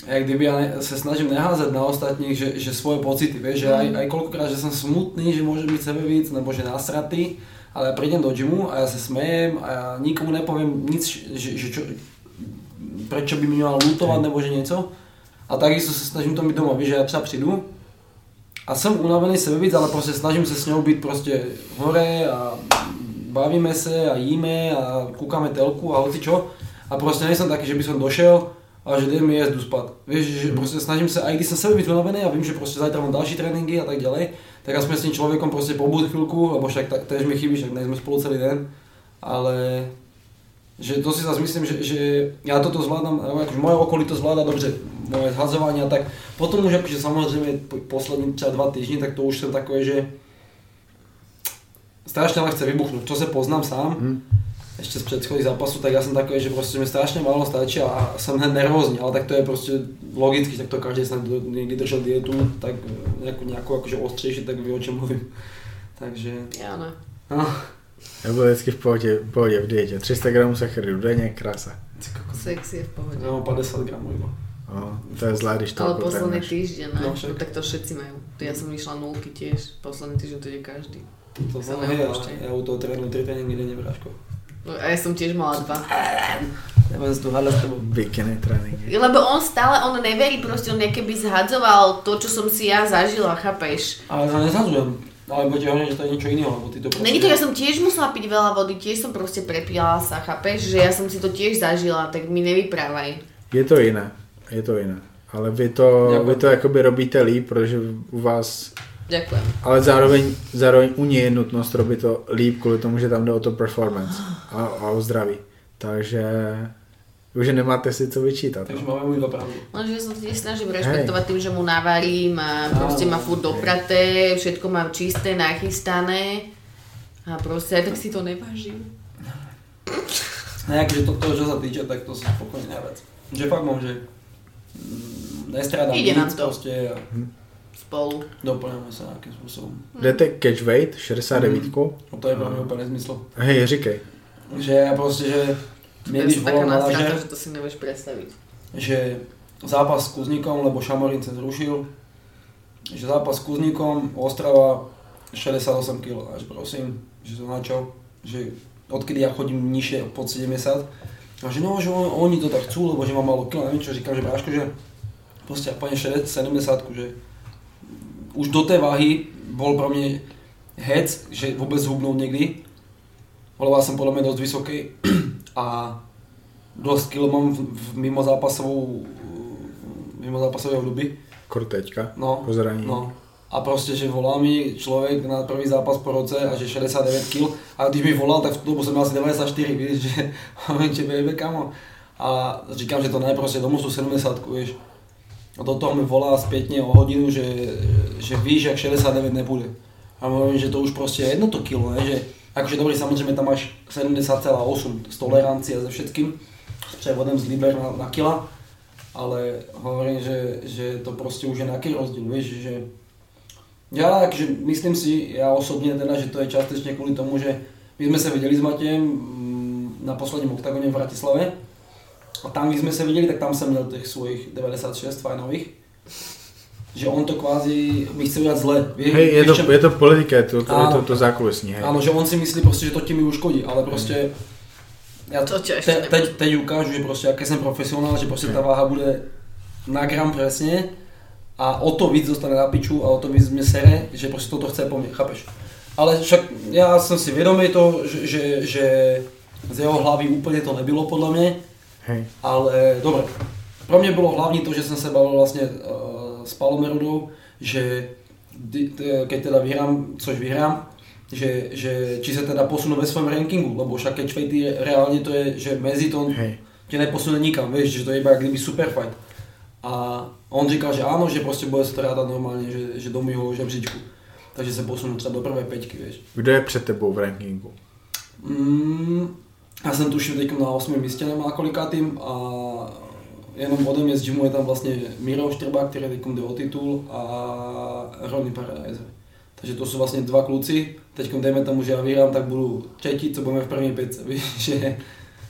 jak kdyby ja se snažím neházet na ostatních, že svoje pocity, vieš, že aj koľkokrát, že som smutný, že môžem byť sebevíc, nebo že nasratý, ale ja prídem do gymu a ja sa smejem a ja nikomu nepoviem nic, že čo, prečo by mi mal lutovať, nebo že nieco. A takisto sa snažím to byť doma, vieš, že ja sa přijdu a som unavený sebevíc, ale proste snažím sa s ňou byť proste hore a bavíme sa a jíme a kúkame telku a hocičo a proste nejsem taký, že by som došel a že dej mi jezdu spad. Vieš, že prostě snažím se, a i když jsem sebe vytvořený a vím, že prostě zajtra mám další tréninky a tak ďalej, tak aspoň s tím člověkom prostě pobud chvilku, lebo však tež mi chybí, však nejsme spolu celý den, ale že to si zase myslím, že já toto zvládám, jakože moje okolí to zvládá dobře, moje zhazování a tak. Potom už jakože samozřejmě poslední třeba 2 týdny, tak to už jsem takové, že strašně lehce vybuchnout, to se poznám sám. Ještě z předchozích zápasů, tak já jsem takový, že prostě mi strašně málo stačí a jsem hned nervózní, ale tak to je prostě logicky, tak to každý snad někdy držel dietu, tak nějakou jakože ostřejší, tak ví, o čem mluvím. Takže... Já ne. No. Já byl vždycky v pohodě v dietě, 300 gramů sacharidů denně, krása. Sexy je v pohodě. No, 50 gramů iba. No, to je zlá, když to ale posledný týždeň, ne? No, tak to všetci mají. Já jsem vyšla nulky těž, posledný týždeň to je každý. To znamená, já u toho trénu 3 tréninky denně, bráško. No, a ja som tiež mala 2. Nebudem zdúhať s tebou bikini tréningy. Lebo on stále, on neverí, proste on keby zhadzoval to, čo som si ja zažila, chápeš? Ale ja nezhadzujem, alebo ti hovorím, že to je niečo iného, lebo ty to proste... Není to, ja som tiež musela piť veľa vody, tiež som proste prepíjala sa, chápeš? Že ja som si to tiež zažila, tak mi nevyprávaj. Je to iné, ale vy to jakoby robíte líp, protože u vás... Ďakujem. Ale zároveň u něj je nutnost robit to líp kvůli tomu, že tam jde o to performance a o zdraví. Takže nemáte si co vyčítat. Takže máme můj dopravdu. No, že se tě snažím respektovat tím, že mu navarím a prostě má furt dopraté, všetko mám čisté, nachystané a prostě tak si to nevážím. Ne, jakože to, že se týče, tak to se spokojně nevěc. Že pak mám, že nestrádám nic prostě. Spolu. Doplňujeme se nějakým způsobem. Jdete catchweight, 69. No to je pro mě úplně nezmysl. Hej, říkej. Že já prostě, že... Mě když volám na laže, že to si nebudeš představit. Že zápas s Kuznikom, lebo Šamorín se zrušil. Že zápas s Kuznikom, Ostrava, 68 kg. Až prosím, že to načo. Že odkedy já chodím nižšie pod 70. A že no, že oni to tak chcú, lebo že mám málo kilo. Nevím, čo říkám, že brášku, že... Prostě já plně 70, že... Už do té váhy bol pro mě hec, že vůbec zhubnout někdy. Volával jsem podle mě dost vysoký a dost kilo mám v mimozápasové období. Kortečka, no, po zranění. No. A prostě, že volá mi člověk na první zápas po roce a že 69 kg. A když mi volal, tak v tu dobu jsem asi 94, víš, že máme čebejbe, kamo. A říkám, že to ne, prostě domů jsou 70, víš. A do toho mi volá zpětně o hodinu, že víš, jak 69 nebude. A mluvím, že to už prostě je jedno to kilo, ne? Že, jakože dobrý, samozřejmě tam máš 70,8 s tolerancí a ze všetkým, s převodem z liber na kila, ale hovorím, že to prostě už je nějaký rozdíl, víš, že... Já, takže myslím si, já osobně teda, že to je částečně kvůli tomu, že my jsme se viděli s Matějem na posledním Octagoně v Bratislave. A tam, když jsme se viděli, tak tam jsem měl těch svojich 96 fajnových. Že on to kvázi mi chce udělat zle. Je to politika, je to zákulisní. Ano, že on si myslí prostě, že to tím mi uškodí, ale prostě... Já teď ukážu, že prostě, jak jsem profesionál, že prostě ta váha bude na gram přesně a o to víc dostane na piču a o to víc mě sere, že prostě toto chce po mně, chápeš? Ale však já jsem si vědomý toho, že z jeho hlavy úplně to nebylo podle mě. Hej. Ale dobré, pro mě bylo hlavní to, že jsem se bavil vlastně s Palom Rudou, že keď teda vyhrám, což vyhrám, že či se teda posunu ve svém rankingu, lebo však catchweighty reálně to je, že meziton tě neposune nikam, víš, že to je iba jak kdyby super fight. A on říkal, že ano, že prostě bude strádat normálně, že domýho žebříčku, takže se posunu třeba do prvé 5, víš. Kdo je před tebou v rankingu? Já jsem tušil teď na 8. místě nemá kolikátým a jenom ode mě z gymu je tam vlastně Miroslav Štrbák, který teď jde o titul, a Ronin. Takže to jsou vlastně dva kluci, teď dejme tomu, že já vyhrám, tak budu třetí, co budeme v první pětce, že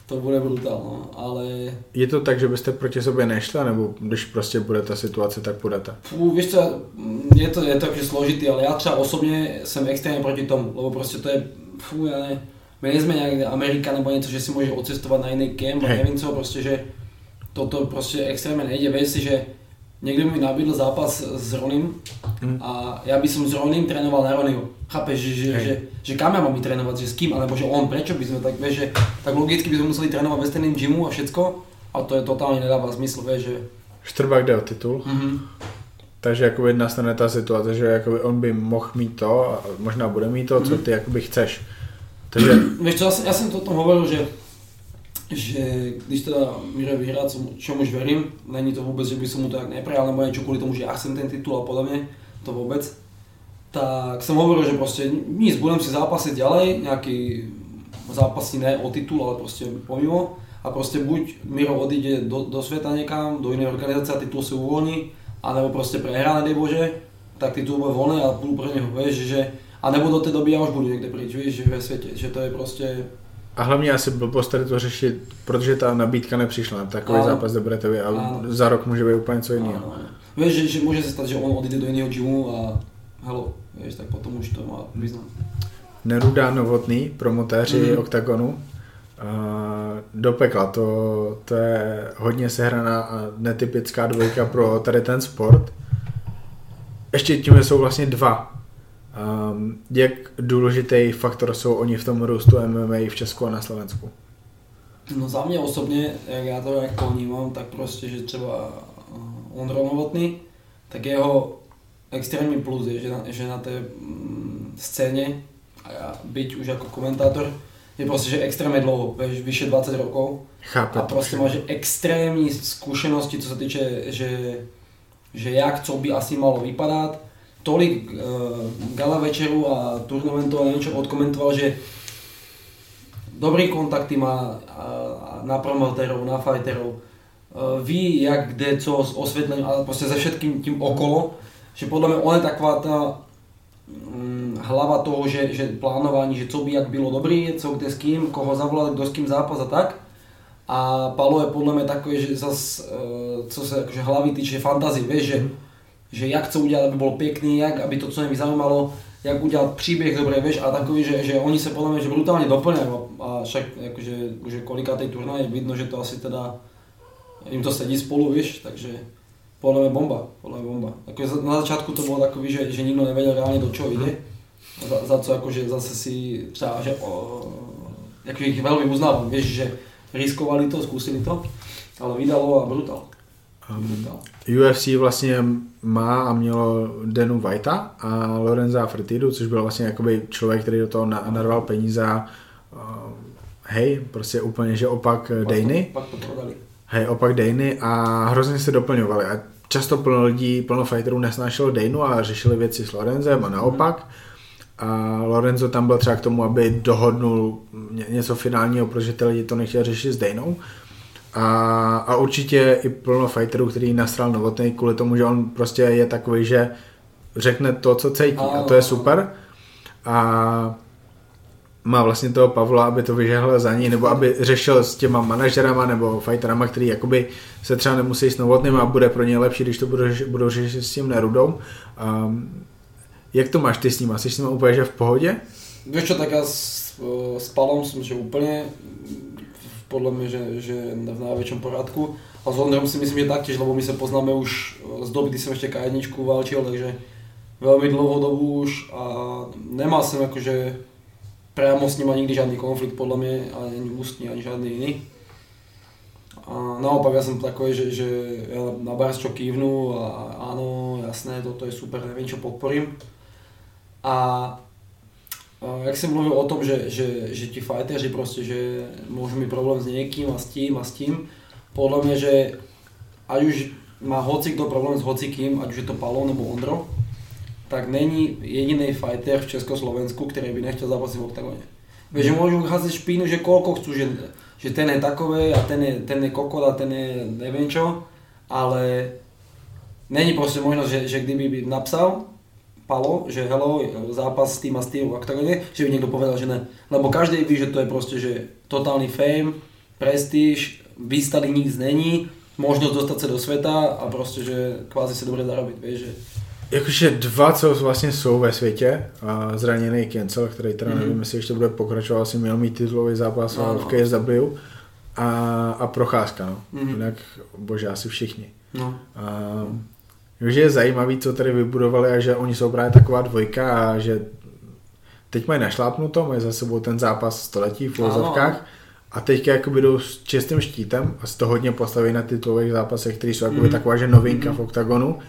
to bude brutál, no. Ale... Je to tak, že byste proti sobě nešla, nebo když prostě bude ta situace, tak půjdete? Víš co, je to takže složitý, ale já třeba osobně jsem extrémně proti tomu, lebo prostě to je, my nejsme nějak Amerika nebo něco, že si můžeš odcestovat na jiný kemp, nevím co, prostě, že toto prostě extrémně nejde, věc si, že někdo mi nabídl zápas s Ronim a já bych s Ronim trénoval na Roniho. Chápeš, že kam já mám trénovat, že s kým, alebo že on, prečo by jsme, tak vieš, že tak logicky bychom museli trénovat ve stejném gymu a všecko, a to je totálně nedává smysl, vieš, že... Štrbák jde o titul, takže jakoby nastane ta situace, že jakoby on by mohl mít to a možná bude mít to, co ty jakoby chceš. Takže... Víš co, já jsem to o tom hovoril, že když teda Mire vyhrá, čemuž verím, není to vůbec, že by som mu to jak neprejal, nebo něco kvůli tomu, že já chcem ten titul a podobně, to vůbec, tak jsem hovoril, že prostě nic, budem si zápasit ďalej, nějaký zápasy ne o titul, ale prostě pomimo, a prostě buď Miro odjde do světa někam, do jiné organizace a titul se uvolní, anebo prostě prehrá, nedej bože, tak titul bude volný a budu pro něho, vieš, že, a nebo do té doby já už budu někde pryč, víš, ve světě, že to je prostě... A hlavně asi blbost tady to řešit, protože ta nabídka nepřišla na takový zápas, kde budete vy, ale za rok může být úplně něco jiného. Víš, že může se stát, že on odjde do jiného gymu a hello, víš, tak potom už to má význam. Nerudá Novotný, promotéři Octagonu, do pekla, to je hodně sehraná a netypická dvojka pro tady ten sport. Ještě tím jsou vlastně dva. Jak důležitý faktor jsou oni v tom růstu MMA v Česku a na Slovensku? No za mě osobně, jak já to jako vnímám, tak prostě, že třeba Ondro Novotný, tak jeho extrémní plus je, že na té scéně, a já byť už jako komentátor, je prostě, že extrémně dlouho, vyše 20 rokov. Chápu, a prostě má, že extrémní zkušenosti, co se týče, že jak, co by asi malo vypadat. Tolik gala večeru a turnamentov a nevím čo odkomentoval, že dobrý kontakty má na promotérov, na fighterov, ví jak, kde, co s osvětlením a prostě se všetkým tím okolo, že podle mě on je taková ta hlava toho, že plánování, že co by jak bylo dobrý, co kde s kým, koho zavolat, kdo s kým zápas a tak. A Palo je podle mě takový, že zas, co se jakože hlavy týče fantazie, vieš, že jak co udělat, aby bylo pěkný, jak, aby to co nejvíc zajímalo, jak udělat příběh dobré, vieš, a takový, že oni se podle mě že brutálně doplňají a však jakože už kolikátej turnaj je vidno, že to asi teda jim to sedí spolu, víš, takže podle mě bomba. Jakože na začátku to bylo takový, že nikdo nevěděl reálně do čeho jde, za co jakože zase si třeba, že jakože jich velmi uznávám, víš, že riskovali to, zkusili to, ale vydalo a brutál. UFC vlastně má a mělo Denu Whitea a Lorenza Fertidu, což byl vlastně jakoby člověk, který do toho narval peníze a prostě úplně, že opak Dany. Opak Dany a hrozně se doplňovali a často plno fighterů nesnášelo Danu a řešili věci s Lorenzem a naopak. A Lorenzo tam byl třeba k tomu, aby dohodnul něco finálního, protože ty lidi to nechtěli řešit s Danou. A určitě i plno fighterů, který nasral Novotný kvůli tomu, že on prostě je takový, že řekne to, co cítí, a to je super. A má vlastně toho Pavla, aby to vyžehl za ní, nebo aby řešil s těma manažerama nebo fighterama, který jakoby se třeba nemusí s Novotným a bude pro něj lepší, když to budou řešit s tím Nerudou. Jak to máš ty s ním? Jsi s ním úplně že v pohodě? Víš čo, tak já s Palom jsem že úplně... podle mě, že v největším pořádku. A s Ondrem si myslím, že taktiež, lebo my se poznáme už z doby, kdy jsem ještě K1 válčil, takže velmi dlouhou dobu už a nemal jsem jakože přímo s ním nikdy žádný konflikt podle mě, ani ústní, ani žádný jiný. A naopak já jsem takový, že já na barčo kývnu a ano, jasné, toto je super, nevím čo, podporím. A jak jsem mluvil o tom, že ti fighteři prostě, že můžu mít problém s někým a s tím, podle mě, že ať už má hocikdo problém s hocikým, ať už je to Palo nebo Ondro, tak není jediný fighter v Československu, který by nechtěl zápasit v Octagoně. že můžu házet špínu, že kolko chci, že ten je takový a ten je kokot a ten je nevím čo, ale není prostě možnost, že kdyby by napsal Palo, že hello, zápas s tým v Octagone, že by někdo povedal, že ne. Lebo každý ví, že to je prostě, že totální fame, prestíž, víc tady nic není, možnost dostat se do světa a prostě, že kvázi se dobře zarobit, víš, že... Jakože dva, co vlastně jsou ve světě, a zraněný Kencel, který teda nevím, jestli ještě bude pokračovat, asi měl mít titulový zápas v KSW a Procházka, no. Jinak, bože, asi všichni. No. Takže je zajímavý, co tady vybudovali a že oni jsou právě taková dvojka a že teď mají našlápnuto, mají za sebou ten zápas století v uvozovkách a teď jakoby jdou s čistým štítem a z toho hodně postaví na titulových zápasech, které jsou jakoby taková, že novinka v Octagonu.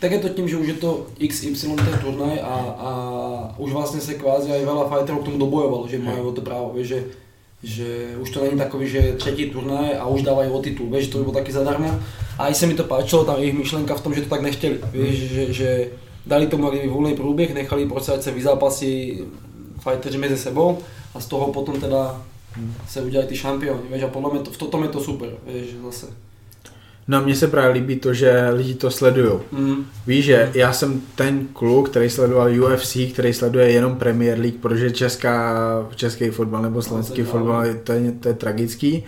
Tak je to tím, že už je to XY ten turnaj a už vlastně se kvázi aj veľa fighterů k tomu dobojovalo, že mají o to právo, víš, že už to není takový, že třetí turnaj a už dávají o titul, víš, to bylo taky zadarmo. A i se mi to páčilo, tam jejich myšlenka v tom, že to tak nechtěli, víš, že dali tomu kdyby volný průběh, nechali prostě se vyzápasí fighteři mezi sebou a z toho potom teda se udělají ty šampioni, víš, a podle mě to, v tom je to super, víš, zase. No a mně se právě líbí to, že lidi to sledujou. Víš, že já jsem ten kluk, který sledoval UFC, který sleduje jenom Premier League, protože český fotbal nebo slovenský fotbal, to je tragický.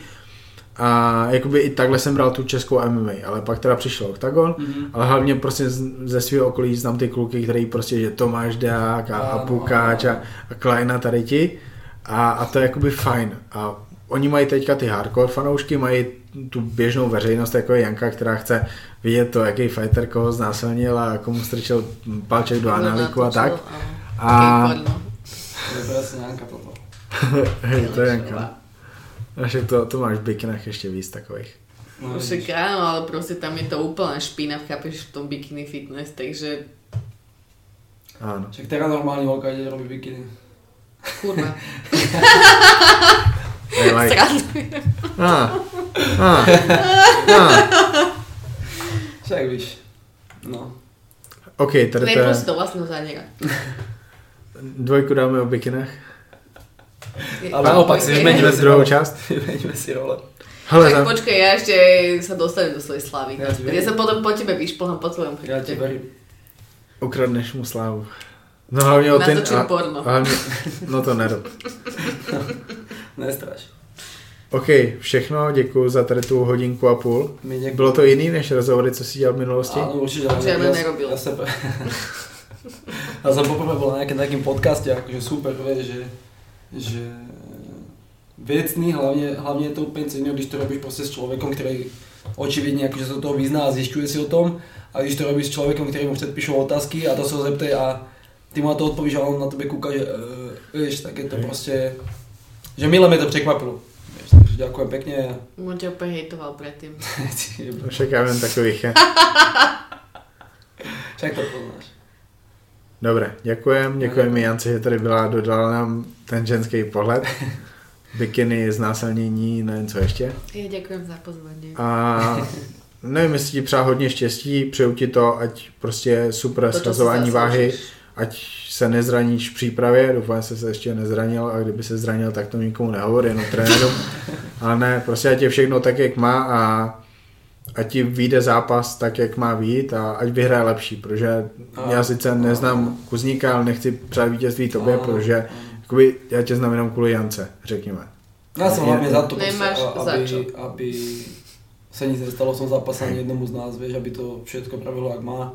A jakoby i takhle jsem bral tu českou MMA, ale pak teda přišel Octagon, ale hlavně prostě ze svého okolí znám ty kluky, který prostě, že Tomáš Deák a Pukáč a Kleina tady ti. A to je jakoby fajn. A oni mají teďka ty hardcore fanoušky, mají tu běžnou veřejnost, jako je Janka, která chce vidět to, jaký fighter koho znásilnil a komu strčil palček do analíku a tak. A... Hej, to je Janka. Takže to máš v bikinách ještě víc takových. No, však áno, ale prostě tam je to úplná špína, chápeš, v tom bikini fitness, takže... Áno. Však teda normální holka jde robí bikini. Kurva. Však víš. No. OK, tady to je... Neprost to vlastnou záněra. Dvojku dáme o bikinách. Ale opak si vymeníme si druhou část. Vymeníme si role. Hele, tak počkej, já ještě se dostanem do své slávy. Já se potom po tebe vyšplhám po tvojom chvíli. Já ti verím. Ukradneš mu slávu. No hlavně o ten... Natočím porno. Hlavně... No to nerob. Nestraš. OK, všechno, děkuju za tady tu hodinku a půl. Bylo to jiný než rozhovory, co jsi dělal v minulosti? Ano, určitě. Já jsem poprvé byl na nějakém takým podcastě, jakože super, že věcný, hlavně je to úplně cený, když to robíš prostě s člověkem, který očividně jakože se do toho vyzná a zjišťuje si o tom, a když to robíš s člověkem, který mu předpíšou otázky a to se ho zeptej a ty mu na to odpovíš a on na tebe kouká, že víš, tak je to prostě... Že milé mě to překvapilo. Děkuji pěkně. On tě úplně hejtoval předtím. Však já vím takových. Však to poznáš. Dobré, děkujem Jance, že tady byla, dodala nám ten ženský pohled. Bikiny, znásilnění, nevím co ještě. Já děkujem za pozvání. A nevím, jestli ti přál hodně štěstí, přeju ti to, ať prostě super srazování váhy, ať se nezraníš v přípravě, doufám, že se ještě nezranil a kdyby se zranil, tak to nikomu nehovor, jenom trénérům. Ale ne, prostě ať je všechno tak, jak má a ať ti vyjde zápas tak, jak má vyjít a ať vyhraje lepší, protože já sice neznám Kuzníka, ale nechci přát vítězství tobě, protože jakoby, já tě znám jenom kvůli Jance, řekněme. Já jsem hlavně za to, aby se nic nestalo v tom zápase ani jednomu z nás, víš, aby to všechno pravilo, jak má.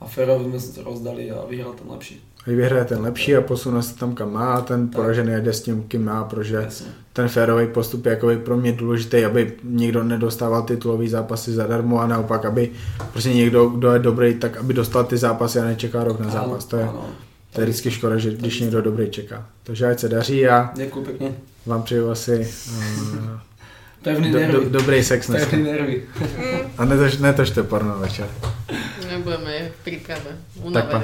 A Ferrovi jsme se rozdali a vyhrál ten lepší. Když vyhraje ten lepší a posune se tam kam má, ten poražený jede s tím, kým má, protože ten Ferrový postup je jakoby pro mě důležitý, aby nikdo nedostával titulový zápasy zadarmo a naopak, aby prostě někdo, kdo je dobrý, tak aby dostal ty zápasy a nečeká rok na zápas. To je vždycky škoda, že když někdo dobrý čeká. Takže ať se daří a děkuji pěkně. Vám přeju asi dobrý sex dneska. Pevný nervy. A netožte porno večer. Nebudeme, přikáme, unavený.